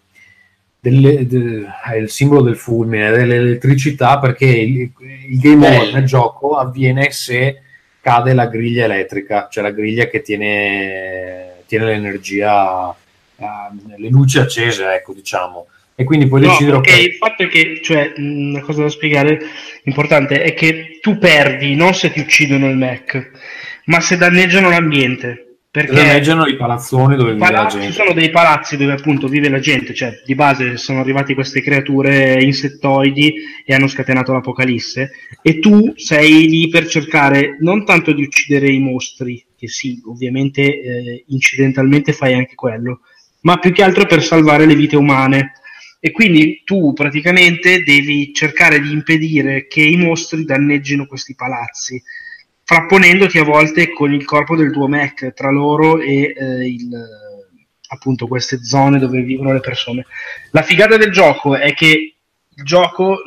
del, del eh, il simbolo del fulmine, dell'elettricità, perché il, il game over nel gioco avviene se cade la griglia elettrica, cioè la griglia che tiene, tiene l'energia, eh, le luci accese, ecco, diciamo. E quindi puoi no, decidere perché per... il fatto è che, cioè, una cosa da spiegare importante è che tu perdi non se ti uccidono il mech, ma se danneggiano l'ambiente. Perché danneggiano i palazzoni dove vive la gente. Ci sono dei palazzi dove appunto vive la gente, cioè di base sono arrivati queste creature insettoidi e hanno scatenato l'apocalisse, e tu sei lì per cercare non tanto di uccidere i mostri, che sì, ovviamente eh, incidentalmente fai anche quello, ma più che altro per salvare le vite umane. E quindi tu praticamente devi cercare di impedire che i mostri danneggino questi palazzi, frapponendoti a volte con il corpo del tuo mech tra loro e eh, il, appunto queste zone dove vivono le persone. La figata del gioco è che il gioco,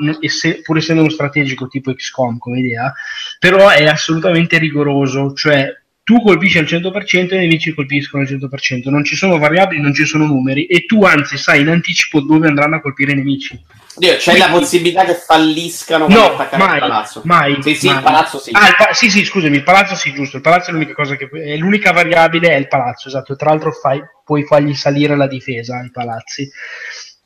pur essendo uno strategico tipo X COM come idea, però è assolutamente rigoroso, cioè tu colpisci al cento per cento e i nemici colpiscono al cento per cento, non ci sono variabili, non ci sono numeri, e tu anzi sai in anticipo dove andranno a colpire i nemici. Dio, c'è quindi... la possibilità che falliscano quando no, attaccano mai, il palazzo? Mai, sì, sì, mai. Il palazzo sì. Ah, il pa- sì, sì, scusami, il palazzo sì, giusto. Il palazzo è l'unica cosa che è l'unica variabile, è il palazzo, esatto. Tra l'altro fai, puoi fargli salire la difesa ai palazzi.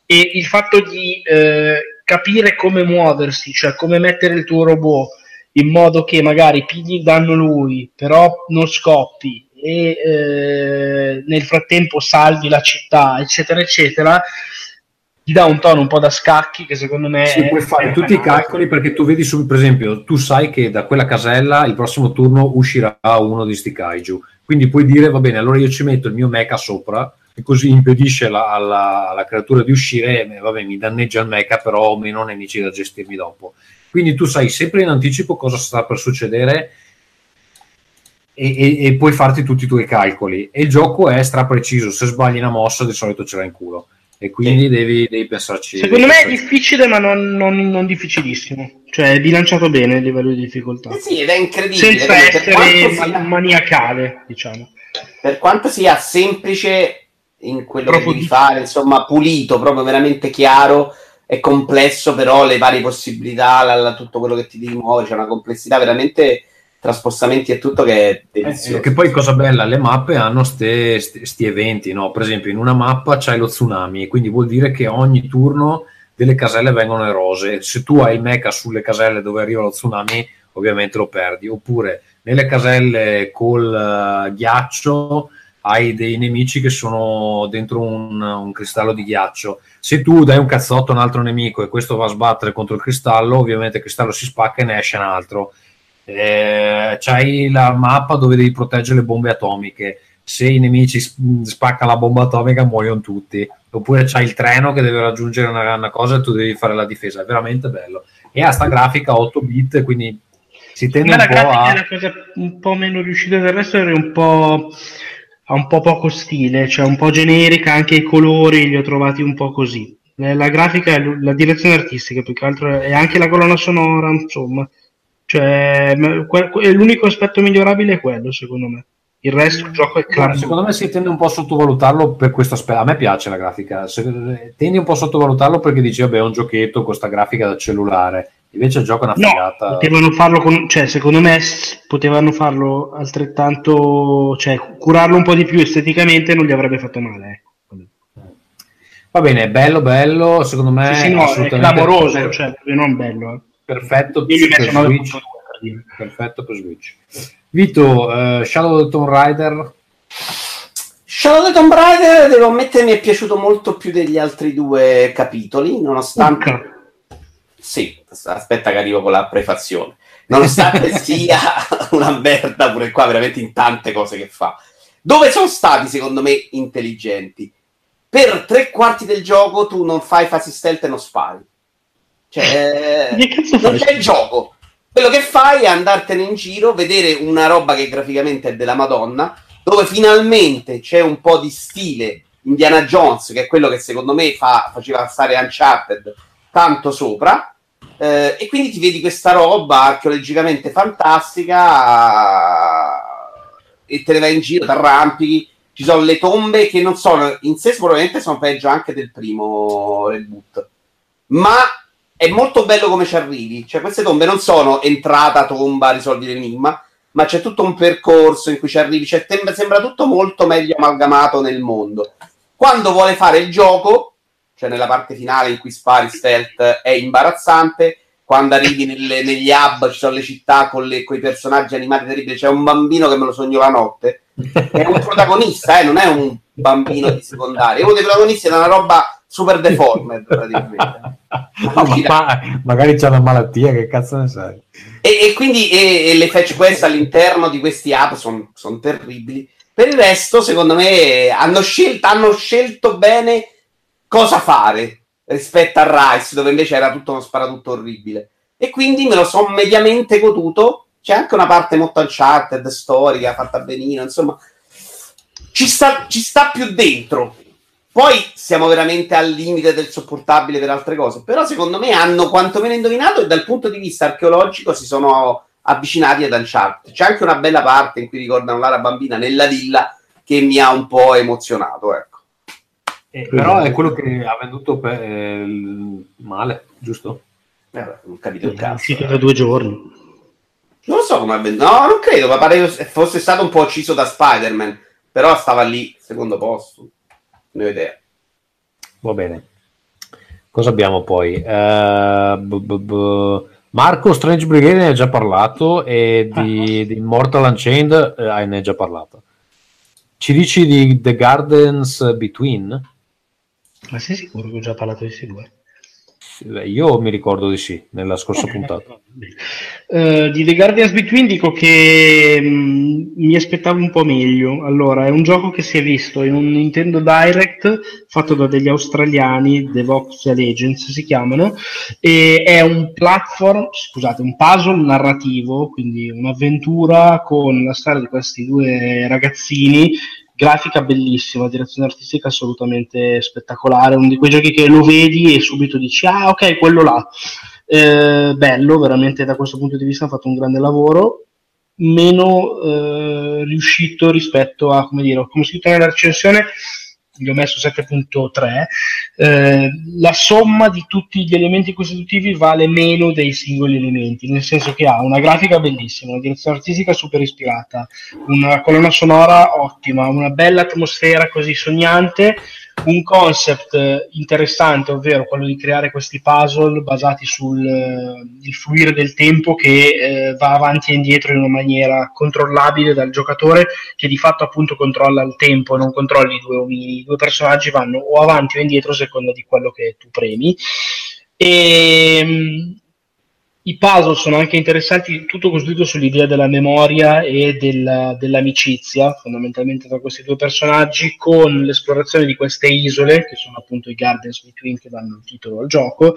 E il fatto di eh, capire come muoversi, cioè come mettere il tuo robot in modo che magari pigli il danno lui, però non scoppi, e eh, nel frattempo salvi la città, eccetera, eccetera, ti dà un tono un po' da scacchi che secondo me sì, è, puoi fare è tutti i calcoli, perché tu vedi subito, per esempio tu sai che da quella casella il prossimo turno uscirà uno di sti kaiju, quindi puoi dire va bene, allora io ci metto il mio mecha sopra e così impedisce la, alla, alla creatura di uscire e vabbè, mi danneggia il mecha però ho meno nemici da gestirmi dopo, quindi tu sai sempre in anticipo cosa sta per succedere e, e, e puoi farti tutti i tuoi calcoli, e il gioco è strapreciso, se sbagli una mossa di solito ce l'hai in culo. E quindi devi, devi pensarci. Secondo devi me pensarci. È difficile, ma non, non, non difficilissimo. Cioè, è bilanciato bene a livello di difficoltà. Eh sì, ed è incredibile. Senza essere sia... maniacale, diciamo. Per quanto sia semplice in quello proprio che devi fare, insomma pulito, proprio veramente chiaro. È complesso, però le varie possibilità, la, la, tutto quello che ti devi muovere, c'è una complessità veramente, traspostamenti e tutto, che è delizioso. Eh, che poi cosa bella, le mappe hanno ste, ste, sti eventi, no? Per esempio in una mappa c'hai lo tsunami, quindi vuol dire che ogni turno delle caselle vengono erose. Se tu hai il mecha sulle caselle dove arriva lo tsunami, ovviamente lo perdi. Oppure nelle caselle col uh, ghiaccio hai dei nemici che sono dentro un, un cristallo di ghiaccio. Se tu dai un cazzotto a un altro nemico e questo va a sbattere contro il cristallo, ovviamente il cristallo si spacca e ne esce un altro. Eh, c'hai la mappa dove devi proteggere le bombe atomiche, se i nemici spaccano la bomba atomica muoiono tutti. Oppure c'hai il treno che deve raggiungere una, una cosa e tu devi fare la difesa. È veramente bello, e ha sta grafica otto bit, quindi si tende ma un po' a... è una cosa un po' meno riuscita del resto, era un po' ha un po' poco stile, cioè un po' generica, anche i colori li ho trovati un po' così, la grafica e la direzione artistica più che altro, e anche la colonna sonora, insomma. Cioè, l'unico aspetto migliorabile è quello, secondo me. Il resto il gioco è classico. Secondo me si tende un po' a sottovalutarlo per questo aspetto. A me piace la grafica, tendi un po' a sottovalutarlo perché dici vabbè, è un giochetto con questa grafica da cellulare, invece il gioco è una figata. No, potevano farlo con, cioè secondo me potevano farlo altrettanto, cioè curarlo un po' di più esteticamente, non gli avrebbe fatto male. Va bene, bello bello, secondo me sì, sì, no, è clamoroso, per... cioè non bello, eh. Perfetto per, Switch, perfetto per Switch. Vito, uh, Shadow of the Tomb Raider. Shadow of the Tomb Raider, devo ammettere, mi è piaciuto molto più degli altri due capitoli, nonostante okay. Sì, aspetta che arrivo con la prefazione. Nonostante sia una merda pure qua, veramente in tante cose che fa. Dove sono stati, secondo me, intelligenti? Per tre quarti del gioco tu non fai fasi stealth e non spari. Cioè, non c'è il gioco. Quello che fai è andartene in giro, vedere una roba che graficamente è della Madonna, dove finalmente c'è un po' di stile Indiana Jones, che è quello che secondo me fa, faceva stare Uncharted tanto sopra, eh, e quindi ti vedi questa roba archeologicamente fantastica e te ne vai in giro, ti arrampichi. Ci sono le tombe che non sono in sé, sicuramente sono peggio anche del primo reboot, ma è molto bello come ci arrivi, cioè queste tombe non sono entrata, tomba, risolvi l'enigma, ma c'è tutto un percorso in cui ci arrivi, cioè tem- sembra tutto molto meglio amalgamato nel mondo. Quando vuole fare il gioco, cioè nella parte finale in cui spari stealth, è imbarazzante, quando arrivi nelle, negli hub, ci sono le città con i personaggi animati terribili, c'è un bambino che me lo sogno la notte, è un protagonista, eh, non è un bambino di secondaria, uno dei protagonisti è una roba... super deformed praticamente. Ma ma, magari c'è una malattia, che cazzo ne sai. E, e quindi e, e le fetch quest all'interno di questi app sono son terribili. Per il resto, secondo me, hanno, scelta, hanno scelto bene cosa fare rispetto a Rise, dove invece era tutto uno sparatutto orribile. E quindi me lo sono mediamente goduto. C'è anche una parte molto Uncharted, storica, fatta benino, insomma. Ci sta, ci sta più dentro. Poi siamo veramente al limite del sopportabile per altre cose, però secondo me hanno quantomeno indovinato e dal punto di vista archeologico si sono avvicinati ad Uncharted. C'è anche una bella parte in cui ricordano Lara bambina nella villa che mi ha un po' emozionato, ecco. Eh, però è quello che ha venduto per il male, giusto? Eh, non capito il cazzo. È uscito da due giorni. Non lo so come ha venduto, no, non credo, ma pare che fosse stato un po' ucciso da Spider-Man, però stava lì, secondo posto. No idea. Va bene, cosa abbiamo poi? Uh, b- b- b- Marco, Strange Brigade ne ha già parlato, e di, ah, di Immortal Unchained eh, ne hai già parlato. Ci dici di The Gardens Between? Ma sei sicuro che ho già parlato di questi due? Io mi ricordo di sì, nella scorsa okay, puntata. Uh, di The Guardians Between dico che mh, mi aspettavo un po' meglio. Allora, è un gioco che si è visto in un Nintendo Direct fatto da degli australiani, The Voxel Legends si chiamano, e è un platform, scusate, un puzzle narrativo, quindi un'avventura con la storia di questi due ragazzini, grafica bellissima, direzione artistica assolutamente spettacolare, uno di quei giochi che lo vedi e subito dici ah ok, quello là, eh, bello, veramente da questo punto di vista ha fatto un grande lavoro, meno eh, riuscito rispetto a, come dire, come scritto nella recensione, gli ho messo sette virgola tre, eh, la somma di tutti gli elementi costitutivi vale meno dei singoli elementi, nel senso che ha una grafica bellissima, una direzione artistica super ispirata, una colonna sonora ottima, una bella atmosfera così sognante, un concept interessante, ovvero quello di creare questi puzzle basati sul eh, il fluire del tempo che eh, va avanti e indietro in una maniera controllabile dal giocatore, che di fatto appunto controlla il tempo, non controlli due omini, i due personaggi vanno o avanti o indietro a seconda di quello che tu premi. E i puzzle sono anche interessanti, tutto costruito sull'idea della memoria e della, dell'amicizia fondamentalmente tra questi due personaggi, con l'esplorazione di queste isole che sono appunto i Gardens Between, che danno il titolo al gioco.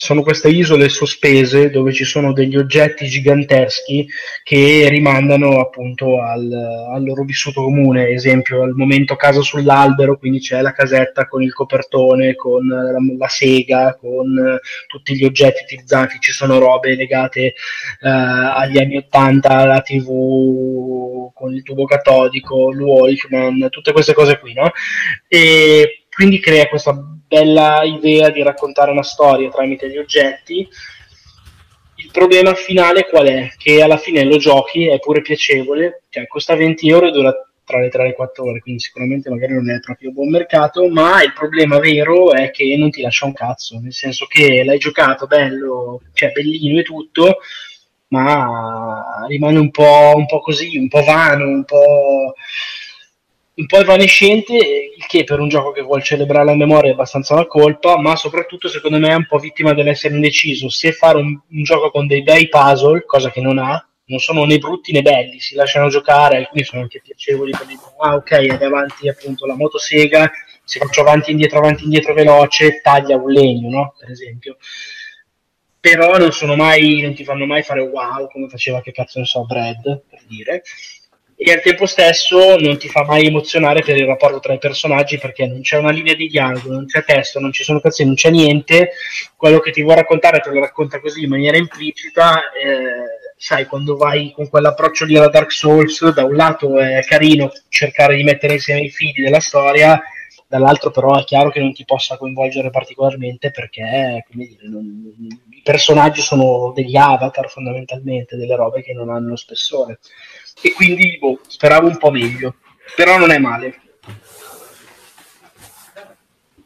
Sono queste isole sospese dove ci sono degli oggetti giganteschi che rimandano appunto al, al loro vissuto comune, ad esempio al momento casa sull'albero, quindi c'è la casetta con il copertone, con la, la sega, con tutti gli oggetti utilizzati, ci sono robe legate eh, agli anni ottanta, alla tivù, con il tubo catodico, il Walkman, tutte queste cose qui, no? E quindi crea questa bella idea di raccontare una storia tramite gli oggetti. Il problema finale qual è? Che alla fine lo giochi, è pure piacevole, cioè costa venti euro e dura tra le tre e le quattro ore, quindi sicuramente magari non è proprio buon mercato, ma il problema vero è che non ti lascia un cazzo, nel senso che l'hai giocato bello, cioè bellino e tutto, ma rimane un po', un po' così, un po' vano, un po'... un po' evanescente, il che per un gioco che vuol celebrare la memoria è abbastanza una colpa, ma soprattutto secondo me è un po' vittima dell'essere indeciso se fare un, un gioco con dei bei puzzle, cosa che non ha, non sono né brutti né belli, si lasciano giocare, alcuni sono anche piacevoli, per dire, ah ok, è davanti appunto la motosega, se faccio avanti indietro, avanti indietro veloce, taglia un legno, no? Per esempio. Però non sono mai, non ti fanno mai fare wow, come faceva, che cazzo ne so, Brad, per dire. E al tempo stesso non ti fa mai emozionare per il rapporto tra i personaggi, perché non c'è una linea di dialogo, non c'è testo, non ci sono cazzini, non c'è niente, quello che ti vuoi raccontare te lo racconta così in maniera implicita, eh, sai, quando vai con quell'approccio lì alla Dark Souls, da un lato è carino cercare di mettere insieme i fili della storia, dall'altro però è chiaro che non ti possa coinvolgere particolarmente, perché come dire, non, i personaggi sono degli avatar fondamentalmente, delle robe che non hanno spessore. E quindi boh, speravo un po' meglio, però non è male.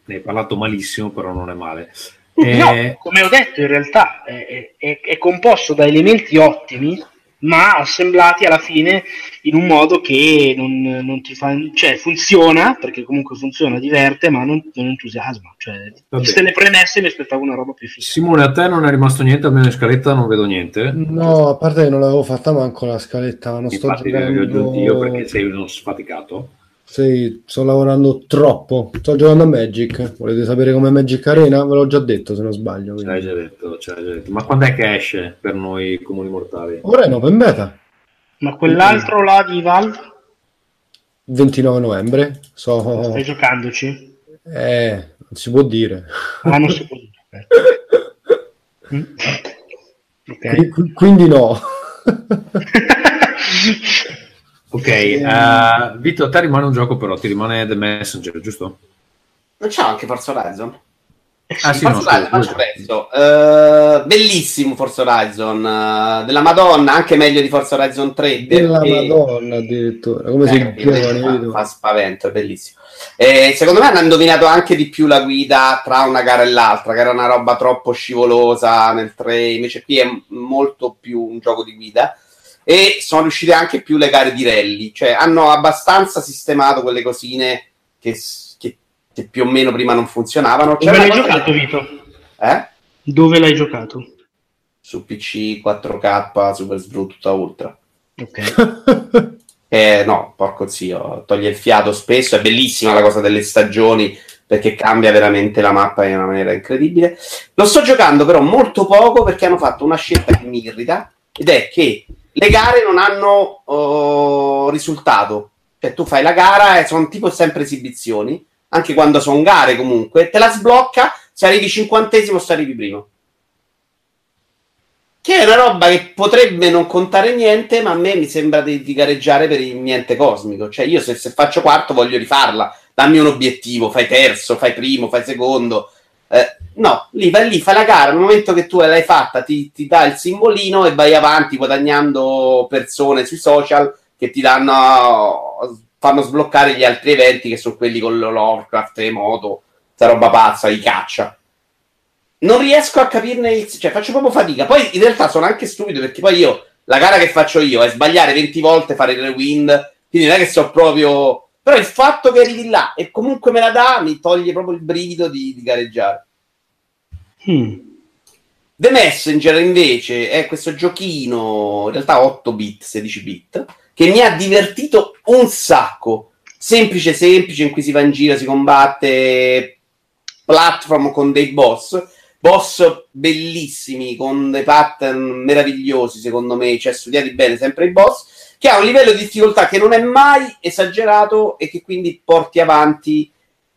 Ne hai parlato malissimo, però non è male. E... no, come ho detto, in realtà è, è, è composto da elementi ottimi, ma assemblati alla fine in un modo che non, non ti fa, cioè funziona, perché comunque funziona, diverte, ma non, non entusiasma. Cioè, queste le premesse mi aspettavo una roba più figa. Simone, a te non è rimasto niente, almeno in scaletta non vedo niente. No, a parte che non l'avevo fatta manco la scaletta, non sto giocando io perché sei uno sfaticato. Sì, sto lavorando troppo, sto giocando a Magic. Volete sapere com'è Magic Arena? Ve l'ho già detto, se non sbaglio. Ce l'hai già detto, ce l'hai già detto. Ma quando è che esce per noi comuni mortali? Ora è in open beta. Ma quell'altro là di Valve? ventinove novembre. So... Stai giocandoci? Eh, non si può dire. Ah, non si può dire. Okay. Qu- quindi no. Ok, uh, Vito, a te rimane un gioco, però ti rimane The Messenger, giusto? Non c'è anche Forza Horizon? Ah, sì, Forza no, Horizon, penso. Uh, bellissimo Forza Horizon, uh, della Madonna, anche meglio di Forza Horizon tre. Della perché... Madonna, addirittura. Come eh, si chiama? Fa spavento, è bellissimo. Eh, secondo me hanno indovinato anche di più la guida tra una gara e l'altra, che era una roba troppo scivolosa nel tre, invece qui è molto più un gioco di guida. E sono riuscite anche più le gare di rally, cioè hanno abbastanza sistemato quelle cosine che, che, che più o meno prima non funzionavano. Dove l'hai giocato, che... Vito? Eh? Dove l'hai giocato? Su P C, quattro K, Super S V R U, tutta ultra. Ok. eh, no, porco zio, toglie il fiato spesso, è bellissima la cosa delle stagioni, perché cambia veramente la mappa in una maniera incredibile. Lo sto giocando però molto poco, perché hanno fatto una scelta che mi irrita, ed è che le gare non hanno uh, risultato, cioè tu fai la gara e sono tipo sempre esibizioni, anche quando sono gare comunque, te la sblocca se arrivi cinquantesimo o se arrivi primo, che è una roba che potrebbe non contare niente, ma a me mi sembra di, di gareggiare per il niente cosmico, cioè io se, se faccio quarto voglio rifarla, dammi un obiettivo, fai terzo, fai primo, fai secondo. Eh, no, lì vai lì, fai la gara, nel momento che tu l'hai fatta ti, ti dà il simbolino e vai avanti guadagnando persone sui social che ti danno, fanno sbloccare gli altri eventi che sono quelli con l'Orcraft, Moto, sta roba pazza, i caccia. Non riesco a capirne il... cioè faccio proprio fatica. Poi in realtà sono anche stupido, perché poi io la gara che faccio io è sbagliare venti volte, fare il rewind, quindi non è che so proprio... Però il fatto che arrivi là e comunque me la dà mi toglie proprio il brivido di, di gareggiare. hmm. The Messenger invece è questo giochino, in realtà otto bit, sedici bit, che mi ha divertito un sacco, semplice semplice, in cui si va in giro, si combatte, platform con dei boss boss bellissimi, con dei pattern meravigliosi, secondo me, cioè studiati bene sempre i boss, che ha un livello di difficoltà che non è mai esagerato e che quindi porti avanti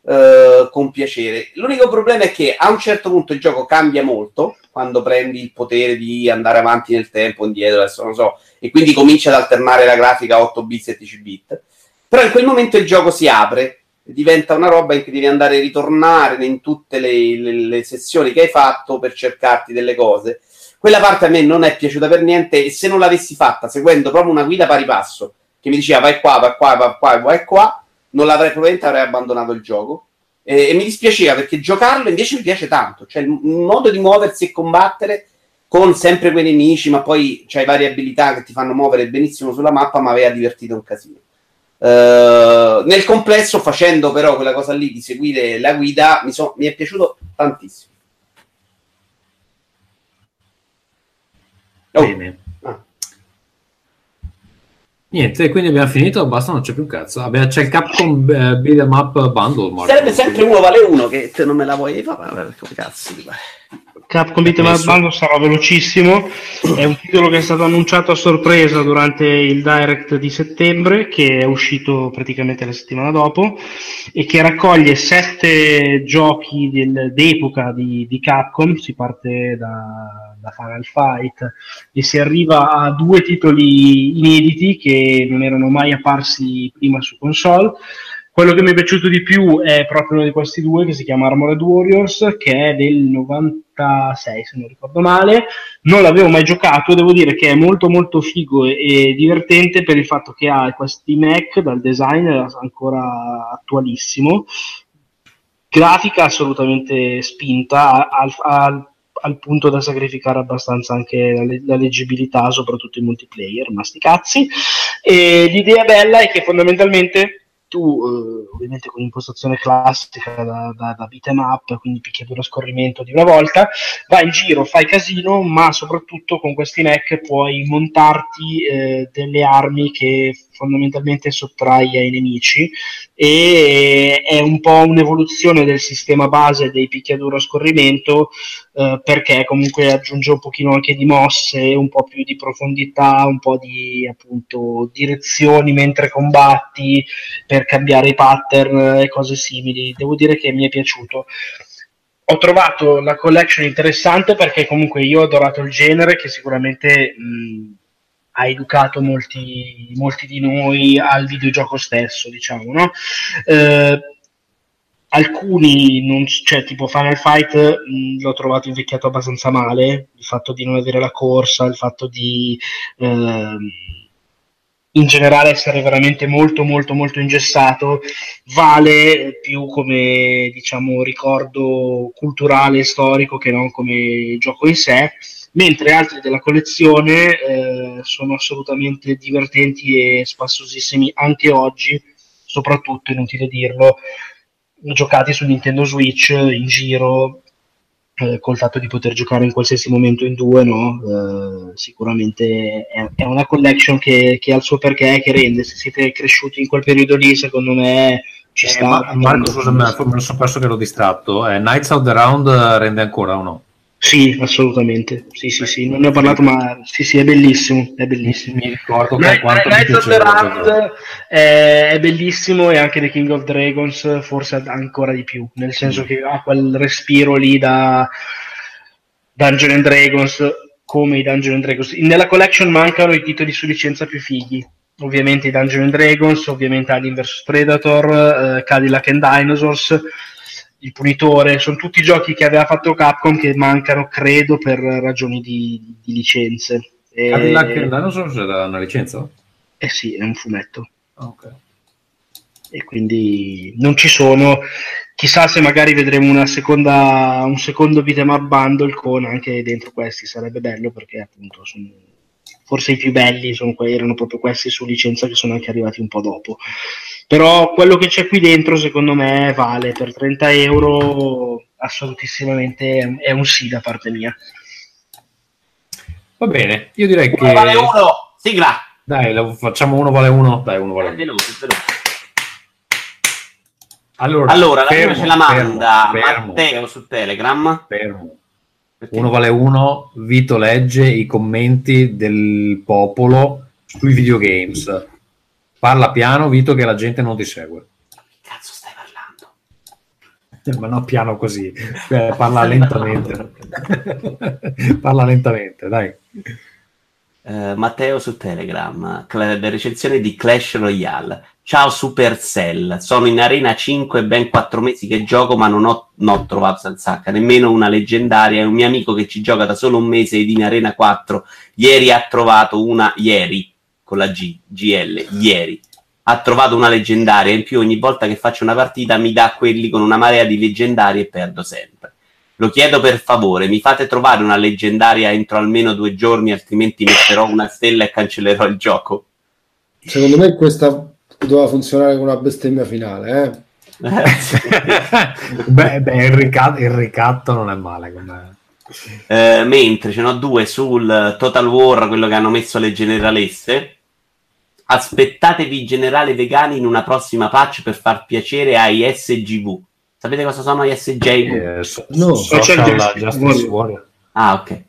eh, con piacere. L'unico problema è che a un certo punto il gioco cambia molto, quando prendi il potere di andare avanti nel tempo, indietro, adesso non so, e quindi comincia ad alternare la grafica otto bit, sedici bit. Però in quel momento il gioco si apre, diventa una roba in cui devi andare a ritornare in tutte le, le, le sessioni che hai fatto per cercarti delle cose. Quella parte a me non è piaciuta per niente, e se non l'avessi fatta seguendo proprio una guida pari passo che mi diceva vai qua, vai qua, vai qua, vai qua, non l'avrei, probabilmente avrei abbandonato il gioco, e, e mi dispiaceva, perché giocarlo invece mi piace tanto, cioè il modo di muoversi e combattere con sempre quei nemici, ma poi c'hai varie abilità che ti fanno muovere benissimo sulla mappa, ma aveva divertito un casino. Uh, nel complesso, facendo però quella cosa lì di seguire la guida, mi, so, mi è piaciuto tantissimo. Oh. Bene. Ah. Niente, quindi abbiamo finito, basta, non c'è più un cazzo. Abbiamo, c'è il Capcom uh, Beat'em Up Bundle, Marco. Sarebbe sempre uno vale uno, che te non me la vuoi fare, come cazzo ti pare. Capcom Beat'em Up Bundle sarà velocissimo, è un titolo che è stato annunciato a sorpresa durante il Direct di settembre, che è uscito praticamente la settimana dopo, e che raccoglie sette giochi del, d'epoca di, di Capcom. Si parte da da Final Fight e si arriva a due titoli inediti che non erano mai apparsi prima su console. Quello che mi è piaciuto di più è proprio uno di questi due, che si chiama Armored Warriors, che è del novantasei se non ricordo male. Non l'avevo mai giocato, devo dire che è molto molto figo e divertente per il fatto che ha questi mech dal design ancora attualissimo, grafica assolutamente spinta al, al al punto da sacrificare abbastanza anche la, le- la leggibilità, soprattutto in multiplayer, ma sti cazzi. E l'idea bella è che fondamentalmente tu, eh, ovviamente con impostazione classica da, da, da beat 'em up, quindi picchiaduro a scorrimento di una volta, vai in giro, fai casino, ma soprattutto con questi mech puoi montarti eh, delle armi che fondamentalmente sottrai ai nemici, e è un po' un'evoluzione del sistema base dei picchiaduro a scorrimento, eh, perché comunque aggiunge un pochino anche di mosse, un po' più di profondità, un po' di appunto direzioni mentre combatti per cambiare i pattern e cose simili. Devo dire che mi è piaciuto. Ho trovato la collection interessante perché comunque io ho adorato il genere, che sicuramente mh, ha educato molti, molti di noi al videogioco stesso, diciamo, no? Eh, alcuni, non, cioè tipo Final Fight, mh, l'ho trovato invecchiato abbastanza male, il fatto di non avere la corsa, il fatto di eh, in generale essere veramente molto molto molto ingessato. Vale più come, diciamo, ricordo culturale e storico che non come gioco in sé, mentre altri della collezione eh, sono assolutamente divertenti e spassosissimi anche oggi, soprattutto, inutile dirlo, giocati su Nintendo Switch in giro, eh, col fatto di poter giocare in qualsiasi momento in due, no? Eh, sicuramente è, è una collection che, che ha il suo perché, che rende, se siete cresciuti in quel periodo lì, secondo me ci eh, sta. Ma, Marco, scusa, me lo sono perso che l'ho distratto, eh, Knights of the Round rende ancora o no? Sì, assolutamente, sì sì sì, non ne ho parlato, ma sì sì, è bellissimo, è bellissimo. Mi ricordo che quanto mi piaceva. È bellissimo, e anche The King of Dragons forse ancora di più, nel senso che ha quel respiro lì da Dungeon and Dragons, come i Dungeon and Dragons. Nella collection mancano i titoli su licenza più fighi, ovviamente i Dungeon and Dragons, ovviamente Alien versus. Predator, eh, Cadillac and Dinosaurs, Il Punitore, sono tutti giochi che aveva fatto Capcom che mancano, credo, per ragioni di, di licenze. E... Cadillac and Dinosaurs era una licenza? Eh sì, è un fumetto. Ok. E quindi non ci sono, chissà se magari vedremo una seconda, un secondo beat'em up bundle con anche dentro questi, sarebbe bello perché appunto sono, forse i più belli sono, erano proprio questi su licenza che sono anche arrivati un po' dopo, però quello che c'è qui dentro secondo me vale per trenta euro assolutissimamente, è un sì da parte mia. Va bene, io direi uno che vale uno, sigla, dai, lo facciamo, uno vale uno, dai, uno vale uno, veloce, veloce. Allora, allora fermo, la prima ce la manda fermo, fermo, Matteo fermo, su Telegram. Fermo. Uno vale uno. Vito legge i commenti del popolo sui videogames. Parla piano, Vito, che la gente non ti segue. Che cazzo stai parlando? Ma non piano così. Eh, parla lentamente. Parla lentamente, dai. Uh, Matteo su Telegram, Cl- recensione di Clash Royale. Ciao Supercell, sono in Arena cinque, ben quattro mesi che gioco, ma non ho, non ho trovato Salsacca, nemmeno una leggendaria. È un mio amico che ci gioca da solo un mese ed in Arena quattro ieri ha trovato una, ieri con la G, G L, ieri ha trovato una leggendaria. In più ogni volta che faccio una partita mi dà quelli con una marea di leggendarie e perdo sempre. Lo chiedo per favore, mi fate trovare una leggendaria entro almeno due giorni, altrimenti metterò una stella e cancellerò il gioco. Secondo me questa doveva funzionare con una bestemmia finale, eh? beh, beh il, ricatto, il ricatto non è male. Eh, mentre ce n'ho due sul Total War, quello che hanno messo le generalesse. Aspettatevi generale vegani in una prossima patch per far piacere ai S G V. Sapete cosa sono gli S J V? Eh, so, no, social justice warrior. Ah, ok.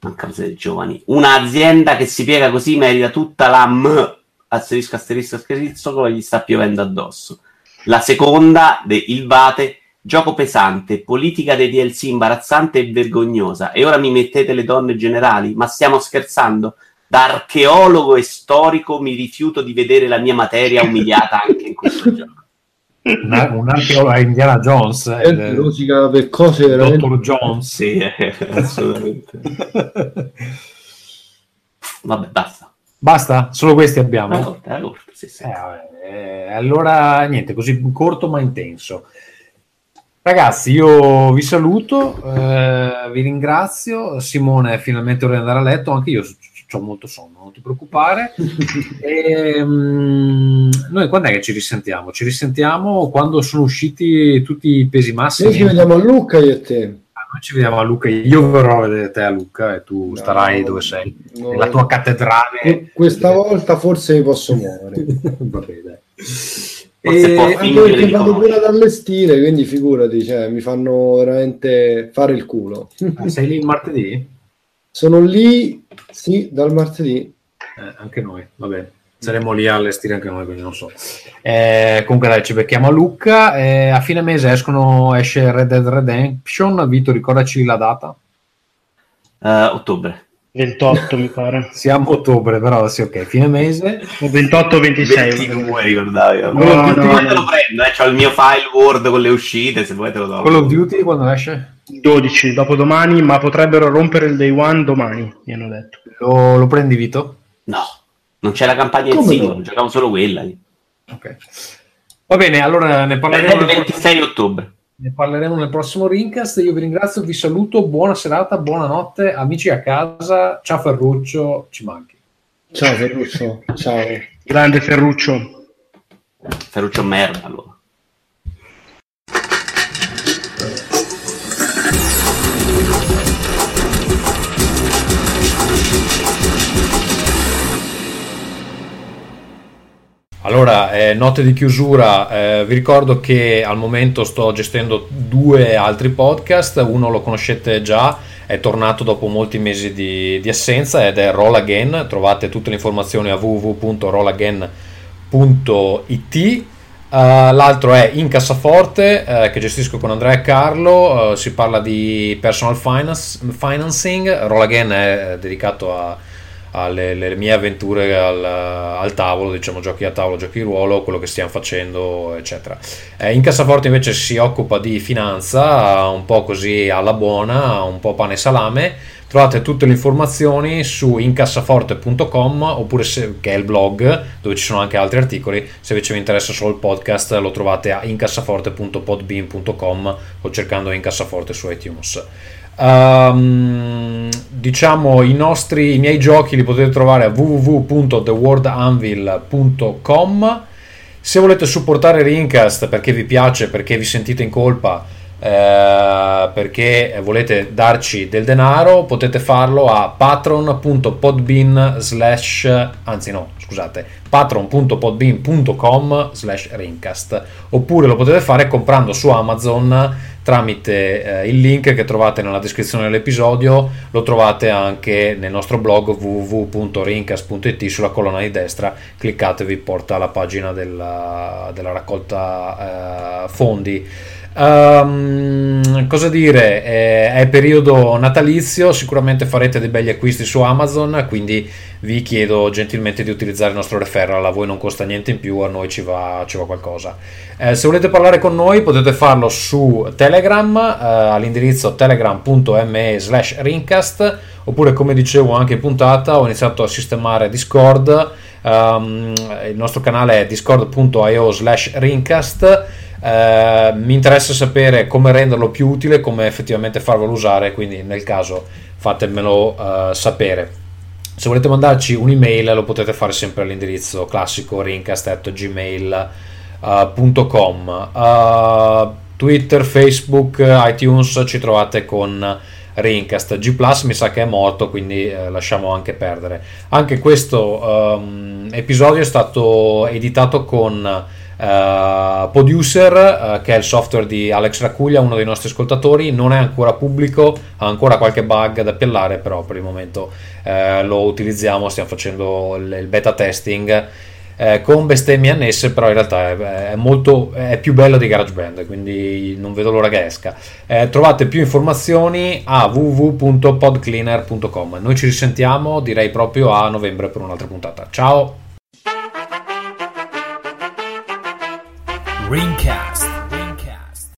Manca dei giovani. Un'azienda che si piega così merita tutta la M. Asterisco, asterisco, asterisco, come gli sta piovendo addosso. La seconda, de Il Vate, gioco pesante, politica dei D L C imbarazzante e vergognosa. E ora mi mettete le donne generali? Ma stiamo scherzando? Da archeologo e storico mi rifiuto di vedere la mia materia umiliata anche in questo gioco. Una, un archeologo a Indiana Jones, eh, è logica per cose veramente. Dottor Jones, sì, eh, assolutamente. Vabbè, basta. Basta? Solo questi abbiamo? Era corta, era corta, sì, sì. Eh, vabbè, eh, allora niente, così corto ma intenso. Ragazzi, io vi saluto, eh, vi ringrazio. Simone è finalmente ora di andare a letto, anche io ho molto sonno, non ti preoccupare. E, um, noi quando è che ci risentiamo? Ci risentiamo quando sono usciti tutti i pesi massimi. Noi ci vediamo a Lucca, io e te. Ah, noi ci vediamo a Lucca, io verrò a vedere te a Lucca e tu no, starai dove sei, no, nella tua cattedrale. Questa volta forse mi posso muovere. Va bene. E anche perché vado pure ad allestire, quindi figurati, cioè, mi fanno veramente fare il culo. Ah, sei lì il martedì? Sono lì, sì, dal martedì. Eh, anche noi, va bene. Saremo lì a allestire anche noi, quindi non so. Eh, comunque dai, ci becchiamo a Lucca. Eh, a fine mese escono, esce Red Dead Redemption. Vito, ricordaci la data. Uh, ottobre. ventotto mi pare. Siamo a ottobre, però sì, ok, fine mese. ventotto ventisei. Non vuoi ricordarvi. No, no, no, no. Te lo prendo, eh? C'ho il mio file Word con le uscite, se vuoi te lo do. Call of Duty quando esce? dodici, dopodomani, ma potrebbero rompere il day one domani, mi hanno detto. Lo, lo prendi, Vito? No, non c'è la campagna in singolo, no? Giocavo solo quella. Ok. Va bene, allora ne parleremo il ventisei nel... ottobre. Ne parleremo nel prossimo Rincast. Io vi ringrazio, vi saluto, buona serata, buonanotte, amici a casa. Ciao Ferruccio, ci manchi. Ciao Ferruccio, ciao. Grande Ferruccio. Ferruccio merda, allora. Allora, eh, note di chiusura, eh, vi ricordo che al momento sto gestendo due altri podcast, uno lo conoscete già, è tornato dopo molti mesi di, di assenza ed è Roll Again, trovate tutte le informazioni a w w w punto roll again punto i t, uh, l'altro è In Cassaforte, uh, che gestisco con Andrea e Carlo, uh, si parla di personal finance, financing, Roll Again è dedicato a alle le mie avventure al, al tavolo, diciamo giochi a tavolo, giochi di ruolo, quello che stiamo facendo, eccetera. Eh, in cassaforte invece si occupa di finanza, un po' così alla buona, un po' pane e salame. Trovate tutte le informazioni su incassaforte punto com, oppure se, che è il blog dove ci sono anche altri articoli. Se invece vi interessa solo il podcast, lo trovate a incassaforte punto podbean punto com o cercando Incassaforte su iTunes. Um, diciamo i nostri i miei giochi li potete trovare a w w w punto the world anvil punto com. Se volete supportare Rincast perché vi piace, perché vi sentite in colpa, eh, perché volete darci del denaro, potete farlo a patron punto podbean slash anzi no scusate patron punto podbean punto com slash rincast, oppure lo potete fare comprando su Amazon tramite eh, il link che trovate nella descrizione dell'episodio. Lo trovate anche nel nostro blog w w w punto rincast punto i t, sulla colonna di destra cliccate, vi porta alla pagina della, della raccolta eh, fondi. Um, cosa dire, eh, è periodo natalizio, sicuramente farete dei belli acquisti su Amazon, quindi vi chiedo gentilmente di utilizzare il nostro referral. A voi non costa niente in più, a noi ci va, ci va qualcosa. Eh, se volete parlare con noi potete farlo su Telegram, eh, all'indirizzo telegram punto m e slash rincast, oppure, come dicevo anche in puntata, ho iniziato a sistemare Discord. Um, il nostro canale è discord punto io slash rincast. Uh, mi interessa sapere come renderlo più utile, come effettivamente farvelo usare, quindi nel caso fatemelo uh, sapere. Se volete mandarci un'email lo potete fare sempre all'indirizzo classico rincast at gmail punto com. uh, Twitter, Facebook, iTunes ci trovate con Rincast. G Plus mi sa che è morto, quindi eh, lasciamo anche perdere. Anche questo um, episodio è stato editato con Uh, Producer, uh, che è il software di Alex Racuglia, uno dei nostri ascoltatori. Non è ancora pubblico, ha ancora qualche bug da piallare, però per il momento uh, lo utilizziamo, stiamo facendo il, il beta testing uh, con bestemmie annesse, però in realtà è, è molto è più bello di GarageBand, quindi non vedo l'ora che esca. Uh, trovate più informazioni a w w w punto podcleaner punto com. Noi ci risentiamo, direi proprio a novembre, per un'altra puntata. Ciao. Rincast.